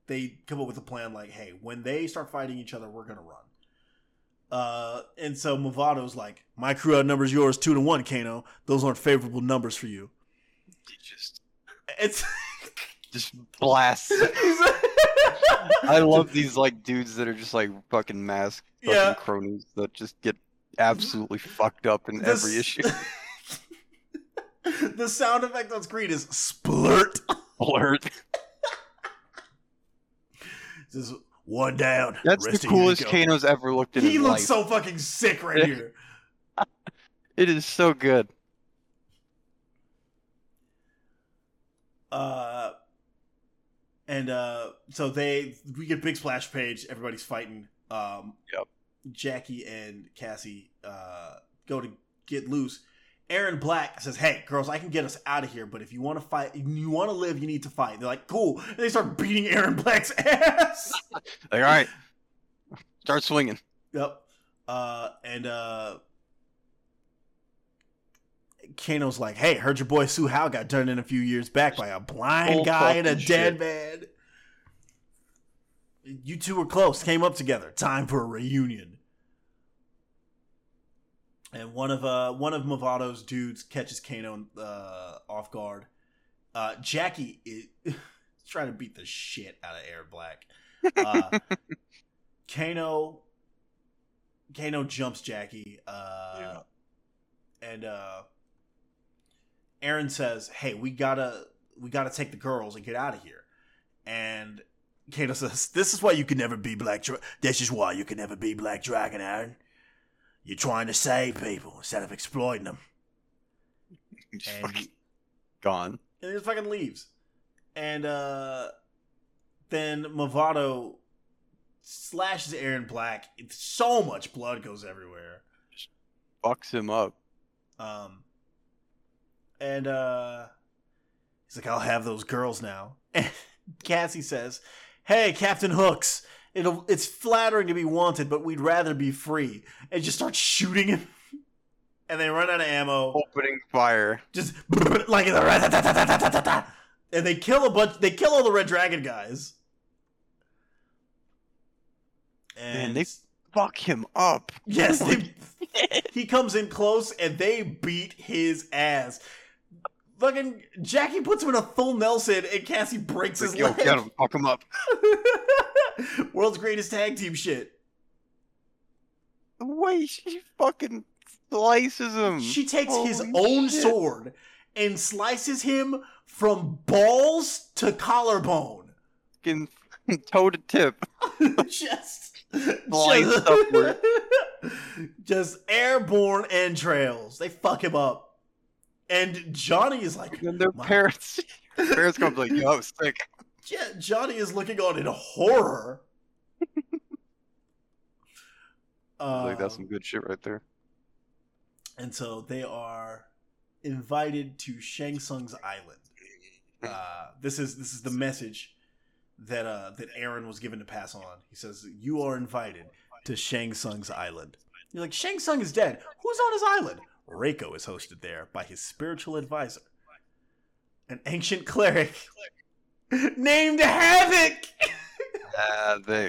they come up with a plan like, hey, when they start fighting each other, we're going to run. And so Mavado's like, my crew outnumbers yours 2-1, Kano. Those aren't favorable numbers for you. Just blasts. I love these like dudes that are just like fucking mask fucking cronies that just get absolutely fucked up in every issue. The sound effect on screen is splurt. Splurt. Just one down. That's the coolest Kano's ever looked in his life. He looks so fucking sick right here. It is so good. So we get big splash page. Everybody's fighting. Yep. Jackie and Cassie go to get loose. Erron Black says, "Hey, girls, I can get us out of here, but if you want to fight, if you want to live, you need to fight." They're like, "Cool." And they start beating Erron Black's ass. Like, all right, start swinging. Yep. Kano's like, "Hey, heard your boy Su Hao got turned in a few years back by a blind guy and a dead man. You two were close, came up together. Time for a reunion." And one of Mavado's dudes catches Kano off guard. Jackie is trying to beat the shit out of Erron Black. Kano jumps Jackie. And Erron says, "Hey, we gotta take the girls and get out of here." And Kano says, "This is why you can never be Black Dragon. This is why you can never be Black Dragon, Erron. You're trying to save people instead of exploiting them." He's fucking gone. And he just fucking leaves. And then Mavado slashes Erron Black. So much blood goes everywhere. Just fucks him up. He's like, "I'll have those girls now." And Cassie says, "Hey, Captain Hooks, it's flattering to be wanted, but we'd rather be free." And just start shooting him. And they run out of ammo. Opening fire. Just like the and they kill all the Red Dragon guys. And they fuck him up. Yes, he comes in close and they beat his ass. Fucking Jackie puts him in a full Nelson and Cassie breaks his leg. Get him, fuck him up. World's greatest tag team shit. The way she fucking slices him. She takes his own sword and slices him from balls to collarbone. Fucking toe to tip. Just upward. Just airborne entrails. They fuck him up. And Johnny is like... And their parents come like, "Yo, sick." Yeah, Johnny is looking on in horror. Like, that's some good shit right there. And so they are invited to Shang Tsung's island. This is the message that that Erron was given to pass on. He says, "You are invited to Shang Tsung's island." You're like, Shang Tsung is dead. Who's on his island? Reiko is hosted there by his spiritual advisor, an ancient cleric named Havik. Havik.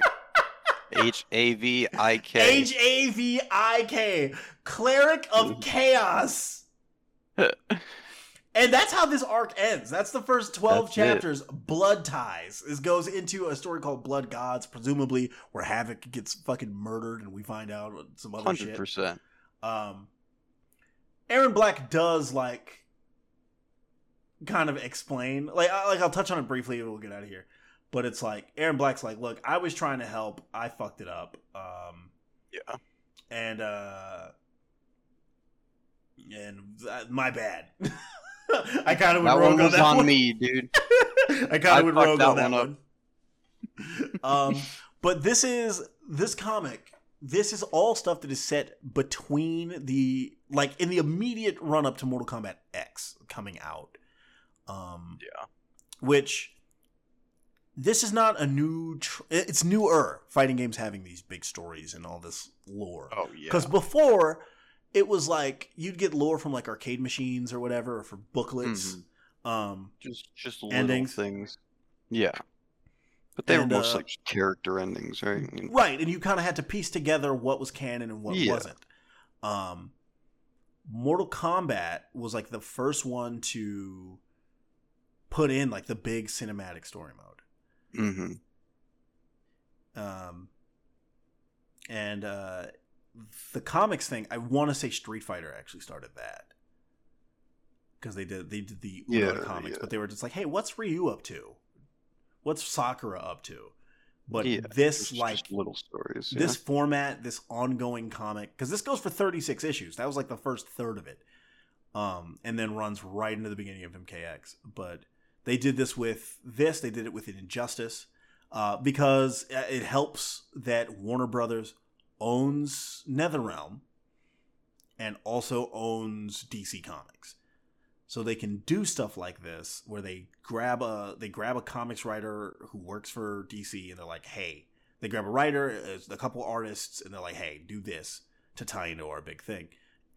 Havik. Havik. Cleric of Chaos. And that's how this arc ends. That's the first 12 chapters. It. Blood Ties. This goes into a story called Blood Gods, presumably where Havik gets fucking murdered and we find out some other 100%. Shit. 100%. Erron Black does, like, kind of explain. Like I'll touch on it briefly and we'll get out of here. But it's like, Erron Black's like, "Look, I was trying to help. I fucked it up." Yeah. And my bad. I kind of went rogue on that one. That was on me, dude. I kind of went rogue on that one. But this comic... This is all stuff that is set between in the immediate run-up to Mortal Kombat X coming out. Which, this is not a new... It's newer, fighting games having these big stories and all this lore. Oh, yeah. Because before, it was like, you'd get lore from, like, arcade machines or whatever, or from booklets. Mm-hmm. Just little things. Yeah. But they were mostly character endings, right? Right, and you kind of had to piece together what was canon and what wasn't. Mortal Kombat was like the first one to put in like the big cinematic story mode. Mm-hmm. And the comics thing, I want to say Street Fighter actually started that, because they did the Ulon comics, but they were just like, hey, what's Ryu up to? What's Sakura up to? But this like little stories, this format, this ongoing comic, because this goes for 36 issues. That was like the first third of it, and then runs right into the beginning of MKX. But they did this with this. They did it with Injustice because it helps that Warner Brothers owns NetherRealm and also owns DC Comics. So they can do stuff like this where they grab a comics writer who works for DC, and they're like, hey, they grab a writer, a couple artists, and they're like, hey, do this to tie into our big thing.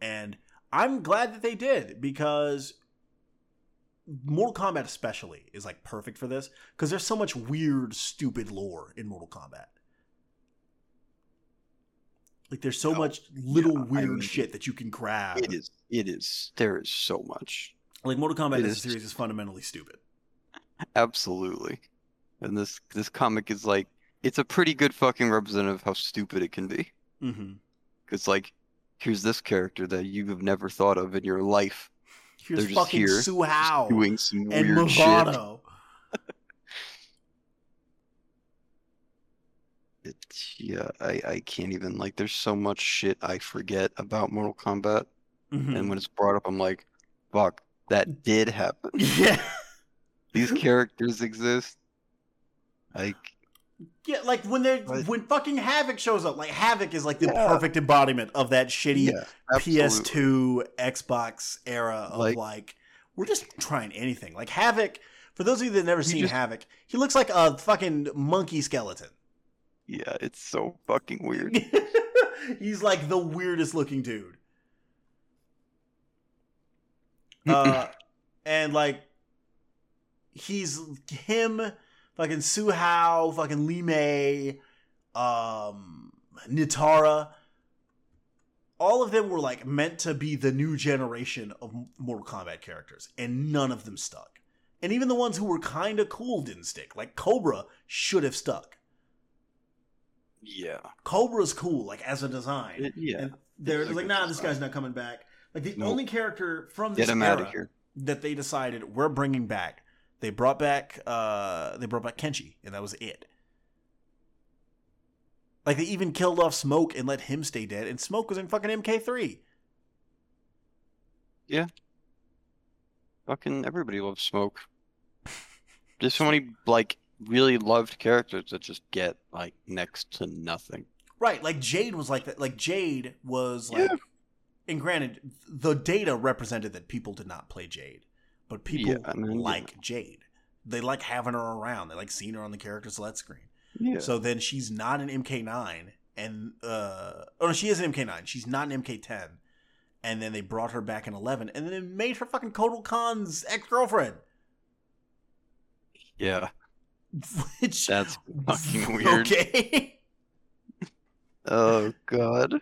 And I'm glad that they did, because Mortal Kombat especially is like perfect for this, because there's so much weird, stupid lore in Mortal Kombat. Like, there's so much little weird shit that you can grab. It is. There is so much. Like, Mortal Kombat as a series is fundamentally stupid. Absolutely. And this comic is like, it's a pretty good fucking representative of how stupid it can be. Mm-hmm. It's like, here's this character that you have never thought of in your life. Here's just fucking Su Hao doing some and weird Mavado. Shit. I can't even, like, there's so much shit I forget about Mortal Kombat. Mm-hmm. And when it's brought up, I'm like, fuck, that did happen. Yeah. These characters exist. Like, yeah, like when fucking Havik shows up, like Havik is like the perfect embodiment of that shitty PS2 Xbox era of like we're just trying anything. Like Havik, for those of you that have never seen Havik, he looks like a fucking monkey skeleton. Yeah, it's so fucking weird. He's like the weirdest looking dude. And like he's him, fucking Su Hao, fucking Li Mei, Nitara. All of them were like meant to be the new generation of Mortal Kombat characters, and none of them stuck. And even the ones who were kind of cool didn't stick. Like Cobra should have stuck. Yeah, Cobra's cool, like as a design. And they're like, nah, this guy's not coming back. Like the only character from this era that they decided we're bringing back, they brought back Kenshi, and that was it. Like they even killed off Smoke and let him stay dead, and Smoke was in fucking MK3. Yeah, fucking everybody loves Smoke. There's so many like really loved characters that just get like next to nothing. Right, like Jade was like that. Like Jade was like, and granted, the data represented that people did not play Jade, but people Jade. They like having her around. They like seeing her on the character select screen. Yeah. So then she's not an MK9, and she is an MK9. She's not an MK10, and then they brought her back in 11, and then they made her fucking Kotal Khan's ex-girlfriend. Yeah. Which, that's fucking weird. Okay. Oh god.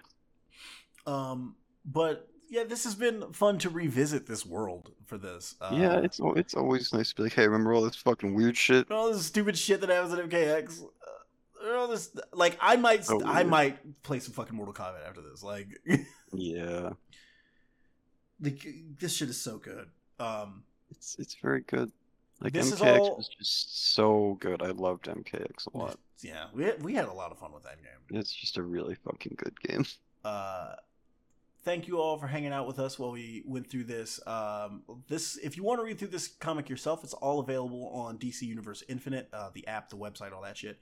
But yeah, this has been fun to revisit this world for this. Yeah, it's always nice to be like, hey, remember all this fucking weird shit? All this stupid shit that happens at MKX. All this, like, I might play some fucking Mortal Kombat after this. Like, yeah. This shit is so good. It's very good. Like this MKX was just so good. I loved MKX a lot. Yeah, we had a lot of fun with that game. It's just a really fucking good game. Thank you all for hanging out with us while we went through this. This, if you want to read through this comic yourself, it's all available on DC Universe Infinite, the app, the website, all that shit.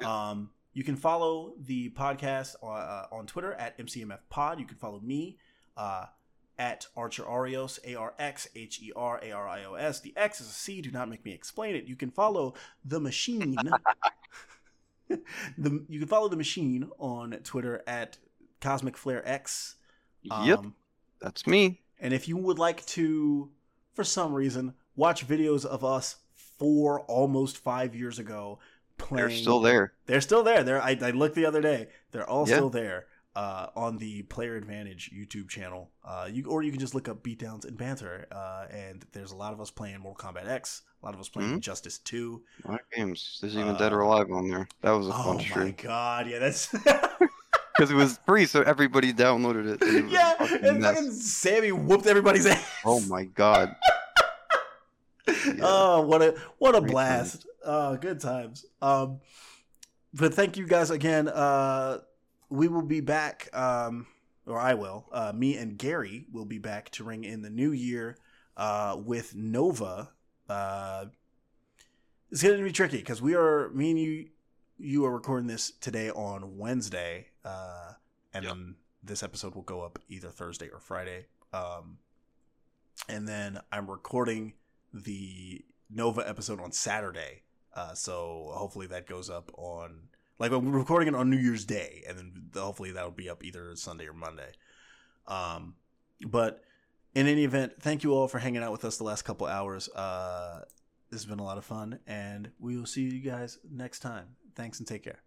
You can follow the podcast on Twitter at MCMFPod. You can follow me at Archer Arios, ArxHerArios. The X is a C. Do not make me explain it. You can follow the machine. You can follow the machine on Twitter at Cosmic Flare X. Yep, that's me. And if you would like to, for some reason, watch videos of us 4, almost 5 years ago playing, they're still there. They're still there. I looked the other day. They're all still there. on the Player Advantage YouTube channel. You can just look up Beatdowns and Banter. And there's a lot of us playing Mortal Kombat X. A lot of us playing Injustice 2. A lot of games. There's even Dead or Alive on there. That was a fun stream. Oh, my God. Yeah, that's... Because it was free, so everybody downloaded it. And it and fucking Sammy whooped everybody's ass. Oh, my God. Yeah. Oh, what a great blast. Good times. But thank you guys again. We will be back, or I will. Me and Gary will be back to ring in the new year with Nova. It's going to be tricky because me and you are recording this today on Wednesday. And then this episode will go up either Thursday or Friday. And then I'm recording the Nova episode on Saturday. So hopefully that goes up on, like, we're recording it on New Year's Day, and then hopefully that'll be up either Sunday or Monday. But in any event, thank you all for hanging out with us the last couple hours. This has been a lot of fun, and we will see you guys next time. Thanks and take care.